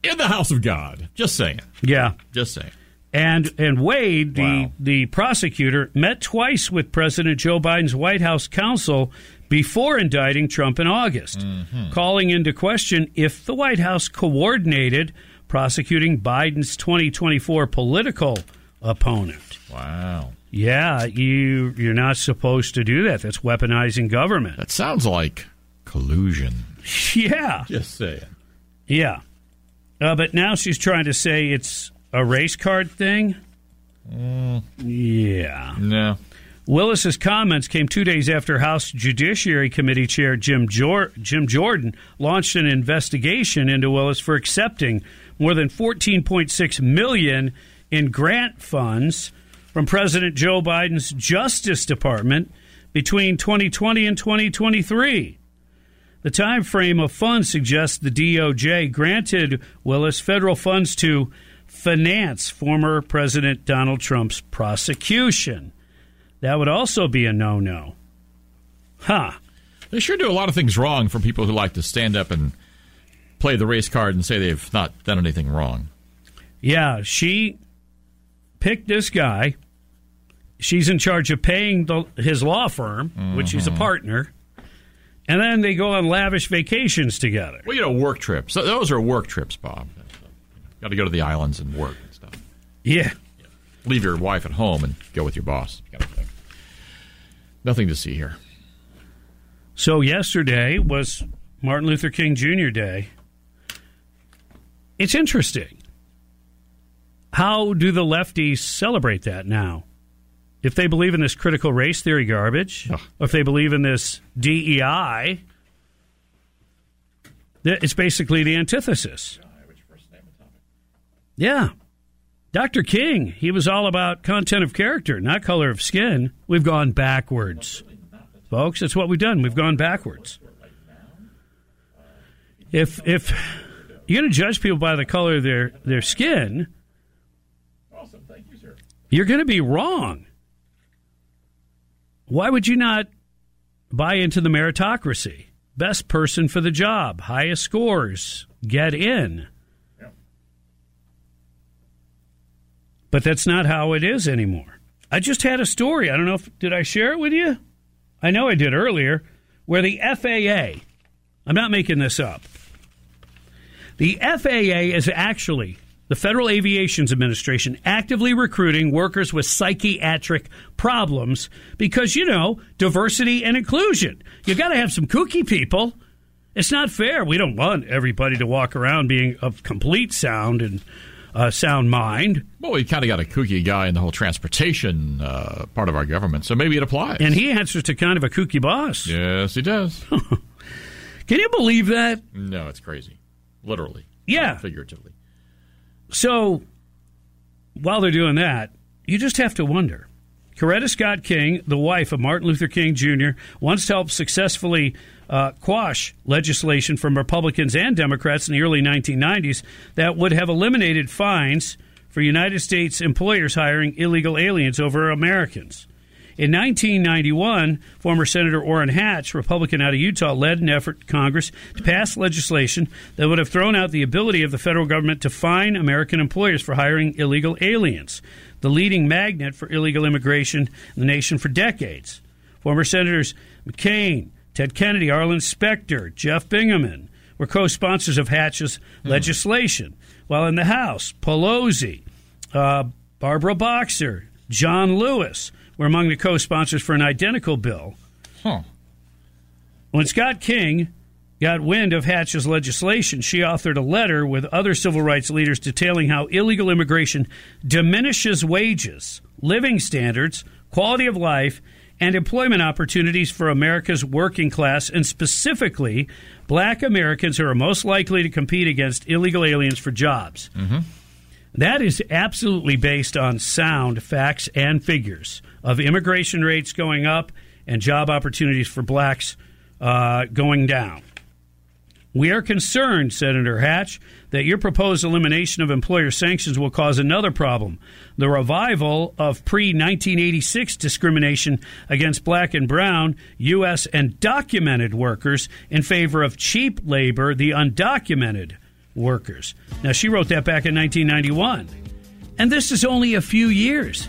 in the house of God. Just saying. Yeah. Just saying. And and Wade, wow. the, the prosecutor, met twice with President Joe Biden's White House counsel before indicting Trump in August, mm-hmm. calling into question if the White House coordinated prosecuting Biden's twenty twenty-four political opponent. Wow. Yeah, you, you're not supposed to do that. That's weaponizing government. That sounds like collusion. Yeah. Just saying. Yeah. Uh, but now she's trying to say it's A race card thing? Mm. Yeah. No. Willis's comments came two days after House Judiciary Committee Chair Jim, Jor- Jim Jordan launched an investigation into Willis for accepting more than fourteen point six million dollars in grant funds from President Joe Biden's Justice Department between twenty twenty and twenty twenty-three. The time frame of funds suggests the D O J granted Willis federal funds to finance former President Donald Trump's prosecution. That would also be a no-no. Huh. They sure do a lot of things wrong for people who like to stand up and play the race card and say they've not done anything wrong. Yeah, she picked this guy. She's in charge of paying the, his law firm, mm-hmm. which he's a partner, and then they go on lavish vacations together. Well, you know, work trips. Those are work trips, Bob. Got to go to the islands and work and stuff. Yeah. yeah. Leave your wife at home and go with your boss. Kind of thing. Nothing to see here. So yesterday was Martin Luther King Junior Day. It's interesting. How do the lefties celebrate that now? If they believe in this critical race theory garbage, oh. or if they believe in this D E I, it's basically the antithesis. Yeah. Doctor King, he was all about content of character, not color of skin. We've gone backwards. Folks, that's what we've done. We've gone backwards. If if you're going to judge people by the color of their, their skin, you're going to be wrong. Why would you not buy into the meritocracy? Best person for the job, highest scores, get in. But that's not how it is anymore. I just had a story. I don't know if, did I share it with you? I know I did earlier, where the F A A, I'm not making this up. The F A A is actually, the Federal Aviation Administration, actively recruiting workers with psychiatric problems because, you know, diversity and inclusion. You've got to have some kooky people. It's not fair. We don't want everybody to walk around being of complete sound and Uh, sound mind. Well, we kind of got a kooky guy in the whole transportation uh, part of our government, so maybe it applies. And he answers to kind of a kooky boss. Yes, he does. Can you believe that? No, it's crazy. Literally. Yeah. Figuratively. So, while they're doing that, you just have to wonder. Coretta Scott King, the wife of Martin Luther King Junior, once helped successfully uh, quash legislation from Republicans and Democrats in the early nineteen nineties that would have eliminated fines for United States employers hiring illegal aliens over Americans. In nineteen ninety-one, former Senator Orrin Hatch, Republican out of Utah, led an effort in Congress to pass legislation that would have thrown out the ability of the federal government to fine American employers for hiring illegal aliens, the leading magnet for illegal immigration in the nation for decades. Former Senators McCain, Ted Kennedy, Arlen Specter, Jeff Bingaman were co-sponsors of Hatch's hmm. legislation. While in the House, Pelosi, uh, Barbara Boxer, John Lewis were among the co-sponsors for an identical bill. Huh. When Scott King got wind of Hatch's legislation, she authored a letter with other civil rights leaders detailing how illegal immigration diminishes wages, living standards, quality of life, and employment opportunities for America's working class, and specifically black Americans who are most likely to compete against illegal aliens for jobs. Mm-hmm. That is absolutely based on sound facts and figures of immigration rates going up and job opportunities for blacks uh, going down. We are concerned, Senator Hatch, that your proposed elimination of employer sanctions will cause another problem, the revival of pre-nineteen eighty-six discrimination against black and brown, U S and documented workers in favor of cheap labor, the undocumented workers. Now, she wrote that back in nineteen ninety-one. And this is only a few years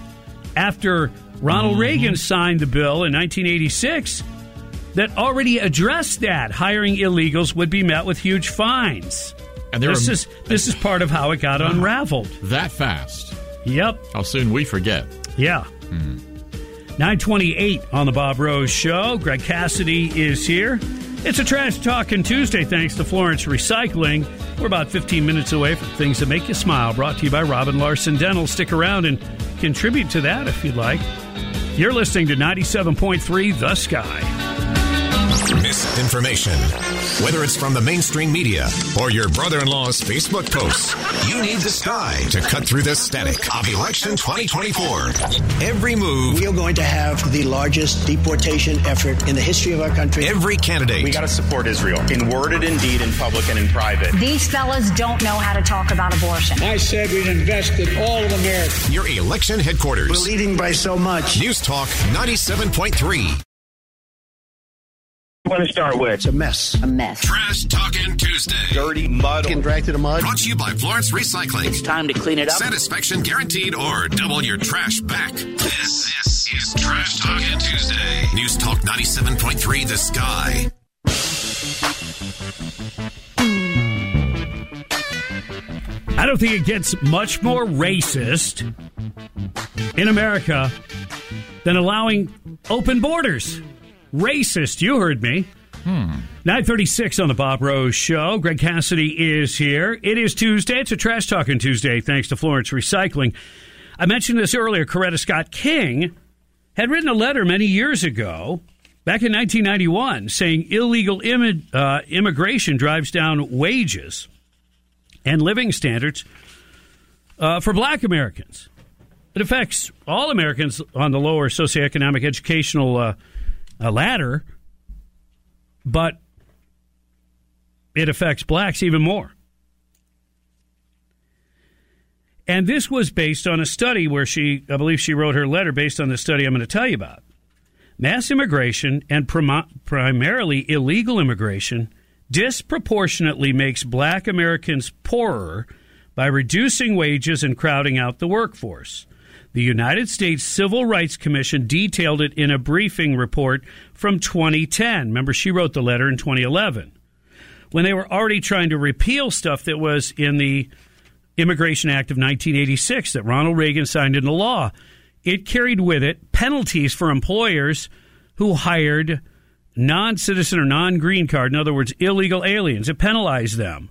after Ronald mm-hmm. Reagan signed the bill in nineteen eighty-six that already addressed that hiring illegals would be met with huge fines. And there this were, is this is part of how it got uh, unraveled. That fast. Yep. How soon we forget. Yeah. Mm-hmm. nine twenty-eight on the Bob Rose Show. Greg Cassidy is here. It's a Trash Talkin' Tuesday thanks to Florence Recycling. We're about fifteen minutes away from Things That Make You Smile, brought to you by Robin Larson Dental. Stick around and contribute to that if you'd like. You're listening to ninety-seven point three The Sky. Misinformation, whether it's from the mainstream media or your brother-in-law's Facebook posts, you need The Sky to cut through the static of election twenty twenty-four. Every move. We are going to have the largest deportation effort in the history of our country. Every candidate. We got to support Israel in word and in deed, in public and in private. These fellas don't know how to talk about abortion. I said we'd invest in all of America. Your election headquarters. We're leading by so much. News Talk ninety-seven point three. I want to start with. It's a mess. A mess. Trash Talkin' Tuesday. Dirty mud. Getting dragged to the mud. Brought to you by Florence Recycling. It's time to clean it up. Satisfaction guaranteed or double your trash back. This, this is Trash Talkin' Tuesday. News Talk ninety-seven point three The Sky. I don't think it gets much more racist in America than allowing open borders. Racist, you heard me. Hmm. nine thirty-six on the Bob Rose Show. Greg Cassidy is here. It is Tuesday. It's a Trash Talkin' Tuesday, thanks to Florence Recycling. I mentioned this earlier. Coretta Scott King had written a letter many years ago, back in nineteen ninety-one, saying illegal imi- uh, immigration drives down wages and living standards uh, for black Americans. It affects all Americans on the lower socioeconomic educational uh a ladder, but it affects blacks even more. And this was based on a study where she, I believe she wrote her letter based on the study I'm going to tell you about. Mass immigration and prim- primarily illegal immigration disproportionately makes black Americans poorer by reducing wages and crowding out the workforce. The United States Civil Rights Commission detailed it in a briefing report from twenty ten. Remember, she wrote the letter in twenty eleven, when they were already trying to repeal stuff that was in the Immigration Act of nineteen eighty-six that Ronald Reagan signed into law. It carried with it penalties for employers who hired non-citizen or non-green card, in other words, illegal aliens. It penalized them.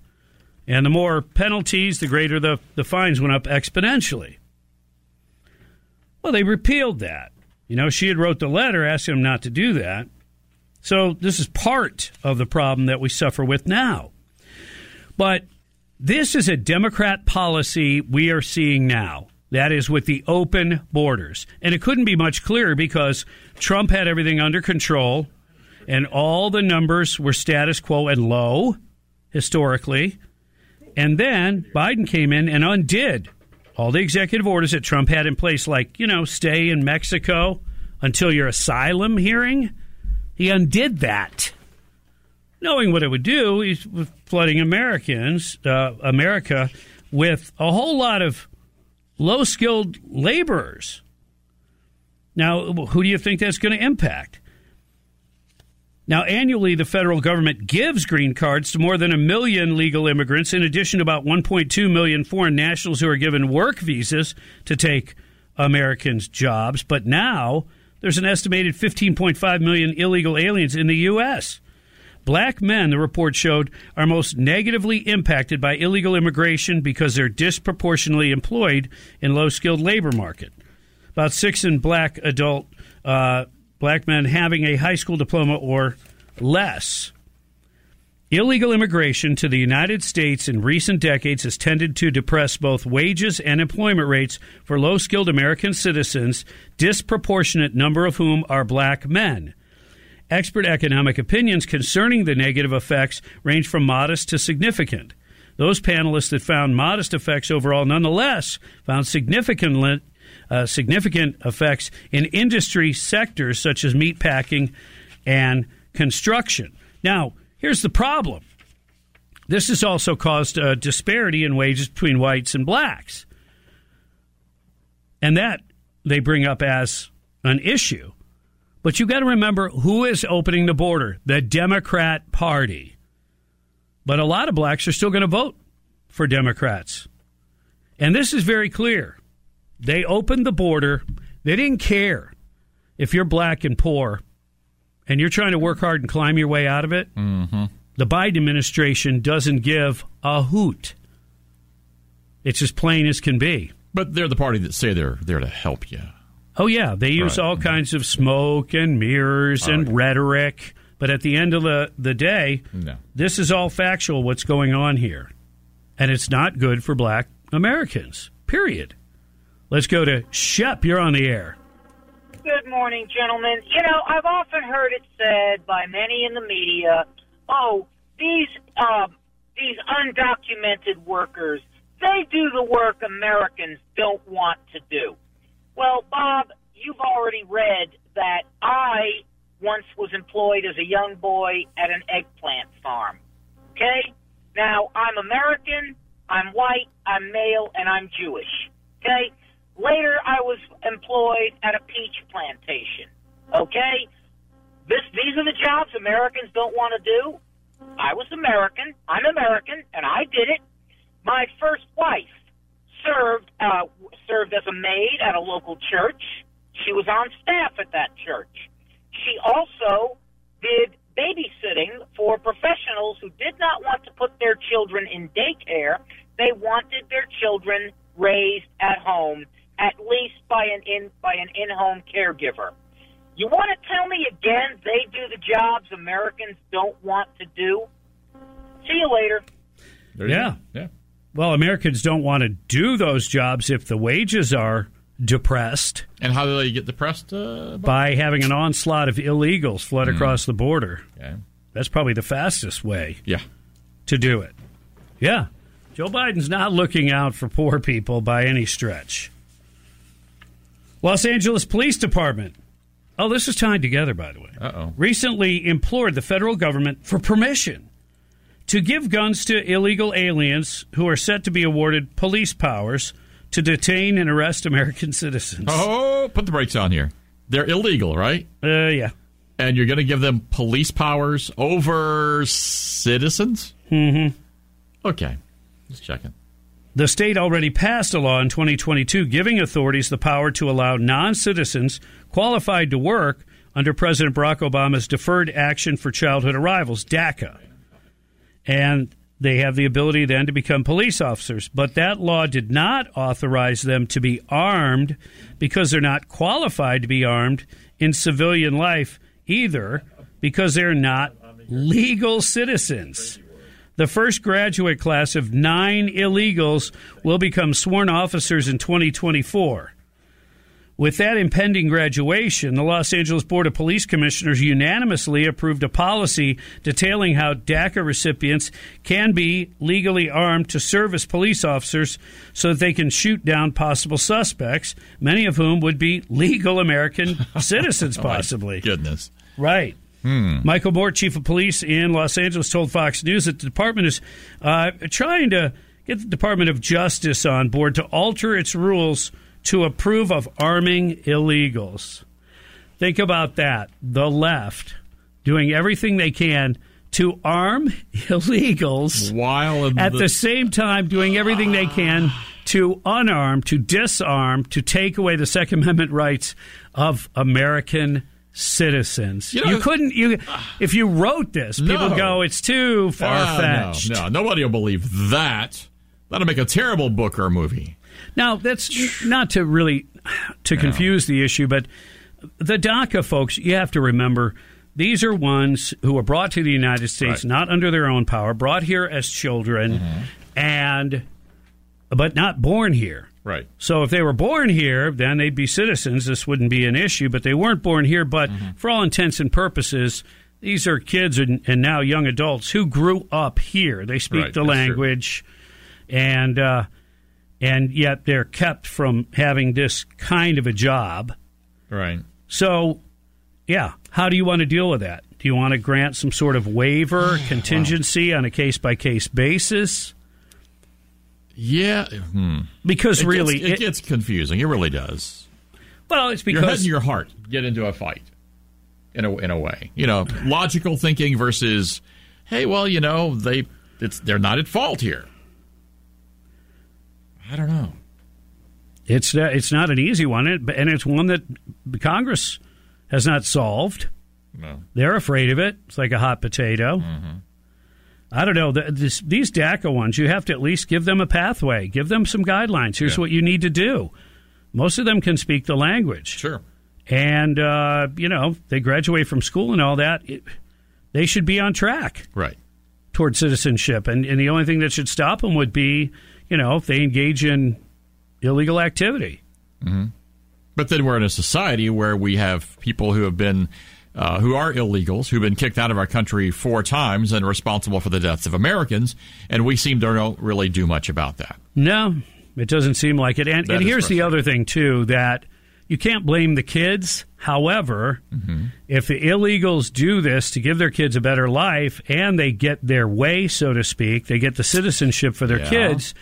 And the more penalties, the greater the, the fines went up exponentially. Well, they repealed that. You know, she had wrote the letter asking them not to do that. So this is part of the problem that we suffer with now. But this is a Democrat policy we are seeing now. That is with the open borders. And it couldn't be much clearer because Trump had everything under control and all the numbers were status quo and low historically. And then Biden came in and undid all the executive orders that Trump had in place, like, you know, stay in Mexico until your asylum hearing. He undid that. Knowing what it would do, he's flooding Americans, uh, America, with a whole lot of low-skilled laborers. Now, who do you think that's going to impact? Now, annually, the federal government gives green cards to more than a million legal immigrants, in addition to about one point two million foreign nationals who are given work visas to take Americans' jobs. But now there's an estimated fifteen point five million illegal aliens in the U S. Black men, the report showed, are most negatively impacted by illegal immigration because they're disproportionately employed in low-skilled labor market. About six in black adult uh black men having a high school diploma or less. Illegal immigration to the United States in recent decades has tended to depress both wages and employment rates for low-skilled American citizens, disproportionate number of whom are black men. Expert economic opinions concerning the negative effects range from modest to significant. Those panelists that found modest effects overall nonetheless found significant Uh, significant effects in industry sectors such as meatpacking and construction. Now, here's the problem. This has also caused a disparity in wages between whites and blacks. And that they bring up as an issue. But you've got to remember who is opening the border, the Democrat Party. But a lot of blacks are still going to vote for Democrats. And this is very clear. They opened the border. They didn't care if you're black and poor and you're trying to work hard and climb your way out of it, mm-hmm. the Biden administration doesn't give a hoot. It's as plain as can be. But they're the party that say they're there to help you. Oh, yeah. They use right. all mm-hmm. kinds of smoke and mirrors oh, and yeah. rhetoric. But at the end of the, the day, no. this is all factual, what's going on here. And it's not good for black Americans, period. Let's go to Shep. You're on the air. Good morning, gentlemen. You know, I've often heard it said by many in the media, oh, these um, these undocumented workers, they do the work Americans don't want to do. Well, Bob, you've already read that I once was employed as a young boy at an eggplant farm, okay? Now, I'm American, I'm white, I'm male, and I'm Jewish, okay? Later, I was employed at a peach plantation, okay? This, these are the jobs Americans don't want to do. I was American, I'm American, and I did it. My first wife served uh, served as a maid at a local church. She was on staff at that church. She also did babysitting for professionals who did not want to put their children in daycare. They wanted their children raised at home, at least by an in by an in-home caregiver. You want to tell me again they do the jobs Americans don't want to do? See you later. There you yeah. Go. Yeah. Well, Americans don't want to do those jobs if the wages are depressed. And how do they get depressed? Uh, by having an onslaught of illegals flood mm. across the border. Okay. That's probably the fastest way yeah. to do it. Yeah. Joe Biden's not looking out for poor people by any stretch. Los Angeles Police Department. Oh, this is tied together, by the way. Uh-oh. Recently implored the federal government for permission to give guns to illegal aliens who are set to be awarded police powers to detain and arrest American citizens. Oh, put the brakes on here. They're illegal, right? Uh, yeah. And you're going to give them police powers over citizens? Mm-hmm. Okay. Just checking. The state already passed a law in twenty twenty-two giving authorities the power to allow non-citizens qualified to work under President Barack Obama's Deferred Action for Childhood Arrivals, DACA. And they have the ability then to become police officers. But that law did not authorize them to be armed because they're not qualified to be armed in civilian life either because they're not legal citizens. The first graduate class of nine illegals will become sworn officers in twenty twenty-four. With that impending graduation, the Los Angeles Board of Police Commissioners unanimously approved a policy detailing how DACA recipients can be legally armed to serve as police officers so that they can shoot down possible suspects, many of whom would be legal American citizens, possibly. Oh my goodness. Right. Hmm. Michael Moore, chief of police in Los Angeles, told Fox News that the department is uh, trying to get the Department of Justice on board to alter its rules to approve of arming illegals. Think about that. The left doing everything they can to arm illegals while at the, the same time doing everything they can to unarm, to disarm, to take away the Second Amendment rights of American citizens. You know, you couldn't, you if you wrote this, people no. go, it's too far-fetched. Uh, no, no, nobody will believe that. That'll make a terrible book or movie. Now, that's not to really to confuse yeah. the issue, but the DACA folks, you have to remember, these are ones who were brought to the United States, right. not under their own power, brought here as children, mm-hmm. and but not born here. Right. So if they were born here, then they'd be citizens. This wouldn't be an issue, but they weren't born here. But mm-hmm. for all intents and purposes, these are kids and, and now young adults who grew up here. They speak right. the that's language, true. and uh And yet they're kept from having this kind of a job. Right. So, yeah, how do you want to deal with that? Do you want to grant some sort of waiver, contingency wow. on a case-by-case basis? Yeah. Hmm. Because it really... Gets, it, it gets confusing. It really does. Well, it's because... Your head and your heart get into a fight, in a, in a way. You know, logical thinking versus, hey, well, you know, they it's they're not at fault here. I don't know. It's uh, it's not an easy one, and it's one that Congress has not solved. No. They're afraid of it. It's like a hot potato. Mm-hmm. I don't know. The, this, these DACA ones, you have to at least give them a pathway. Give them some guidelines. Here's yeah. what you need to do. Most of them can speak the language. Sure. And, uh, you know, they graduate from school and all that. It, they should be on track. Right. Toward citizenship. And, and the only thing that should stop them would be, you know, if they engage in illegal activity. Mm-hmm. But then we're in a society where we have people who have been... Uh, who are illegals, who've been kicked out of our country four times and responsible for the deaths of Americans, and we seem to don't really do much about that. No, it doesn't seem like it. And, and here's the other thing, too, that you can't blame the kids. However, mm-hmm. if the illegals do this to give their kids a better life and they get their way, so to speak, they get the citizenship for their yeah. kids,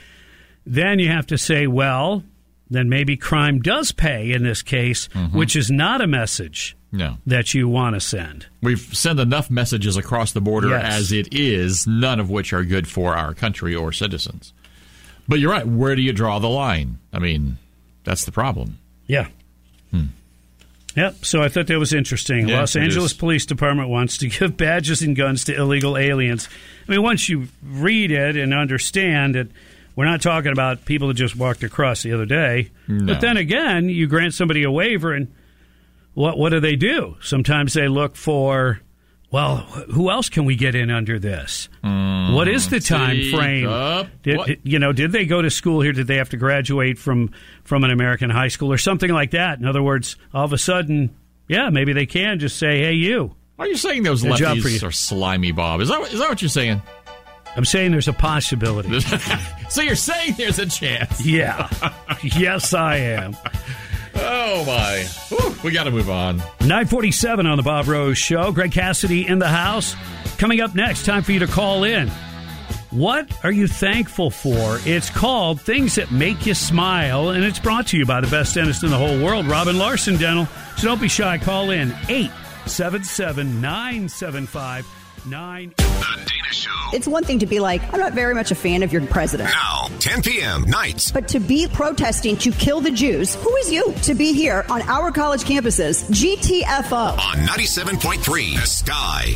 then you have to say, well, then maybe crime does pay in this case, mm-hmm. which is not a message. No. That you want to send. We've sent enough messages across the border yes. as it is, none of which are good for our country or citizens. But you're right. Where do you draw the line? I mean, that's the problem. Yeah. Hmm. Yep. So I thought that was interesting. Yeah, Los Angeles Police Department wants to give badges and guns to illegal aliens. I mean, once you read it and understand it, we're not talking about people that just walked across the other day. No. But then again, you grant somebody a waiver and... What what do they do? Sometimes they look for, well, who else can we get in under this? Mm, what is the time frame? Did, you know, did they go to school here? Did they have to graduate from, from an American high school or something like that? In other words, all of a sudden, yeah, maybe they can just say, hey, you. Are you saying those lefties are slimy, Bob? Is that is that what you're saying? I'm saying there's a possibility. So you're saying there's a chance. Yeah. Yes, I am. Oh, my. Whew, we got to move on. nine forty-seven on the Bob Rose Show. Greg Cassidy in the house. Coming up next, time for you to call in. What are you thankful for? It's called Things That Make You Smile, and it's brought to you by the best dentist in the whole world, Robin Larson Dental. So don't be shy. Call in eight seven seven, nine seven five, nine eight eight eight. The Dana Show. It's one thing to be like, I'm not very much a fan of your president. Now, ten p.m. nights. But to be protesting to kill the Jews, who is you to be here on our college campuses? G T F O. On ninety-seven point three, The Sky.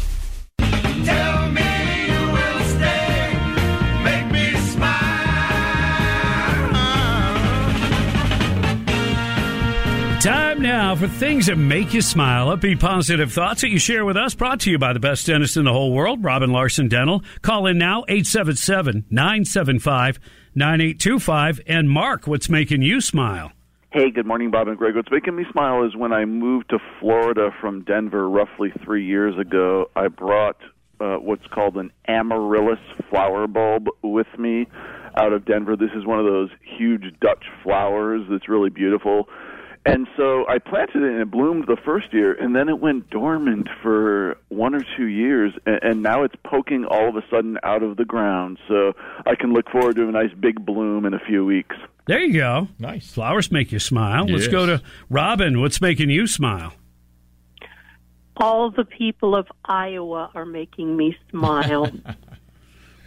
Tell me you will stay. Make me smile. Time now for Things That Make You Smile. Upbeat positive thoughts that you share with us. Brought to you by the best dentist in the whole world, Robin Larson Dental. Call in now, eight seven seven, nine seven five, nine eight two five. And Mark, what's making you smile? Hey, good morning, Bob and Greg. What's making me smile is when I moved to Florida from Denver roughly three years ago, I brought uh, what's called an amaryllis flower bulb with me out of Denver. This is one of those huge Dutch flowers that's really beautiful. And so I planted it, and it bloomed the first year, and then it went dormant for one or two years, and, and now it's poking all of a sudden out of the ground. So I can look forward to a nice big bloom in a few weeks. There you go. Nice. Flowers make you smile. Yes. Let's go to Robin. What's making you smile? All the people of Iowa are making me smile.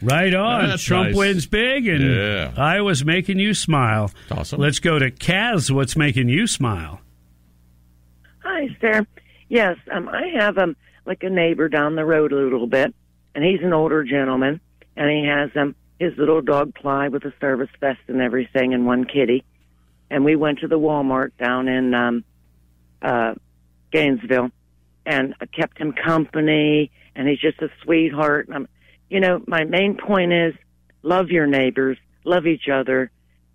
Right on. That's Trump nice. Wins big, and yeah. Iowa's making you smile. Awesome. Let's go to Kaz. What's making you smile? Hi, Sarah. Yes, um, I have um, like a neighbor down the road a little bit, and he's an older gentleman, and he has um, his little dog Ply with a service vest and everything and one kitty. And we went to the Walmart down in um, uh, Gainesville, and I kept him company, and he's just a sweetheart, and I'm You know, my main point is love your neighbors, love each other,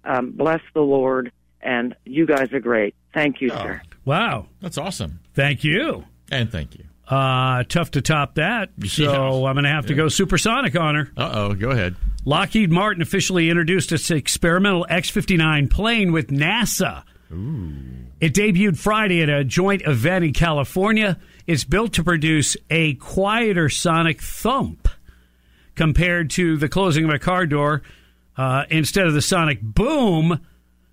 um, bless the Lord, and you guys are great. Thank you, oh, sir. Wow. That's awesome. Thank you. And thank you. Uh, tough to top that, so yeah. I'm going to have to yeah. go supersonic on her. Uh-oh, go ahead. Lockheed Martin officially introduced its experimental X fifty-nine plane with NASA. Ooh. It debuted Friday at a joint event in California. It's built to produce a quieter sonic thump compared to the closing of a car door uh, instead of the sonic boom,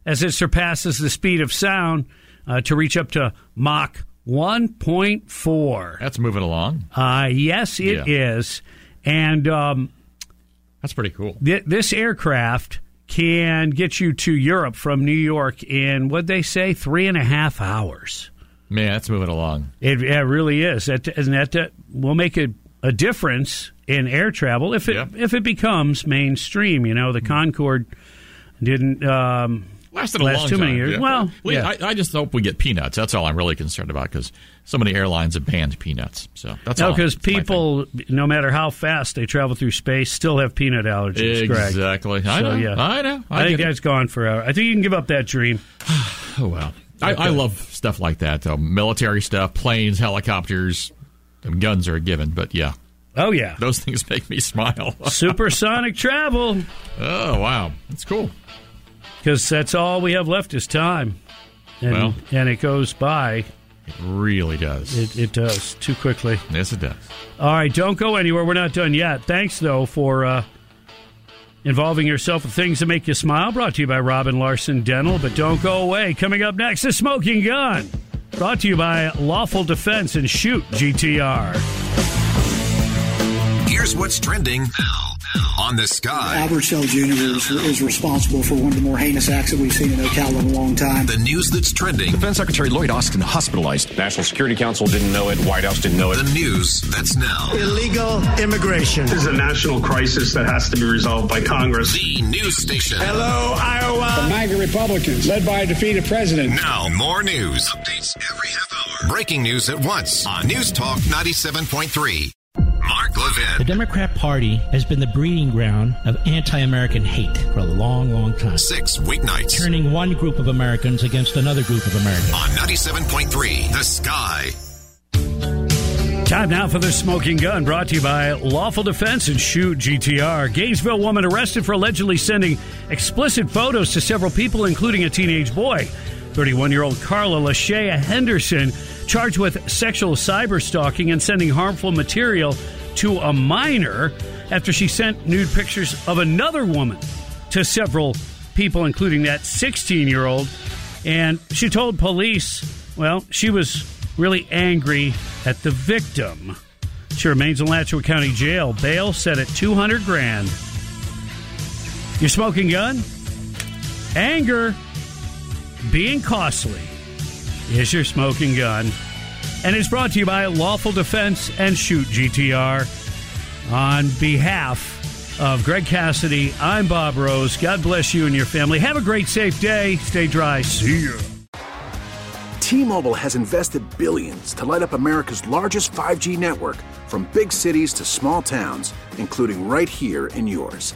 as it surpasses the speed of sound uh, to reach up to Mach one point four. That's moving along. Uh, yes, it yeah. is. And um, that's pretty cool. Th- this aircraft can get you to Europe from New York in, what'd they say, three and a half hours. Man, that's moving along. It, it really is. That, and that, that will make a, a difference in air travel if it yep. if it becomes mainstream. You know, the Concorde didn't um, lasted a last long too time. many years. Yeah. Well, yeah. I, I just hope we get peanuts. That's all I'm really concerned about, because so many airlines have banned peanuts. So that's no, all. No, because people, no matter how fast they travel through space, still have peanut allergies. Exactly. Greg. I so, know. Yeah. I know. I, I think that's it. gone forever. I think you can give up that dream. Oh well. I, I love stuff like that, though. Military stuff, planes, helicopters, guns are a given, but yeah. Oh, yeah. Those things make me smile. Supersonic travel. Oh, wow. That's cool. Because that's all we have left is time. And, well, and it goes by. It really does. It, it does. Too quickly. Yes, it does. All right. Don't go anywhere. We're not done yet. Thanks, though, for... Uh, involving yourself with things that make you smile. Brought to you by Robin Larson Dental. But don't go away. Coming up next, The Smoking Gun. Brought to you by Lawful Defense and Shoot G T R. Here's what's trending on The Sky. Albert Schell Junior is, is responsible for one of the more heinous acts that we've seen in Ocala in a long time. The news that's trending. Defense Secretary Lloyd Austin hospitalized. National Security Council didn't know it. White House didn't know it. The news that's now. Illegal immigration. This is a national crisis that has to be resolved by Congress. The news station. Hello, Iowa. The MAGA Republicans, led by a defeated president. Now, more news. Updates every half hour. Breaking news at once on News Talk ninety-seven point three. Mark Levin. The Democrat Party has been the breeding ground of anti-American hate for a long, long time. Six weeknights. Turning one group of Americans against another group of Americans. On ninety-seven point three, The Sky. Time now for The Smoking Gun, brought to you by Lawful Defense and Shoot G T R. Gainesville woman arrested for allegedly sending explicit photos to several people, including a teenage boy. thirty-one-year-old Carla Lashea Henderson, charged with sexual cyberstalking and sending harmful material to a minor after she sent nude pictures of another woman to several people, including that sixteen-year-old. And she told police, well, she was really angry at the victim. She remains in Alachua County Jail. Bail set at two hundred grand. Your smoking gun? Anger. Being costly is your smoking gun. And it's brought to you by Lawful Defense and Shoot G T R. On behalf of Greg Cassidy, I'm Bob Rose. God bless you and your family. Have a great, safe day. Stay dry. See ya. T-Mobile has invested billions to light up America's largest five G network, from big cities to small towns, including right here in yours.